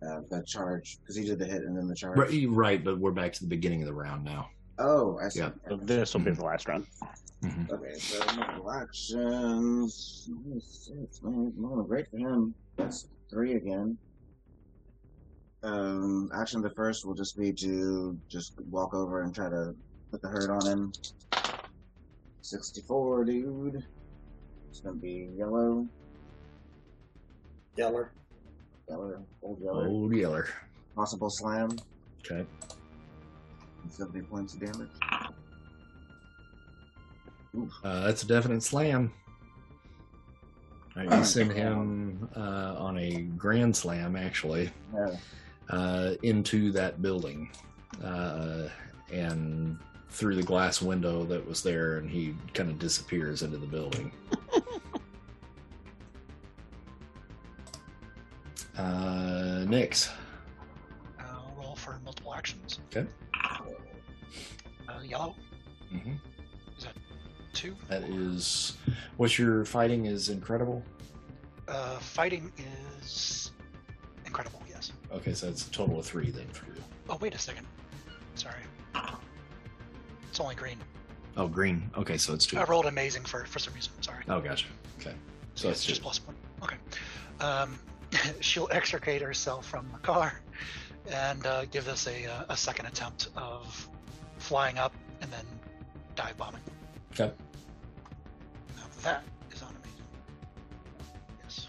Uh, the charge, because he did the hit and then the charge. Right, right, but we're back to the beginning of the round now. Oh, I see. Yeah. So this will mm-hmm. be the last round. Mm-hmm. Okay, so multiple actions. Great for him. That's three again. Um, action the first will just be to just walk over and try to put the hurt on him. sixty-four, dude. It's gonna be yellow. Yeller. Yeller. Old Yeller. Old Yeller. Possible slam. Okay. seventy points of damage. Uh, that's a definite slam. All right, you send him uh, on a grand slam, actually, yeah. uh, into that building uh, and through the glass window that was there, and he kind of disappears into the building. uh, Nyx. I'll roll for multiple actions. Okay. Uh, yellow. Mm-hmm. Two. That is what your fighting is incredible? Uh, fighting is incredible, yes. Okay, so it's a total of three then for you. Oh, wait a second. Sorry. It's only green. Oh, green. Okay, so it's two. I rolled amazing for, for some reason. Sorry. Oh, gotcha. Okay. So yeah, it's just plus one. Okay. Um, she'll extricate herself from the car and uh, give this a, a second attempt of flying up and then dive bombing. Okay. Now that is on amazing. Yes.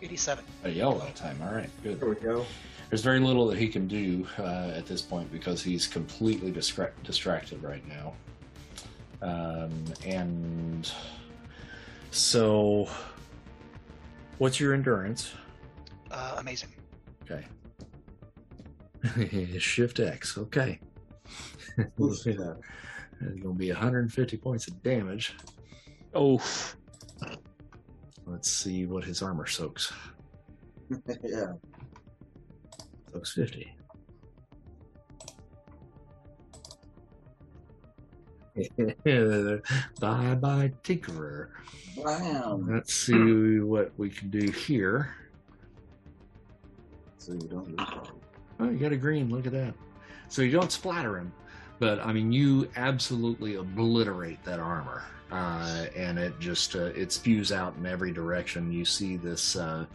eighty-seven. A yell that time. All right. Good. There we go. There's very little that he can do uh, at this point because he's completely distra- distracted right now. Um, and so, what's your endurance? Uh, amazing. Okay. Shift X. Okay. It's gonna be one hundred fifty points of damage. Oh, let's see what his armor soaks. Yeah, soaks fifty. Bye bye, Tinkerer. Wow. Let's see what we can do here. So you don't. Oh, you got a green. Look at that. So you don't splatter him. But, I mean, you absolutely obliterate that armor, uh, and it just, uh, it spews out in every direction. You see this uh,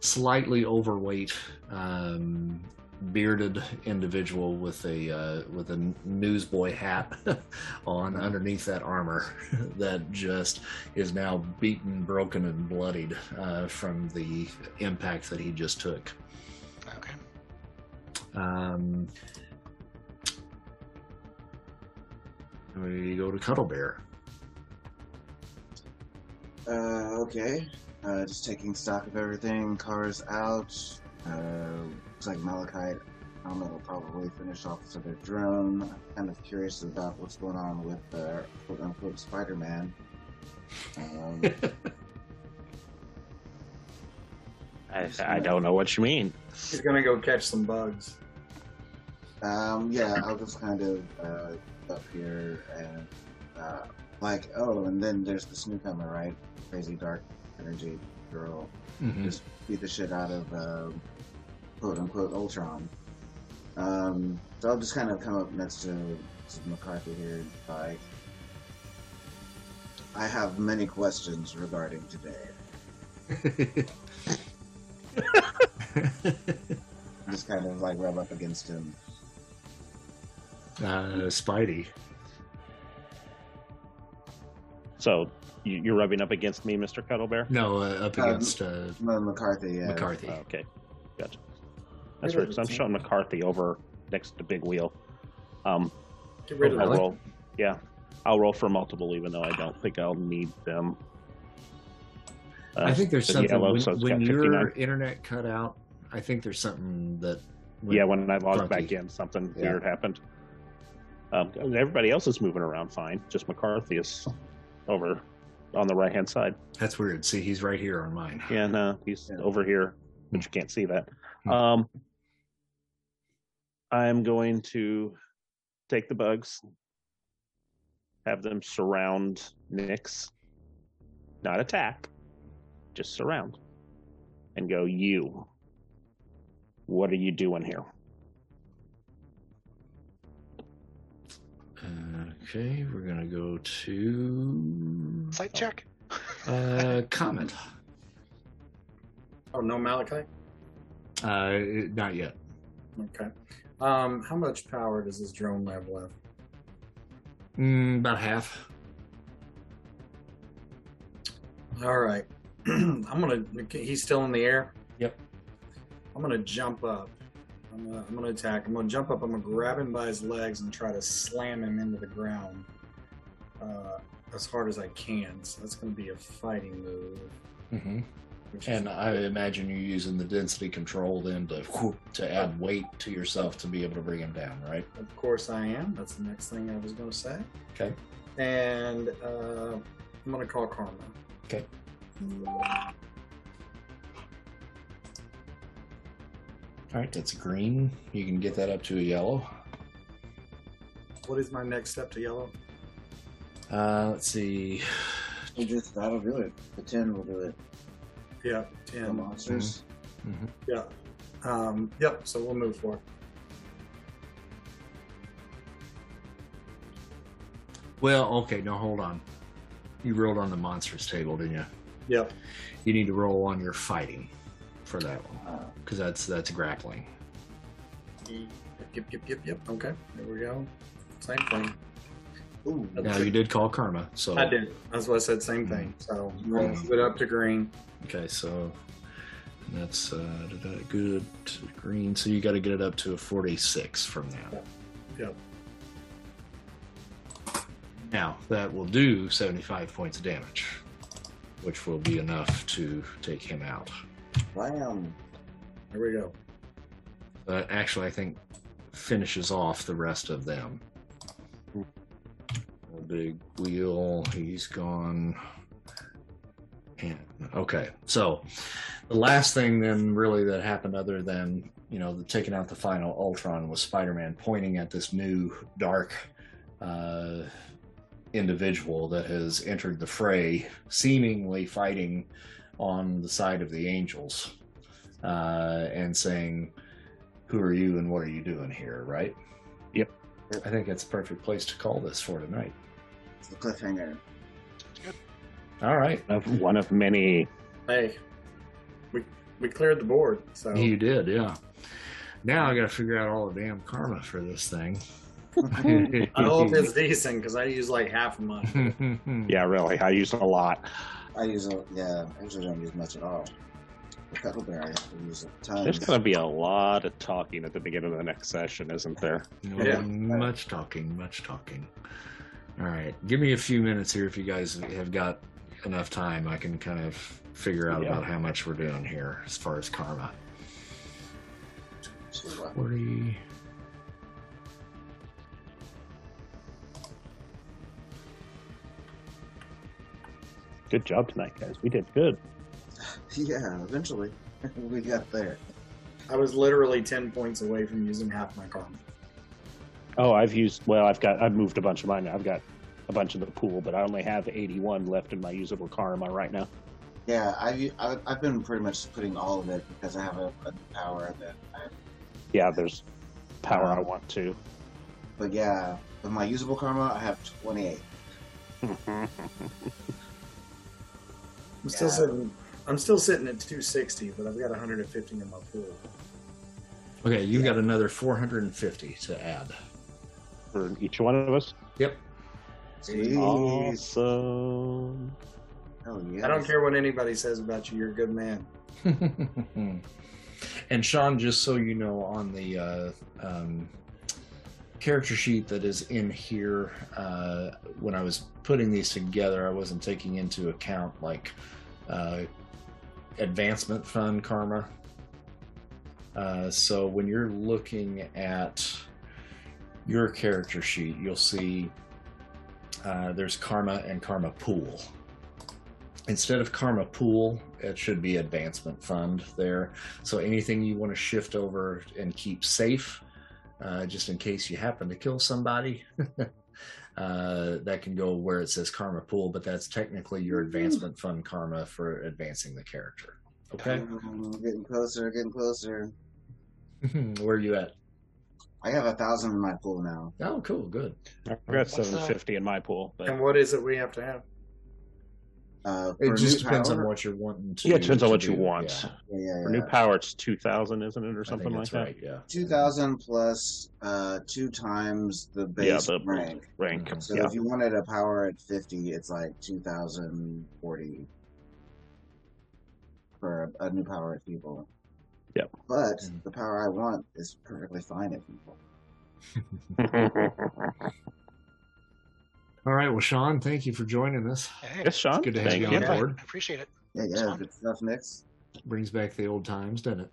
slightly overweight, um, bearded individual with a uh, with a newsboy hat on underneath that armor that just is now beaten, broken, and bloodied uh, from the impact that he just took. Okay. Um... We go to Cuddlebear. Uh, okay. Uh, just taking stock of everything. Cars out. Uh, looks like Malachite. I don't know, will probably finish off this other drone. I'm kind of curious about what's going on with uh, quote unquote Spider-Man. Um, I, I don't know what you mean. He's gonna go catch some bugs. Um, yeah, I'll just kind of. Uh, up here and uh, like oh and then there's this newcomer, right? Crazy dark energy girl. Mm-hmm. Just beat the shit out of uh, quote unquote Ultron. Um, so I'll just kind of come up next to, to McCarthy here. Like, I have many questions regarding today. Just kind of like rub up against him. Uh, Spidey. So you, you're rubbing up against me, Mister Cuddlebear? No, uh, up against uh, uh, McCarthy. Yeah. McCarthy. Oh, okay, gotcha. That's right. So I'm showing McCarthy over next to the big wheel. Um, Get rid of I'll roll. Yeah, I'll roll for multiple, even though I don't think I'll need them. Uh, I think there's the something yellow, when, so when your internet cut out. I think there's something that. When yeah, when I logged back in, something yeah. weird happened. Um, everybody else is moving around fine. Just McCarthy is over on the right-hand side. That's weird. See, he's right here on mine. Yeah, no, he's yeah. over here, but you can't see that. Um, I'm going to take the bugs, have them surround Nyx, not attack, just surround, and go, you, what are you doing here? Okay, we're gonna go to site check. Uh, Comet. Oh no, Malachite. Uh, it, not yet. Okay. Um, how much power does this drone lab have? Mm, about half. All right. I'm gonna. He's still in the air. Yep. I'm gonna jump up. I'm gonna, I'm gonna attack. I'm gonna jump up. I'm gonna grab him by his legs and try to slam him into the ground uh, as hard as I can. So that's gonna be a fighting move. Mm-hmm. And I imagine you're using the density control then to whoop, to add weight to yourself to be able to bring him down, right? Of course I am. That's the next thing I was going to say. Okay. And uh, I'm going to call Karma. Okay. All right, that's green. You can get that up to a yellow. What is my next step to yellow? Uh, let's see. We'll just, that'll do it. The ten will do it. Yeah, ten monsters. Mm-hmm. Yeah. Um, yep, so we'll move forward. Well, okay, no, hold on. You rolled on the monsters table, didn't you? Yep. You need to roll on your fighting for that one, because that's that's grappling. Yep, yep, yep, yep, yep. Okay, there we go. Same thing. Ooh, now you did call Karma, so I did. That's what I said. Same thing. So we'll move it up to green. Okay, so that's uh, good green. So you got to get it up to a forty-six from now. Yep. Now that will do seventy-five points of damage, which will be enough to take him out. Wow! There we go. Uh, actually, I think finishes off the rest of them. Big wheel, he's gone. And okay, so the last thing then really that happened, other than, you know, the taking out the final Ultron, was Spider-Man pointing at this new dark uh, individual that has entered the fray, seemingly fighting on the side of the angels, uh, and saying, who are you and what are you doing here, right? Yep. I think that's a perfect place to call this for tonight. The cliffhanger. All right. Of one of many. Hey, we we cleared the board. So you did, yeah. Now I got to figure out all the damn karma for this thing. I hope it's decent because I use like half of mine. Yeah, really. I use a lot. I use a yeah. I usually don't use much at all. Cuddlebear, I have to use it tons. There's going to be a lot of talking at the beginning of the next session, isn't there? Yeah, much talking, much talking. All right, give me a few minutes here if you guys have got enough time. I can kind of figure out yeah. about how much we're doing here as far as karma. forty. Good job tonight, guys. We did good. Yeah, eventually we got there. I was literally ten points away from using half my karma. Oh, I've used, well, I've got, I've moved a bunch of mine now. I've got a bunch of the pool, but I only have eighty-one left in my usable karma right now. Yeah, I, I, I've been pretty much putting all of it because I have a, a power that I... Yeah, there's power um, I want to. But yeah, with my usable karma, I have twenty-eight. I'm yeah. still sitting... I'm still sitting at two sixty, but I've got one hundred fifty in my pool. Okay, you've yeah. got another four hundred fifty to add. For each one of us? Yep. Jeez. Awesome. Oh, yes. I don't care what anybody says about you. You're a good man. And Sean, just so you know, on the uh, um, character sheet that is in here, uh, when I was putting these together, I wasn't taking into account, like, uh, advancement fund karma. Uh, so when you're looking at your character sheet, you'll see uh, there's karma and karma pool. Instead of karma pool, it should be advancement fund there. So anything you want to shift over and keep safe, uh, just in case you happen to kill somebody, Uh, that can go where it says karma pool, but that's technically your advancement fund karma for advancing the character. Okay? Um, getting closer, getting closer. Where are you at? I have a thousand in my pool now. Oh, cool, good. I've got seven fifty in my pool. But... And what is it we have to have? Uh, it just depends power, on what you're wanting to. Yeah, it depends on what do. you want. Yeah. Yeah, yeah, yeah. For new power, it's two thousand, isn't it, or something like that? Right, yeah. Two thousand plus uh, two times the base yeah, the rank. Rank. So yeah. if you wanted a power at fifty, it's like two thousand forty for a, a new power at people. Yep. But mm. the power I want is perfectly fine at people. All right, well, Sean, thank you for joining us. Hey, yes, Sean. It's good to have you on yeah, board. I appreciate it. Yeah, yeah, good stuff, Nyx. Brings back the old times, doesn't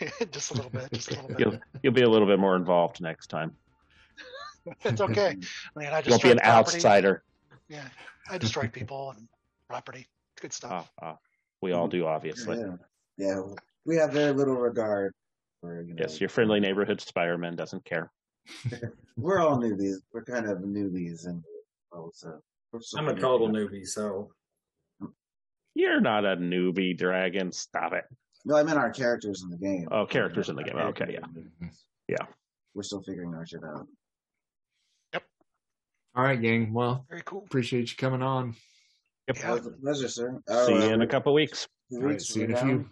it? just a little bit. Just a little bit. You'll, you'll be a little bit more involved next time. It's okay. I mean, I just You'll be an property. outsider. Yeah, I destroy people and property. It's good stuff. Uh, uh, we all do, obviously. Yeah, yeah. yeah, we have very little regard for, you know, yes, your friendly neighborhood Spider-Man doesn't care. We're all newbies. We're kind of newbies and. So, I'm a total newbie, so you're not a newbie, Dragon. Stop it. No, I meant our characters in the game. Oh, characters in the game. Okay, yeah, yeah. We're still figuring our shit out. Yep. All right, gang. Well, very cool. Appreciate you coming on. Yep. Yeah. It was a pleasure, sir. Oh, see you uh, in a couple weeks. All right, see you in a few.